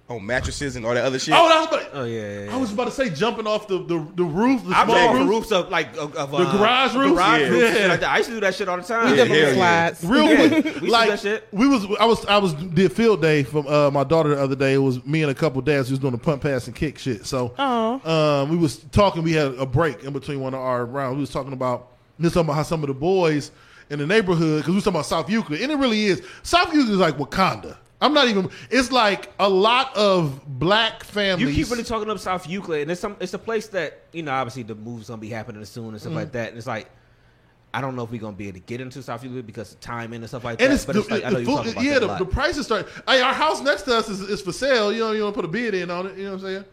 on mattresses and all that other shit. Oh, I was about to, oh yeah, yeah, yeah. I was about to say jumping off the, the, the roof. The I small roof. roofs of like of, of, the uh, garage roofs. Garage yeah. roofs yeah. Like that. I used to do that shit all the time. We yeah, did yeah, slides. Yeah. Real yeah. quick, we like, do that shit. We was I was I was did field day from uh, my daughter the other day. It was me and a couple dads who was doing the pump, pass, and kick shit. So um, we was talking. We had a break in between one of our rounds. We was talking about this talking about how some of the boys in the neighborhood, because we was talking about South Euclid, and it really is. South Euclid is like Wakanda. I'm not even. It's like a lot of black families. You keep really talking up South Euclid, and it's some. It's a place that, you know, obviously the move's gonna be happening soon and stuff mm-hmm. like that. And it's like, I don't know if we're gonna be able to get into South Euclid because of timing and stuff like and that. It's, but the, it's like, I know you're talking about yeah, that the, a lot. The prices start. Hey, our house next to us is, is for sale. You know, you want to put a bid in on it. You know what I'm saying?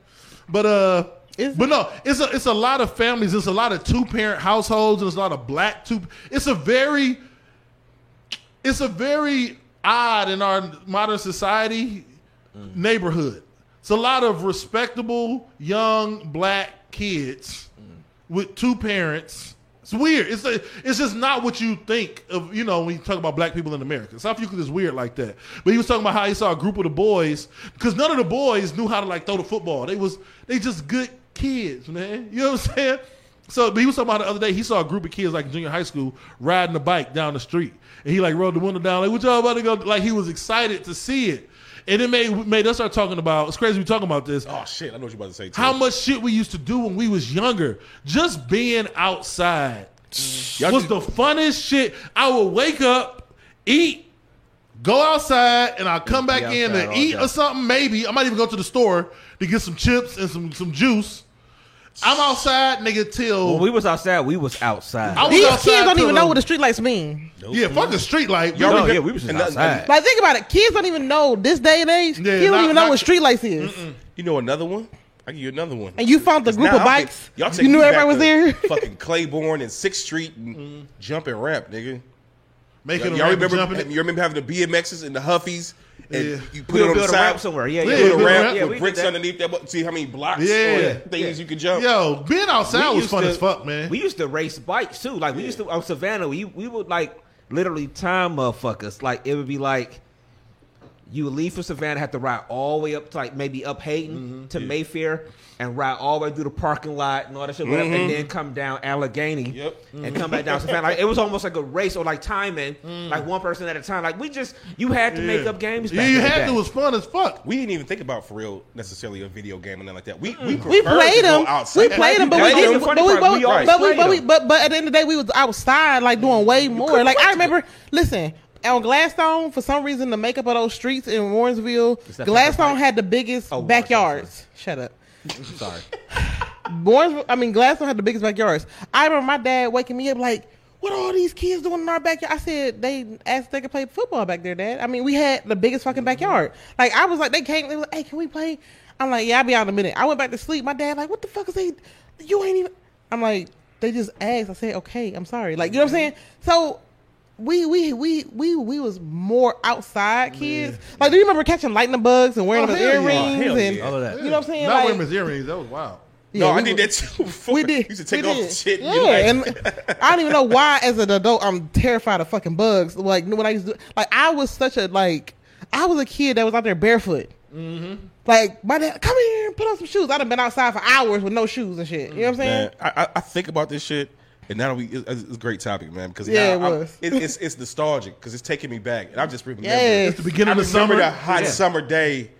But uh, is but it? no, it's a it's a lot of families. It's a lot of two parent households. And it's a lot of black two. It's a very. It's a very. odd in our modern society mm. neighborhood. It's a lot of respectable young black kids mm. with two parents. It's weird. It's a, it's just not what you think of, you know, when you talk about black people in America. South Euclid is weird like that. But he was talking about how he saw a group of the boys, because none of the boys knew how to like throw the football. They was they just good kids, man. You know what I'm saying? So, but he was talking about the other day, he saw a group of kids like junior high school riding a bike down the street. And he like rolled the window down, like, what y'all about to go? Like, he was excited to see it. And it made made us start talking about, it's crazy we talking about this. Oh shit, I know what you're about to say too. How much shit we used to do when we was younger. Just being outside mm. was the funnest shit. I would wake up, eat, go outside, and I'll come back in and eat or something, maybe. I might even go to the store to get some chips and some, some juice. I'm outside, nigga, till... When we was outside, we was outside. I was These outside kids don't even know what the streetlights mean. Nope. Yeah, fuck the streetlight. Yo, no, yeah, we was just outside. Like, think about it. Kids don't even know this day and age. Yeah, kids not, don't even not, know what streetlights is. Mm-mm. You know another one? I give you another one. And you found the group of bikes? Y'all take you knew everybody was there? Fucking Claiborne and sixth Street and mm-hmm. jumping rap, nigga. Making y'all, y'all remember, jumping. You remember having the B M Xs and the Huffies? And yeah. you put we'll it on the side somewhere. Yeah, yeah. You put a ramp yeah, with bricks underneath that. See how many blocks yeah. or things yeah. you can jump. Yo, being outside we was fun to, as fuck, man. We used to race bikes too. Like we yeah. used to on Savannah, we we would like literally time motherfuckers. Like it would be like you would leave from Savannah, have to ride all the way up to like maybe up Hayden mm-hmm. to yeah. Mayfair and ride all the way through the parking lot and all that shit, mm-hmm. and then come down Allegheny yep. and mm-hmm. come back down Savannah. Like, it was almost like a race or like timing, mm. like one person at a time. Like we just, you had to yeah. make up games. Back yeah, you had back. to. It was fun as fuck. We didn't even think about for real necessarily a video game or nothing like that. We we, we played them. We played them, but we didn't. But we but but but at the end of the day, we was outside like doing way more. Like I remember, listen. On Gladstone, for some reason, the makeup of those streets in Warrensville, Gladstone had the biggest oh, backyards. Shut up. I'm sorry. Warrensville, I mean, Gladstone had the biggest backyards. I remember my dad waking me up like, what are all these kids doing in our backyard? I said, they asked if they could play football back there, Dad. I mean, we had the biggest fucking backyard. Like, I was like, they came, they were like, hey, can we play? I'm like, yeah, I'll be out in a minute. I went back to sleep. My dad like, what the fuck is they, you ain't even, I'm like, they just asked. I said, okay, I'm sorry. Like, you know what I'm saying? So, We we we we we was more outside kids. Yeah. Like, do you remember catching lightning bugs and wearing oh, those earrings yeah. and yeah. all of that? Yeah. You know what I'm saying? Not like, wearing those earrings. That was wild. Yeah, no, I did that too. Before. We did. We used to take we off did. the shit. Yeah, and, like, and I don't even know why. As an adult, I'm terrified of fucking bugs. Like when I used to, like I was such a like I was a kid that was out there barefoot. Mm-hmm. Like, my dad, come here and put on some shoes. I done been outside for hours with no shoes and shit. You know what I'm saying? Man, I, I think about this shit, and now we it's, it's a great topic, man. Because yeah, now, it was. It, it's it's nostalgic because it's taking me back, and I'm just remembering. Yeah. It's the beginning I of the summer. The hot yeah. summer day,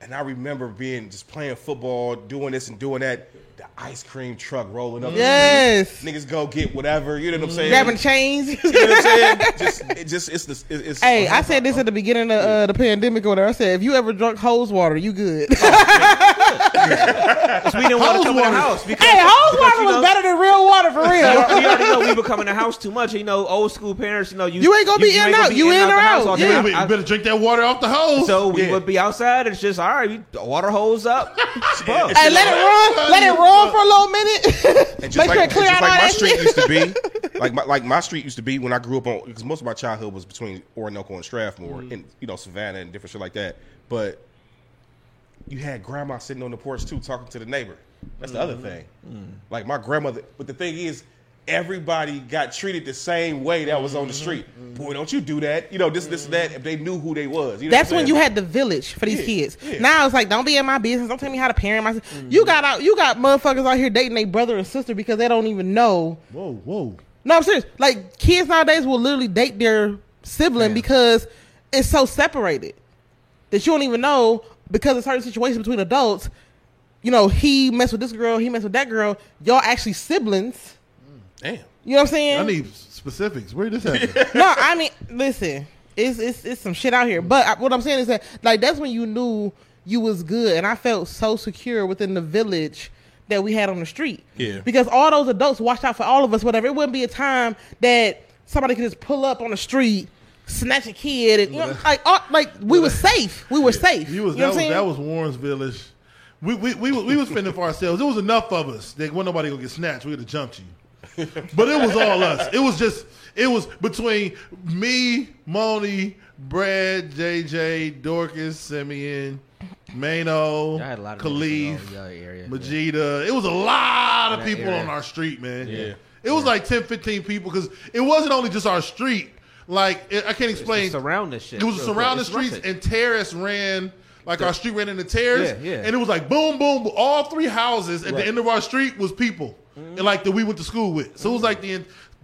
and I remember being just playing football, doing this and doing that. The ice cream truck rolling up. Yes. Niggas go get whatever. You know what I'm saying? Grabbing chains. You know what I'm saying? Just, it just, it's the, it's. Hey, I said this at the beginning of uh, the pandemic or whatever. I said, if you ever drunk hose water, you good. Oh, yeah. We didn't want to come water. in the house. Because, hey, hose water was know, better than real water for real. We already know we were coming in the house too much. You know, old school parents, you know, you, you ain't going to be in and out. You in or out. Yeah. You better drink that water off the hose. So we yeah. would be outside. It's just, all right, water hose up. Hey, let it run. Let it run for a little minute. And just Make like, sure and clear just out like my street used to be, like my, like my street used to be when I grew up on, because most of my childhood was between Orinoco and Strathmore, mm. and you know Savannah and different shit like that. But you had grandma sitting on the porch too, talking to the neighbor. That's mm. the other thing. Mm. Like my grandmother, but the thing is, everybody got treated the same way that was on the street. Mm-hmm. Boy, don't you do that. You know, this, this, and that. If they knew who they was. You know That's when you had the village for these yeah, kids. Yeah. Now it's like, don't be in my business. Don't tell me how to parent myself. Mm-hmm. You got out. You got motherfuckers out here dating their brother and sister because they don't even know. Whoa, whoa. No, I'm serious. Like, kids nowadays will literally date their sibling yeah. because it's so separated that you don't even know because of certain situations between adults. You know, he messed with this girl. He messed with that girl. Y'all actually siblings. Damn. You know what I'm saying? I need specifics. Where did this happen? No, I mean, listen, it's it's it's some shit out here. But I, what I'm saying is that, like, that's when you knew you was good, and I felt so secure within the village that we had on the street. Yeah. Because all those adults watched out for all of us, whatever. It wouldn't be a time that somebody could just pull up on the street, snatch a kid, and you know, like all, like we were safe. We were yeah. safe. You was, you know that, what was, that was Warrensville-ish. We we we we, we was fending for ourselves. There was enough of us that when nobody gonna get snatched, we would have jumped you. But it was all us. It was just, it was between me, Moni, Brad, J J, Dorcas, Simeon, Mano, Khalif, Majida. It was a lot of people area. on our street, man. Yeah. It yeah. was like ten, fifteen people because it wasn't only just our street. Like, it, I can't explain. Surround this shit. It was so, surrounding so streets, and terrorists ran. Like, the, our street ran into terrorists. Yeah, yeah. And it was like, boom, boom, boom. All three houses at right. the end of our street was people. And like that we went to school with. So it was like the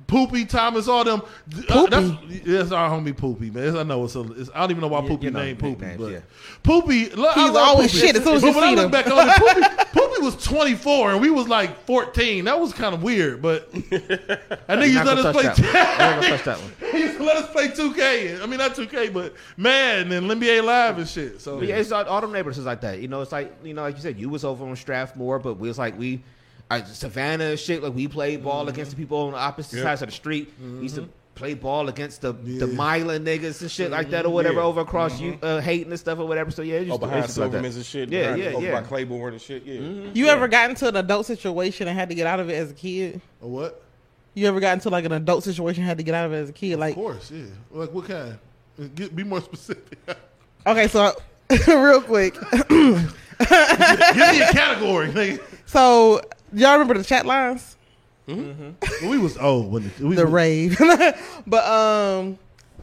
Poopy, Thomas, all them. Poopy? Uh, that's, that's our homie Poopy, man. I know it's, a, it's I don't even know why Poopy yeah, you know, named Poopy. Names, but yeah. Poopy, look, he's I love always Poopy. shit. As soon as but when I look him. back on it, Poopy, Poopy was twenty-four and we was like fourteen. That was kind of weird, but I think he's let us play. T- that one. He used to let us play two K. I mean, not two K, but Madden and N B A Live and shit. So yeah, it's all them neighbors is like that. You know, it's like you know, like you said, you was over on Strathmore, but we was like we. I, Savannah and shit, like we played ball mm-hmm. against the people on the opposite yep. sides of the street. Mm-hmm. We used to play ball against the yeah. the Milan niggas and shit mm-hmm. like that or whatever yeah. over across mm-hmm. you uh, Hayden and stuff or whatever. So yeah, oh, behind Silverman's like and shit, yeah, behind, yeah, over yeah. by Clayboard and shit. Yeah. Mm-hmm. You yeah. ever got into an adult situation and had to get out of it as a kid? A what? You ever got into like an adult situation and had to get out of it as a kid? Like, of course, yeah. Like what kind? Get, be more specific. Okay, so real quick, give me a category, nigga. So. Y'all remember the chat lines? Mm-hmm. Well, we was old when the, we the was... rave. But um,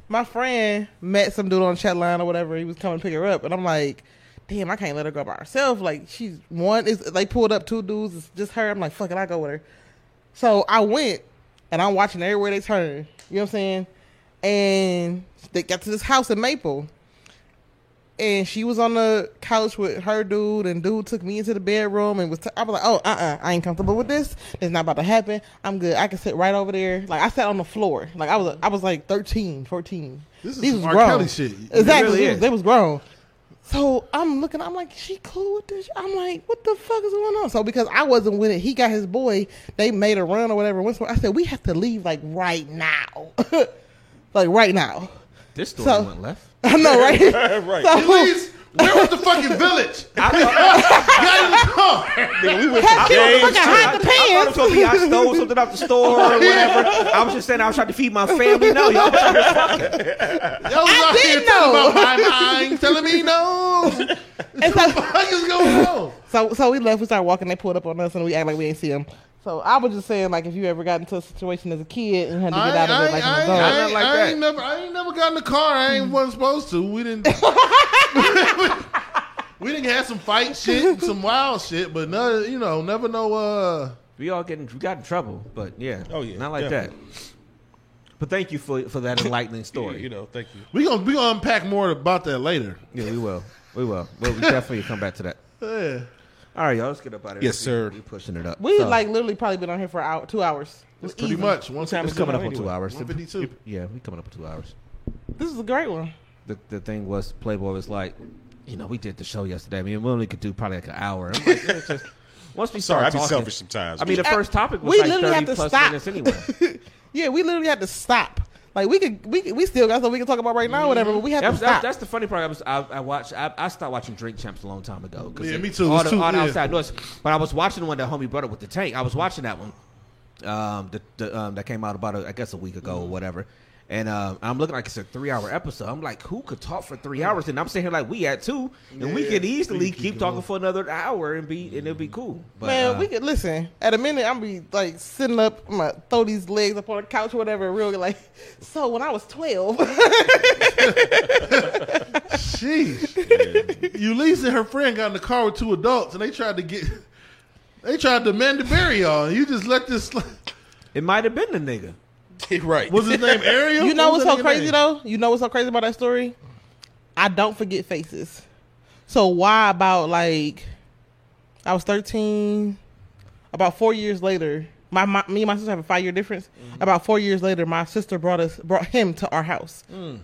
my friend met some dude on the chat line or whatever. He was coming to pick her up, and I'm like, damn, I can't let her go by herself. Like she's one is like pulled up two dudes. It's just her. I'm like, fuck it, I go with her. So I went, and I'm watching everywhere they turn. You know what I'm saying? And they got to this house in Maple. And she was on the couch with her dude, and dude took me into the bedroom and was. T- I was like, "Oh, uh, uh-uh, uh, I ain't comfortable with this. It's not about to happen. I'm good. I can sit right over there." Like I sat on the floor. Like I was, I was like thirteen, fourteen. This is some R. Kelly shit. Exactly, really they was grown. So I'm looking. I'm like, she cool with this? I'm like, what the fuck is going on? So because I wasn't with it, he got his boy. They made a run or whatever. Once I said, we have to leave like right now, like right now. This story so, went left. I know, right? Right. So, please, where was the fucking village? I thought, got in the car. Nigga, we went to James. Fucking hide the pants. I, I, I, I stole something out the store or whatever. I was just saying I was trying to feed my family. No, y'all was trying to fuck it. Y'all was I out here know. talking about my mind, telling me no. And so, what the fuck is going on? So, so we left. We started walking. They pulled up on us, and we act like we ain't see them. So I was just saying, like, if you ever got into a situation as a kid and had to get I, out of I, it, like, I, I, I, like I, ain't never, I ain't never got in the car. I ain't wasn't supposed to. We didn't. We didn't have some fight shit, some wild shit, but none, you know, never know. Uh, we all getting we got in trouble, but yeah, oh yeah, not like definitely. that. But thank you for for that enlightening story. Yeah, you know, thank you. We gonna we gonna unpack more about that later. Yeah, we will, we will. We'll we definitely come back to that. Yeah. All right, y'all, let's get up out of here. Yes, sir. We, we pushing it up. We so. like literally probably been on here for an hour, two hours. It's pretty much. One time it's coming up on two hours. one fifty-two Yeah, we coming up on two hours. This is a great one. The the thing was, Playboy was like, you know, we did the show yesterday. I mean, we only could do probably like an hour. I'm like, it's just, once we start talking, I'd be selfish sometimes. I mean, the first topic was like thirty plus minutes anyway. Yeah, we literally had to stop. Like, we could, we we still got something we can talk about right now, whatever, but we have to stop. That's the funny part. I was, I, I watched, I, I stopped watching Drink Champs a long time ago. Yeah, me too. All the outside noise. But I was watching the one that homie brought up with the tank. I was watching that one um, the, the, um, that came out about, a, I guess, a week ago or whatever. And uh, I'm looking like it's a three-hour episode. I'm like, who could talk for three hours? And I'm sitting here like, we at two, and yeah, we could easily keep talking on for another hour and be, and it'll be cool. But, man, uh, we could listen. At a minute, I'm be like sitting up, I'm gonna throw these legs up on the couch, or whatever. Real like, so when I was twelve, sheesh, Ulysses and her friend got in the car with two adults, and they tried to get, they tried to demand to bury y'all. You just let this. It might have been the nigga. Right. Was his name Ariel? You know what what's so crazy name? though? You know what's so crazy about that story? I don't forget faces. So why about like I was thirteen, about four years later, my, my me and my sister have a five year difference. Mm-hmm. About four years later, my sister brought us brought him to our house. Mm.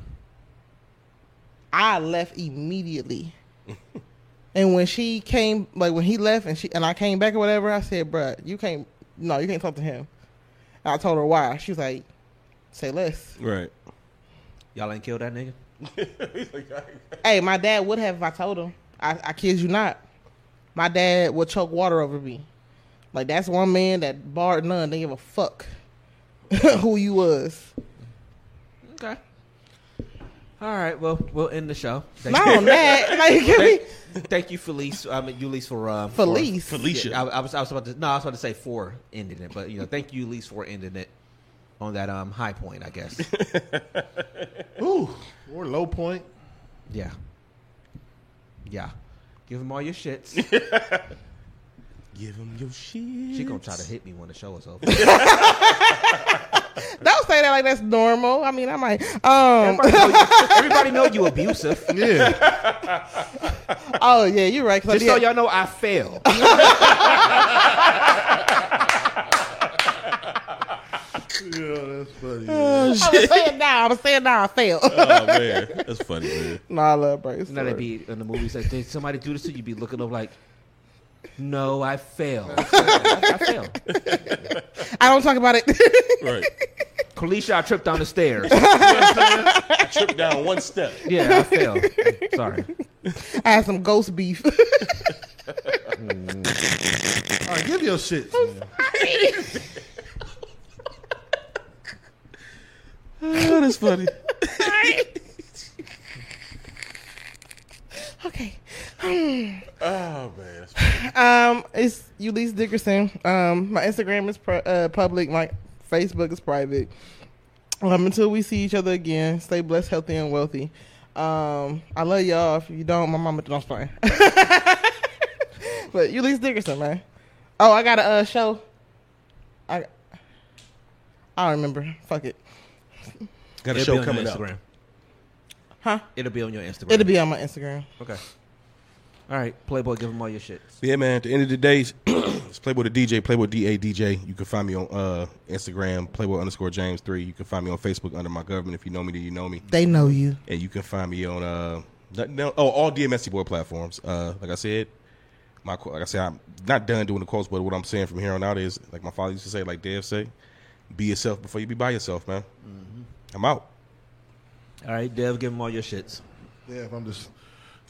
I left immediately. And when she came, like when he left and she and I came back or whatever, I said, bruh, you can't no, you can't talk to him. I told her why. She was like, say less. Right. Y'all ain't killed that nigga? He's like, hey, my dad would have if I told him. I, I kid you not. My dad would choke water over me. Like, that's one man that barred none. They give a fuck who you was. Okay. All right. Well, we'll end the show. Thank not you. on that. Like, can thank, we... thank you, Felice. I mean, Ulysses for um, Felice. For, Felicia. Yeah, I, I was. I was about to. No, I was about to say for ending it, but you know, thank you, Ulysses, for ending it on that um high point, I guess. Ooh, or low point. Yeah. Yeah. Give him all your shits. Give him your shit. She gonna try to hit me when the show is over. Don't say that like that's normal. I mean, I might. Um, everybody, know you, everybody know you abusive. Yeah. Oh yeah, you're right. Just so y'all know, I fail. Yeah, that's funny. Oh, shit. I'm saying now. I'm saying now. I fail. Oh man, that's funny, man. Nah, I love Brainstorm. Now they be in the movies like, did somebody do this to you? You be looking up like. No, I fail. I fail. I, I fail. I don't talk about it. Right. Kalisha, I tripped down the stairs. You know what I'm I tripped down one step. Yeah, I failed. Sorry. I had some ghost beef. Mm. All right, give your shit. Oh, that's funny. Okay. Oh man. Um, it's Ulysses Dickerson. Um, my Instagram is pr- uh, public. My Facebook is private. Um, until we see each other again, stay blessed, healthy, and wealthy. Um, I love y'all. If you don't, my mama don't play. But Ulysses Dickerson, man. Oh, I got a uh, show. I I don't remember. Fuck it. Got a It'll show coming up. Huh? It'll be on your Instagram. It'll be on my Instagram. Okay. All right, Playboy, give them all your shit. Yeah, man. At the end of the day, it's Playboy the D J, Playboy D A D J. You can find me on uh, Instagram, Playboy underscore James three. You can find me on Facebook under my government. If you know me, then you know me. They know you. And you can find me on uh, oh all D M X boy platforms. Uh, like I said, my like I said, I'm not done doing the quotes, but what I'm saying from here on out is like my father used to say, like Dev say, be yourself before you be by yourself, man. Mm-hmm. I'm out. All right, Dev, give them all your shits. Yeah, if I'm just.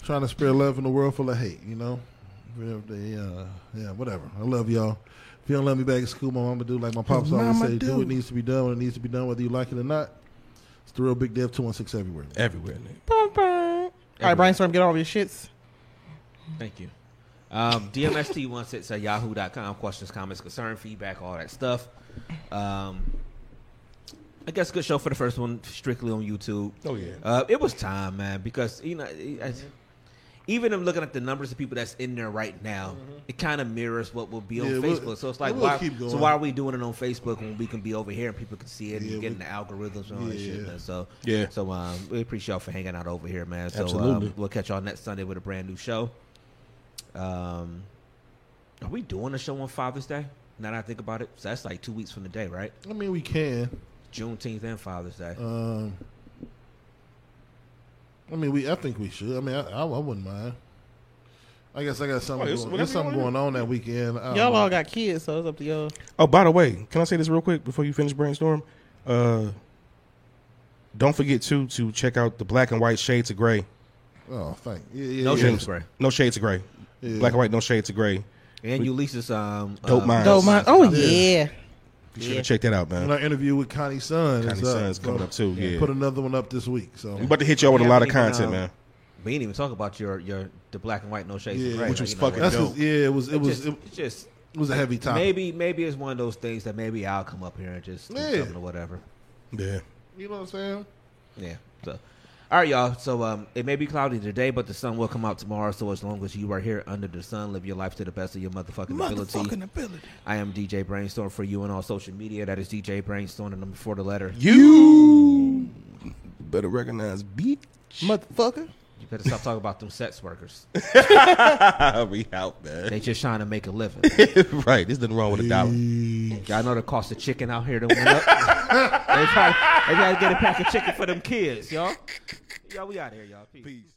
Trying to spread love in a world full of hate, you know? They, uh, yeah, whatever. I love y'all. If you don't love me back at school, my mama do like my pops my always say, do. do what needs to be done when it needs to be done, whether you like it or not. It's the real Big Dev two one six everywhere. Everywhere, nigga. Bye, bye. All right, Brainstorm, get all of your shits. Thank you. Um, D M S T one six at yahoo dot com. Questions, comments, concern, feedback, all that stuff. Um, I guess good show for the first one, strictly on YouTube. Oh, yeah. Uh, it was time, man, because, you know... I, I, even I'm looking at the numbers of people that's in there right now, mm-hmm. it kind of mirrors what will be yeah, on Facebook. We'll, so it's like, we'll why, so why are we doing it on Facebook when we can be over here and people can see it yeah, and getting the algorithms and all yeah. that shit? Man. So, yeah. so um, we appreciate y'all for hanging out over here, man. So um, we'll catch y'all next Sunday with a brand new show. Um, Are we doing a show on Father's Day? Now that I think about it, so that's like two weeks from the day, right? I mean, we can. Juneteenth and Father's Day. Um, I mean, we. I think we should. I mean, I, I, I wouldn't mind. I guess I got something. Oh, going, there's something going on that weekend. Y'all all got kids, so it's up to y'all. Oh, by the way, can I say this real quick before you finish Brainstorm? Uh, don't forget too to check out the black and white Shades of Gray. Oh, thank you. Yeah, yeah, no yeah. Shades of Gray. No Shades of Gray. Yeah. Black and white, no Shades of Gray. And Ulysses, um, Dope um, Minds. Dope Minds. Oh, yeah. You should yeah. check that out, man. And our interview with Connie Sun. Connie Sun is coming so, up, too. Yeah. yeah. Put another one up this week. So we're about to hit y'all with a lot of content, um, man. We didn't even talk about your, your the black and white No Shades yeah, of Gray. Which was like, fucking know, dope. Just, yeah, it was it, it was, just, it, it just it was a heavy topic. Maybe maybe it's one of those things that maybe I'll come up here and just yeah. do something or whatever. Yeah. You know what I'm saying? Yeah. So. All right, y'all. So um, it may be cloudy today, but the sun will come out tomorrow. So as long as you are here under the sun, live your life to the best of your motherfucking, motherfucking ability. ability. I am D J Brainstorm for you on all social media. That is D J Brainstorm, and I'm before the letter. You better recognize beat, motherfucker. You better stop talking about them sex workers. We out, man. They just trying to make a living. Right. There's nothing wrong with a dollar. Y'all know the cost of chicken out here that went up. They probably, they gotta get a pack of chicken for them kids, y'all. Y'all, we out of here, y'all. Peace. Peace.